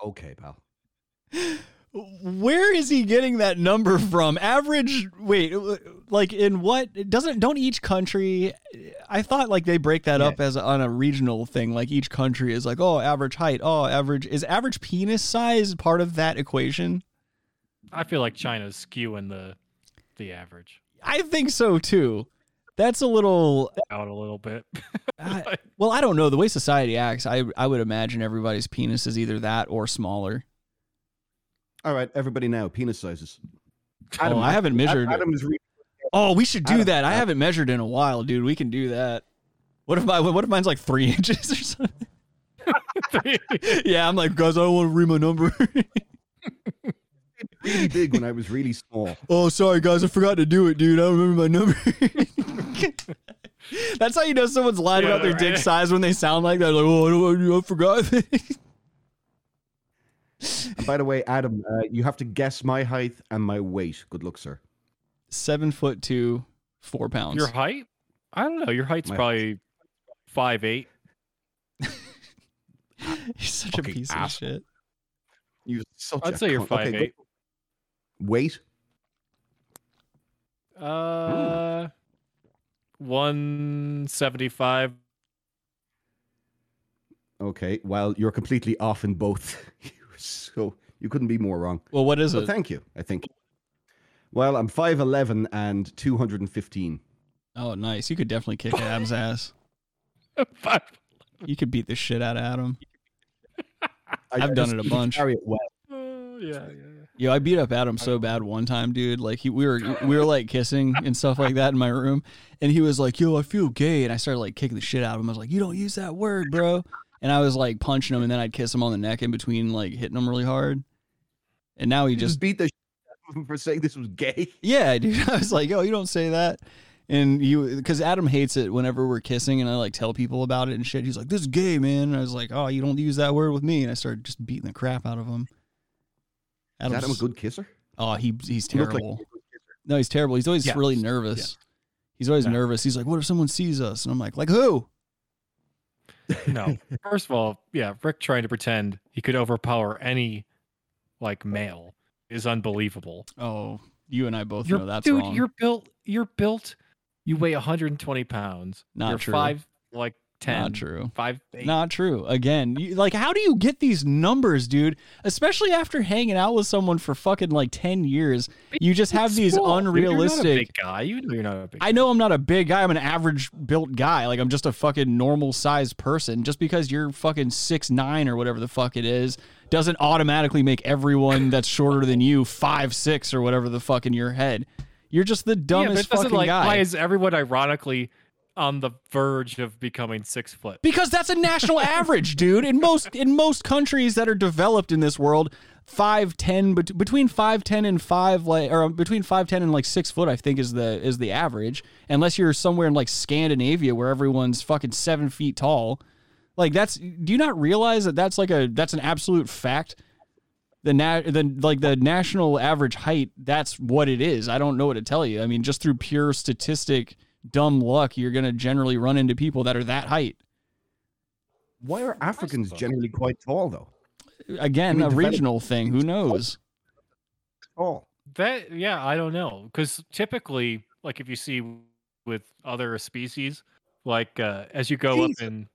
Okay, pal. Where is he getting that number from? Average, wait, like in what? Doesn't don't each country? I thought like they break that yeah. up as a, on a regional thing. Like each country is like, oh, average height. Oh, average is average penis size part of that equation? I feel like China's skewing the the average. I think so too. That's a little out a little bit. I, well, I don't know the way society acts. I I would imagine everybody's penis is either that or smaller. All right, everybody now, penis sizes. Adam, oh, I haven't measured. Adam is reading. Oh, we should do Adam, that. I haven't measured in a while, dude. We can do that. What if my what if mine's like three inches or something? Yeah, I'm like, guys, I don't want to read my number. Really big when I was really small. Oh, sorry, guys, I forgot to do it, dude. I don't remember my number. That's how you know someone's lying yeah, about their right? dick size when they sound like that. Like, oh, I, I forgot. And by the way, Adam, uh, you have to guess my height and my weight. Good luck, sir. Seven foot two, four pounds. Your height? I don't know. Your height's my probably height. five eight. You're such Fucking a piece ass. of shit. You're such I'd a say cunt. You're five okay, eight. Good. Weight? Uh, hmm. one seventy five. Okay. Well, you're completely off in both. So you couldn't be more wrong. Well, what is so it? Thank you, I think. Well, I'm five eleven and two hundred fifteen. Oh, nice. You could definitely kick Adam's ass. You could beat the shit out of Adam. I've done it a bunch. Carry it well. Uh, yeah, yeah. Yo, I beat up Adam so bad one time, dude. Like he, we were, we were like kissing and stuff like that in my room, and he was like, "Yo, I feel gay," and I started like kicking the shit out of him. I was like, "You don't use that word, bro." And I was like punching him, and then I'd kiss him on the neck in between, like hitting him really hard. And now he just, just beat the shit out of him for saying this was gay. Yeah, dude. I was like, "Yo, you don't say that." And you, because Adam hates it whenever we're kissing, and I like tell people about it and shit. He's like, "This is gay, man." And I was like, "Oh, you don't use that word with me." And I started just beating the crap out of him. Adam's, is Adam a good kisser? Oh, he he's terrible. He like no, he's terrible. He's always yeah. really nervous. Yeah. He's always yeah. nervous. He's like, "What if someone sees us?" And I'm like, "Like who?" No. First of all, yeah, Rick trying to pretend he could overpower any like male is unbelievable. Oh, you and I both you're, know that's dude, wrong. Dude, you're built you're built, you weigh one hundred twenty pounds. Not you're true. Five like ten. Not true. Five eight. Not true. Again, you, like how do you get these numbers, dude? Especially after hanging out with someone for fucking like ten years. You just have it's these cool. unrealistic dude, you're not a big guy. You know you're not a big guy. I know I'm not a big guy. I'm an average built guy. Like I'm just a fucking normal sized person. Just because you're fucking six nine or whatever the fuck it is doesn't automatically make everyone that's shorter than you five six or whatever the fuck in your head. You're just the dumbest yeah, but it doesn't, fucking like, guy. Why is everyone ironically on the verge of becoming six foot? Because that's a national average, dude. In most in most countries that are developed in this world, five ten but between five ten and five like or between five ten and like six foot, I think is the is the average. Unless you're somewhere in like Scandinavia where everyone's fucking seven feet tall, like that's. Do you not realize that that's like a that's an absolute fact? The na- the like the national average height, that's what it is. I don't know what to tell you. I mean, just through pure statistic. Dumb luck, you're going to generally run into people that are that height. Why are Africans generally quite tall, though? Again, a regional thing. Who knows? Oh, that yeah, I don't know. Because typically, like if you see with other species, like uh, as you go up in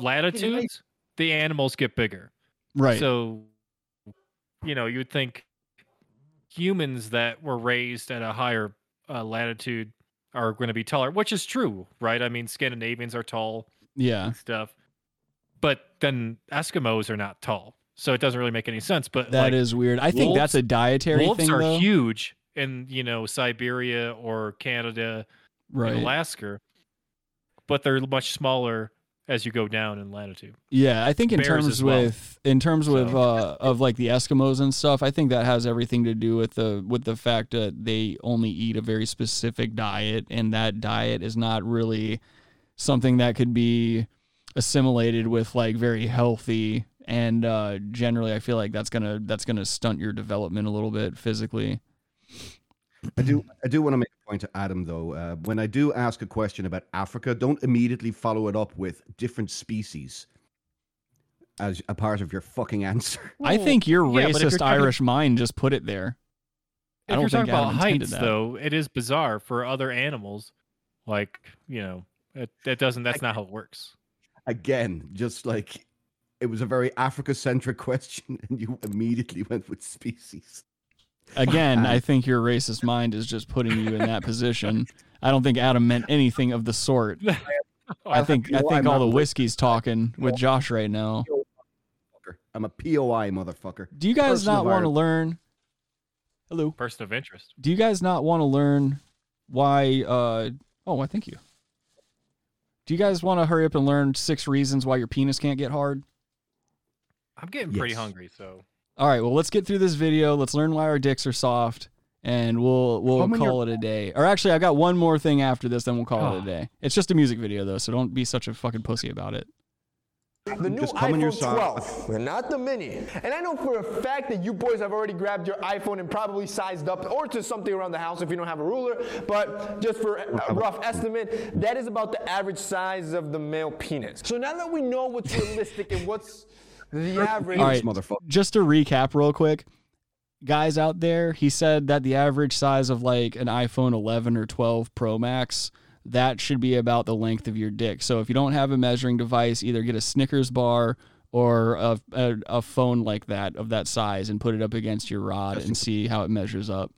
latitudes, the animals get bigger. Right. So, you know, you would think humans that were raised at a higher uh, latitude are going to be taller, which is true, right? I mean, Scandinavians are tall, yeah, and stuff, but then Eskimos are not tall, so it doesn't really make any sense. But that like, is weird. I wolves, think that's a dietary wolves thing. Wolves are though. huge in, you know, Siberia or Canada, right? And Alaska, but they're much smaller as you go down in latitude. Yeah, I think in Bears terms well. with in terms so. with uh, of like the Eskimos and stuff, I think that has everything to do with the with the fact that they only eat a very specific diet, and that diet is not really something that could be assimilated with like very healthy. And uh, generally, I feel like that's gonna that's gonna stunt your development a little bit physically. I do I do want to make a point to Adam, though. Uh, when I do ask a question about Africa, don't immediately follow it up with different species as a part of your fucking answer. I think your yeah, racist you're Irish talking, mind just put it there. If I don't you're think talking Adam about heights, that. though, it is bizarre for other animals. Like, you know, it, it doesn't, that's I, not how it works. Again, just like it was a very Africa-centric question, and you immediately went with species. Again, I think your racist mind is just putting you in that position. I don't think Adam meant anything of the sort. I think I think all the whiskey's talking with Josh right now. I'm a P O I motherfucker. Do you guys not want to learn? Hello. Person of interest. Do you guys not want to learn why? Uh, oh, I thank you. Do you guys want to hurry up and learn six reasons why your penis can't get hard? I'm getting pretty hungry, so. All right, well, let's get through this video. Let's learn why our dicks are soft, and we'll we'll call it a day. Or actually, I got one more thing after this, then we'll call oh. it a day. It's just a music video, though, so don't be such a fucking pussy about it. The new just iPhone twelve, but not the mini. And I know for a fact that you boys have already grabbed your iPhone and probably sized up or to something around the house if you don't have a ruler, but just for a rough estimate, that is about the average size of the male penis. So now that we know what's realistic and what's... The average All right, motherfucker. Just to recap real quick, guys out there, he said that the average size of like an iPhone eleven or twelve Pro Max, that should be about the length of your dick. So if you don't have a measuring device, either get a Snickers bar or a a, a phone like that of that size and put it up against your rod and see how it measures up.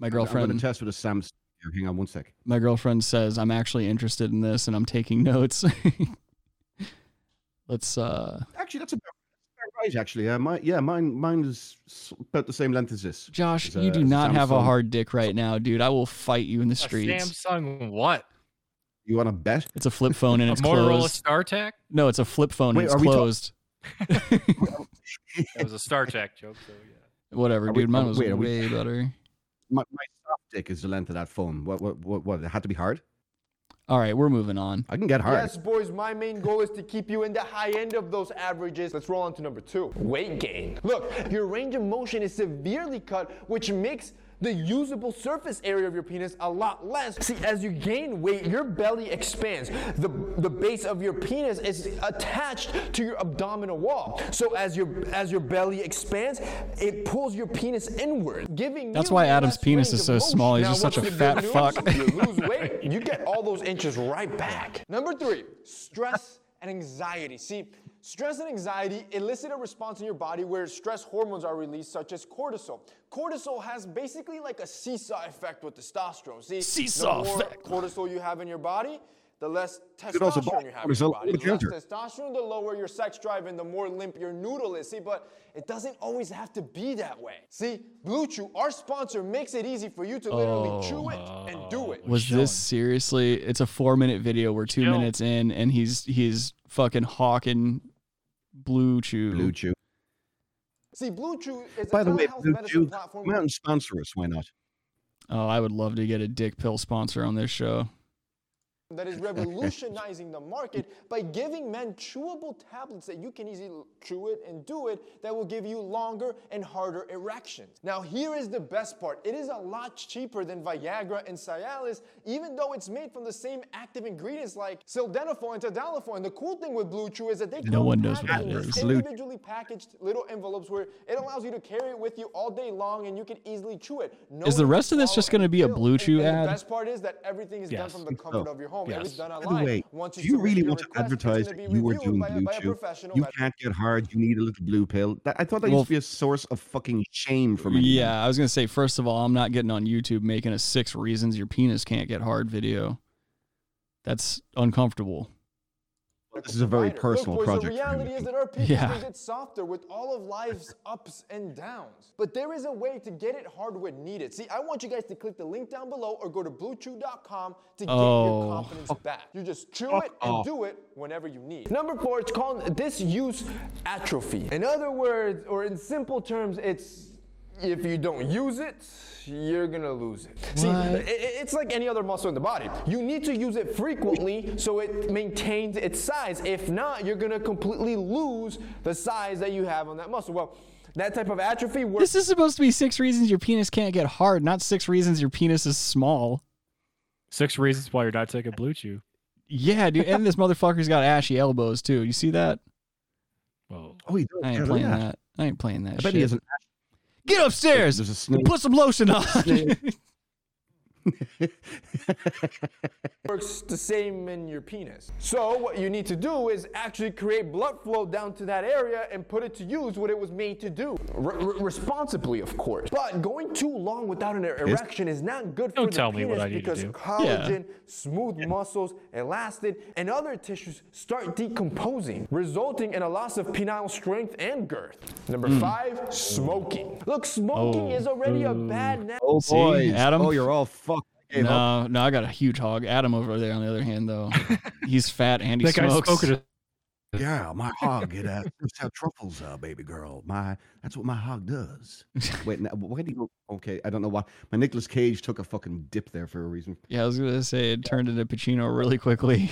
My girlfriend. I'm going to test with a Samsung. Hang on one sec. My girlfriend says I'm actually interested in this and I'm taking notes. Let's uh actually that's about right actually uh, my, yeah mine mine is about the same length as this. Josh, it's, you do uh, not Samsung. Have a hard dick right now, dude. I will fight you in the streets. A Samsung what? You want to bet? It's a flip phone and it's closed. A Motorola StarTAC? No, it's a flip phone Wait, and it's closed. That was a StarTAC joke, so yeah. Whatever, are dude. We, mine was wait, way we, better. My, my soft dick is the length of that phone. What what what what? It had to be hard? All right, we're moving on. I can get hard. Yes, boys, my main goal is to keep you in the high end of those averages. Let's roll on to number two. Weight gain. Look, your range of motion is severely cut, which makes the usable surface area of your penis a lot less. See, as you gain weight, your belly expands. The, the base of your penis is attached to your abdominal wall. So as your as your belly expands, it pulls your penis inward, giving That's why Adam's penis is so small. He's now, just such a fat news? fuck. You lose weight, you get all those inches right back. Number three, stress and anxiety. See, stress and anxiety elicit a response in your body where stress hormones are released, such as cortisol. Cortisol has basically like a seesaw effect with testosterone. See, seesaw the more effect. cortisol you have in your body, the less testosterone you have in your body. The less testosterone, the lower your sex drive, and the more limp your noodle is. See, but it doesn't always have to be that way. See, Blue Chew, our sponsor, makes it easy for you to literally oh, chew it and do it. Was this seriously? It's a four-minute video. We're two Yo. minutes in, and he's he's fucking hawking. Blue Chew. Blue Chew. See, Blue Chew is By a the way, health Blue medicine Chew, platform. Why not sponsor us? Why not? Oh, I would love to get a dick pill sponsor on this show. That is revolutionizing the market by giving men chewable tablets that you can easily chew it and do it that will give you longer and harder erections. Now, here is the best part. It is a lot cheaper than Viagra and Cialis, even though it's made from the same active ingredients like sildenafil and tadalafil. And the cool thing with Blue Chew is that they no come one knows what that is. individually packaged little envelopes where it allows you to carry it with you all day long and you can easily chew it. No is the rest of this just going to be a Blue Chew ad? The best part is that everything is yes. done from the comfort oh. of your home. home. Yes. It was done online. By the way, once you, do you really want to advertise that you were doing blue chew? You can't get hard. You need a little blue pill. That, I thought that well, used to be a source of fucking shame for me. Yeah, I was going to say, first of all, I'm not getting on YouTube making a six reasons your penis can't get hard video. That's uncomfortable. This is a very personal Look, boys, project. The reality is that our people yeah. get softer with all of life's ups and downs. But there is a way to get it hard when needed. See, I want you guys to click the link down below or go to blue chew dot com to get oh. your confidence back. You just chew oh. it and do it whenever you need. Number four, it's called disuse atrophy. In other words, or in simple terms, it's if you don't use it, you're gonna lose it. What? See, it, it's like any other muscle in the body. You need to use it frequently so it maintains its size. If not, you're gonna completely lose the size that you have on that muscle. Well, that type of atrophy works. This is supposed to be six reasons your penis can't get hard, not six reasons your penis is small. Six reasons why you're not taking blue chew. Yeah, dude, and this motherfucker's got ashy elbows too. You see that? Well, oh, he does. I ain't playing that. that. I ain't playing that. I bet shit. he has an ashy. Get upstairs. There's a snake. Put some lotion on. Works the same in your penis. So what you need to do is actually create blood flow down to that area and put it to use what it was made to do. R- r- responsibly, of course. But going too long without an erection is not good for Don't the tell penis me what I need because to do. collagen, yeah. smooth yeah. muscles, elastin, and other tissues start decomposing, resulting in a loss of penile strength and girth. Number mm. five, smoking. Look, smoking oh. is already Ooh. a bad... Na- oh, boy, Adam. Oh, you're all fucked. No, up. no, I got a huge hog. Adam over there, on the other hand, though, he's fat and he smokes. Yeah, my hog. It, uh, that's how truffles are, baby girl. My that's what my hog does. Wait, now, why do you? Okay, I don't know why. My Nicolas Cage took a fucking dip there for a reason. Yeah, I was gonna say it turned into Pacino really quickly.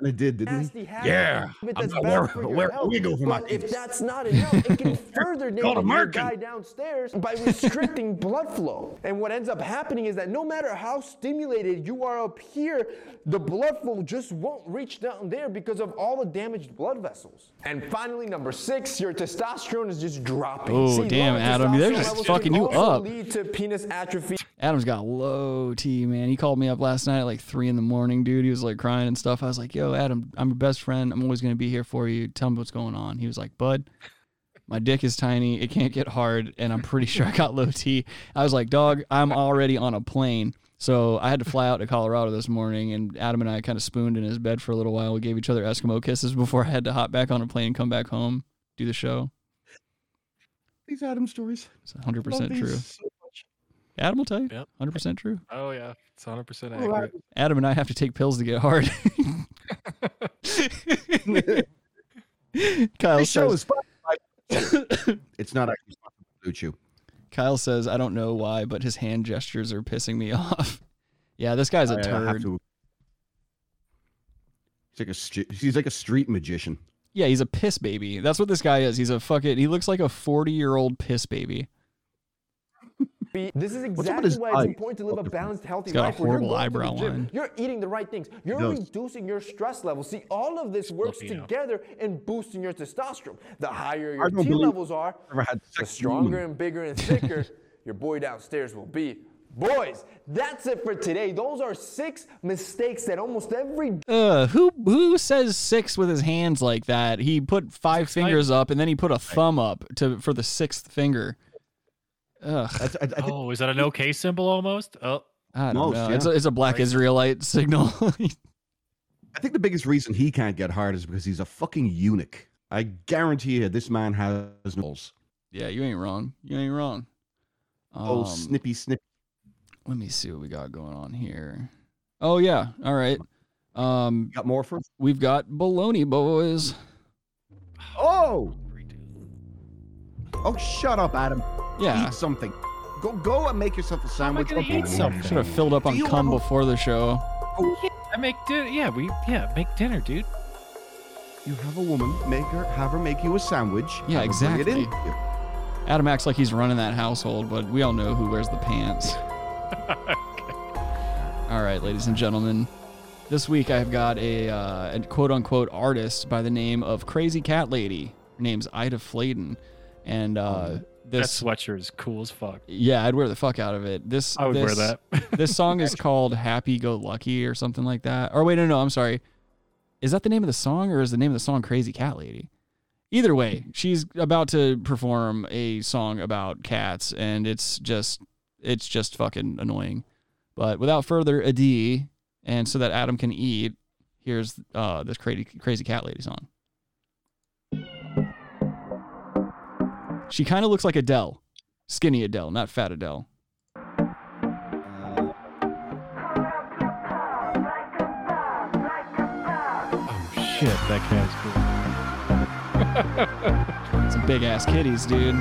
And it did, didn't it? Yeah. I'm not where, where we go for my kids. If that's not enough, it can further nail your guy downstairs by restricting blood flow. And what ends up happening is that no matter how stimulated you are up here, the blood flow just won't reach down there because of all the damaged blood vessels. And finally, number six, your testosterone is just dropping. Oh, See, damn, Adam. They're just fucking you up. Lead to penis atrophy. Adam's got low T, man. He called me up last night at like three in the morning, dude. He was like crying and stuff. I was like, yo, Adam, I'm your best friend. I'm always going to be here for you. Tell me what's going on. He was like, bud, my dick is tiny. It can't get hard. And I'm pretty sure I got low T. I was like, dog, I'm already on a plane. So I had to fly out to Colorado this morning. And Adam and I kind of spooned in his bed for a little while. We gave each other Eskimo kisses before I had to hop back on a plane, come back home, do the show. These Adam stories. It's one hundred percent true. Adam will tell you. Yep. one hundred percent true. Oh, yeah. It's one hundred percent accurate. Adam and I have to take pills to get hard. Kyle this says, it's not actually blue chew. Kyle says, I don't know why, but his hand gestures are pissing me off. Yeah, this guy's a I, turd. I have to... he's, like a st- he's like a street magician. Yeah, he's a piss baby. That's what this guy is. He's a fucking, he looks like a forty-year-old piss baby. This is exactly why it's important to live a balanced, healthy life where you're going to the gym, you're eating the right things, you're reducing your stress levels. See, all of this works together in boosting your testosterone. The higher your T levels are, the stronger and bigger and thicker your boy downstairs will be. Boys, that's it for today. Those are six mistakes that almost every... Uh, who who says six with his hands like that? He put five fingers up, and then he put a thumb up to for the sixth finger. Ugh. I, I, I oh, is that an okay symbol almost? Oh, I don't most, know. Yeah. It's, a, it's a black right. Israelite signal. I think the biggest reason he can't get hard is because he's a fucking eunuch. I guarantee you this man has balls. Yeah, you ain't wrong. You ain't wrong. Um, oh, snippy, snippy. Let me see what we got going on here. Oh, yeah. All right. Um, got more for us? We've got Baloney Boys. Oh! Oh, shut up, Adam. Yeah. Eat something. Go go and make yourself a sandwich. I'm gonna eat something. Should have filled up on cum before the show. Oh, yeah. I make dinner. Yeah, we yeah make dinner, dude. You have a woman. Make her have her make you a sandwich. Yeah, exactly. Adam acts like he's running that household, but we all know who wears the pants. Okay. All right, ladies and gentlemen. This week I've got a, uh, a quote-unquote artist by the name of Crazy Cat Lady. Her name's Ida Fladen, and. Uh, This, that sweatshirt is cool as fuck. Yeah, I'd wear the fuck out of it. This I would this, wear that. This song is called Happy Go Lucky or something like that. Or wait, no, no, I'm sorry. Is that the name of the song, or is the name of the song Crazy Cat Lady? Either way, she's about to perform a song about cats, and it's just it's just fucking annoying. But without further ado, and so that Adam can eat, here's uh, this crazy, crazy Cat Lady song. She kind of looks like Adele. Skinny Adele, not fat Adele. Oh, shit, that cat's cool. Some big-ass kitties, dude.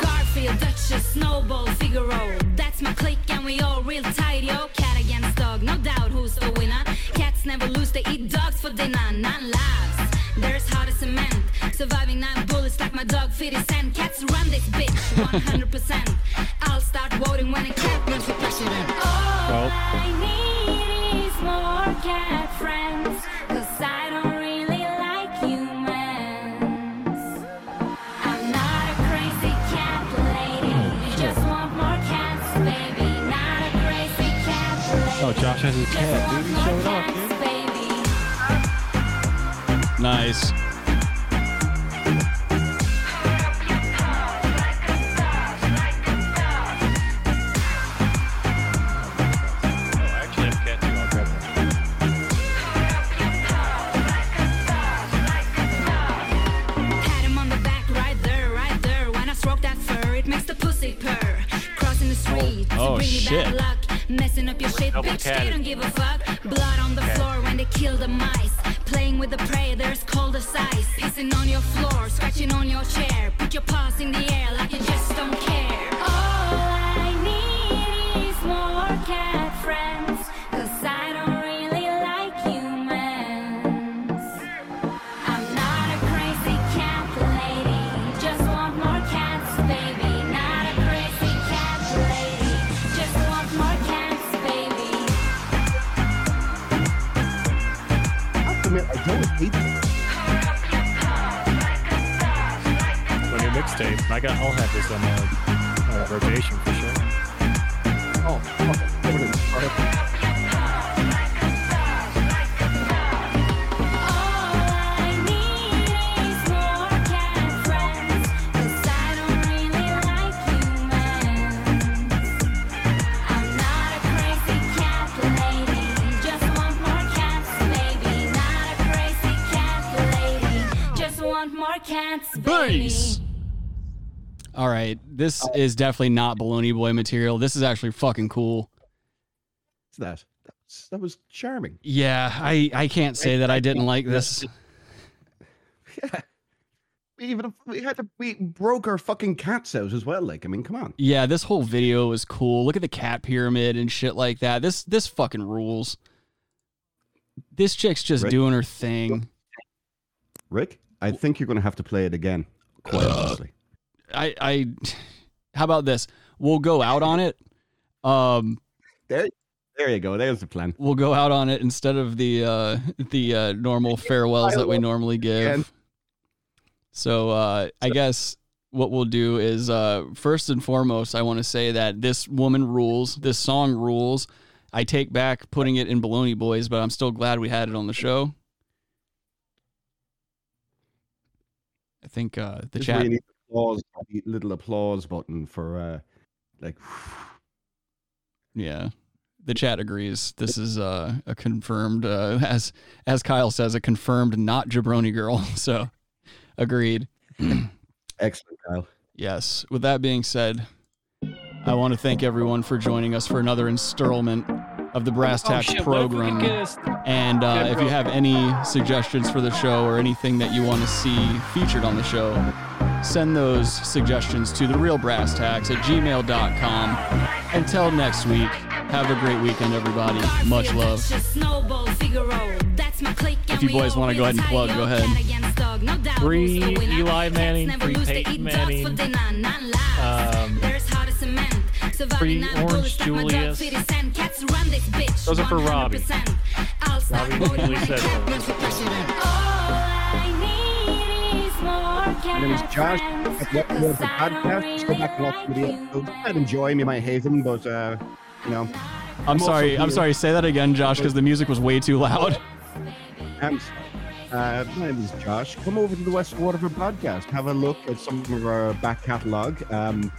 Garfield, Duchess, Snowball, Figaro. That's my clique, and we all real tight, yo. Cat against dog, no doubt who's the winner. Cats never lose, they eat dogs for dinner. None laughs. They're as hard as cement, surviving nine bullets like my dog fifty cent. Cats run this bitch, one hundred percent. I'll start voting when a cat runs for president. All I need is more cat friends, cause I don't really like humans. I'm not a crazy cat lady, you just want more cats, baby. Not a crazy cat lady. Oh, Josh has his cat, dude, he showed off, dude. Nice. Oh, oh shit. Messing up your shit, bitch, they don't give a fuck. Blood on the floor when they kill the mice. Playing with the prey, there's cold as ice. Pissing on your floor, scratching on your chair. Put your paws in the air like you just don't care. All I need is more cat friends, cause I don't really like humans. I'm not a crazy cat lady, just want more cats, baby. Not a crazy cat lady, just want more cats, baby. I'll commit, I don't hate them. Mixtape. I got. I'll have this on my uh, rotation for sure. Oh, fuck it. Over Base. All right, this is definitely not Baloney Boy material. This is actually fucking cool. What's that? That was, that was charming. Yeah, I, I can't say that I didn't like this. Yeah. We even we had to we broke our fucking cat's house as well. Like, I mean, come on. Yeah, this whole video is cool. Look at the cat pyramid and shit like that. This this fucking rules. This chick's just Rick, doing her thing. Rick, I think you're gonna have to play it again. Quite honestly. I, I, how about this? We'll go out on it. Um, there, there you go. There's the plan. We'll go out on it instead of the uh, the uh, normal farewells that we normally give. So uh, I guess what we'll do is uh, first and foremost, I want to say that this woman rules. This song rules. I take back putting it in Baloney Boys, but I'm still glad we had it on the show. I think uh, the Just chat. Really- little applause button for uh like yeah the chat agrees this is uh a confirmed uh as as Kyle says a confirmed not jabroni girl, so agreed. Excellent, Kyle. Yes, with that being said, I want to thank everyone for joining us for another installment of the Brass Tacks oh, shit, program. And uh, if you have any suggestions for the show or anything that you want to see featured on the show, send those suggestions to the real brass tacks at gmail dot com. Until next week, have a great weekend, everybody. Much love. If you boys want to go ahead and plug, go ahead. Free Eli Manning, free Peyton Manning, um, free Orange Julius. Those are for Robbie. Robbie, Julius said. My name is Josh. Welcome to the podcast. Just go back and watch the video. I'd enjoy me and my Haven, but uh, you know. I'm, I'm sorry. I'm sorry. Say that again, Josh, because the music was way too loud. I'm sorry. Uh, my name is Josh. Come over to the West of Waterford podcast. Have a look at some of our back catalog. Um,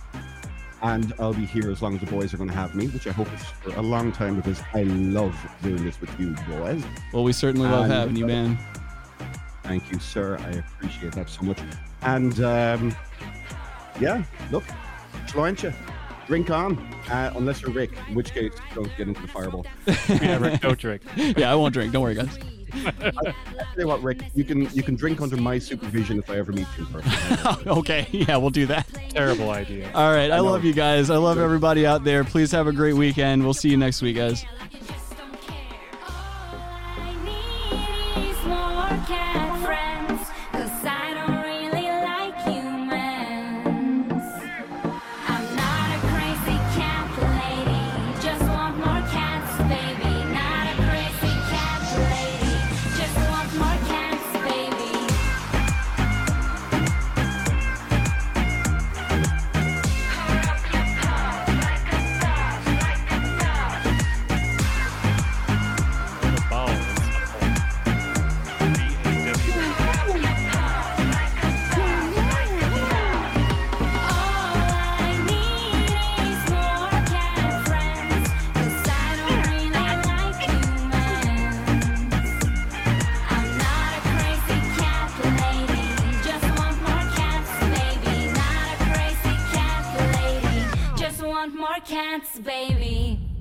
and I'll be here as long as the boys are going to have me, which I hope is for a long time because I love doing this with you boys. Well, we certainly love and, having you, man. Thank you, sir. I appreciate that so much. And um, yeah, look, Sloantia, drink on, uh, unless you're Rick, in which case don't get into the fireball. Yeah, Rick, don't drink. Yeah, I won't drink. Don't worry, guys. I, I tell you what, Rick, you can you can drink under my supervision if I ever meet you. Okay, yeah, we'll do that. Terrible idea. All right, I, I love you guys. I love everybody out there. Please have a great weekend. We'll see you next week, guys. Cats, baby.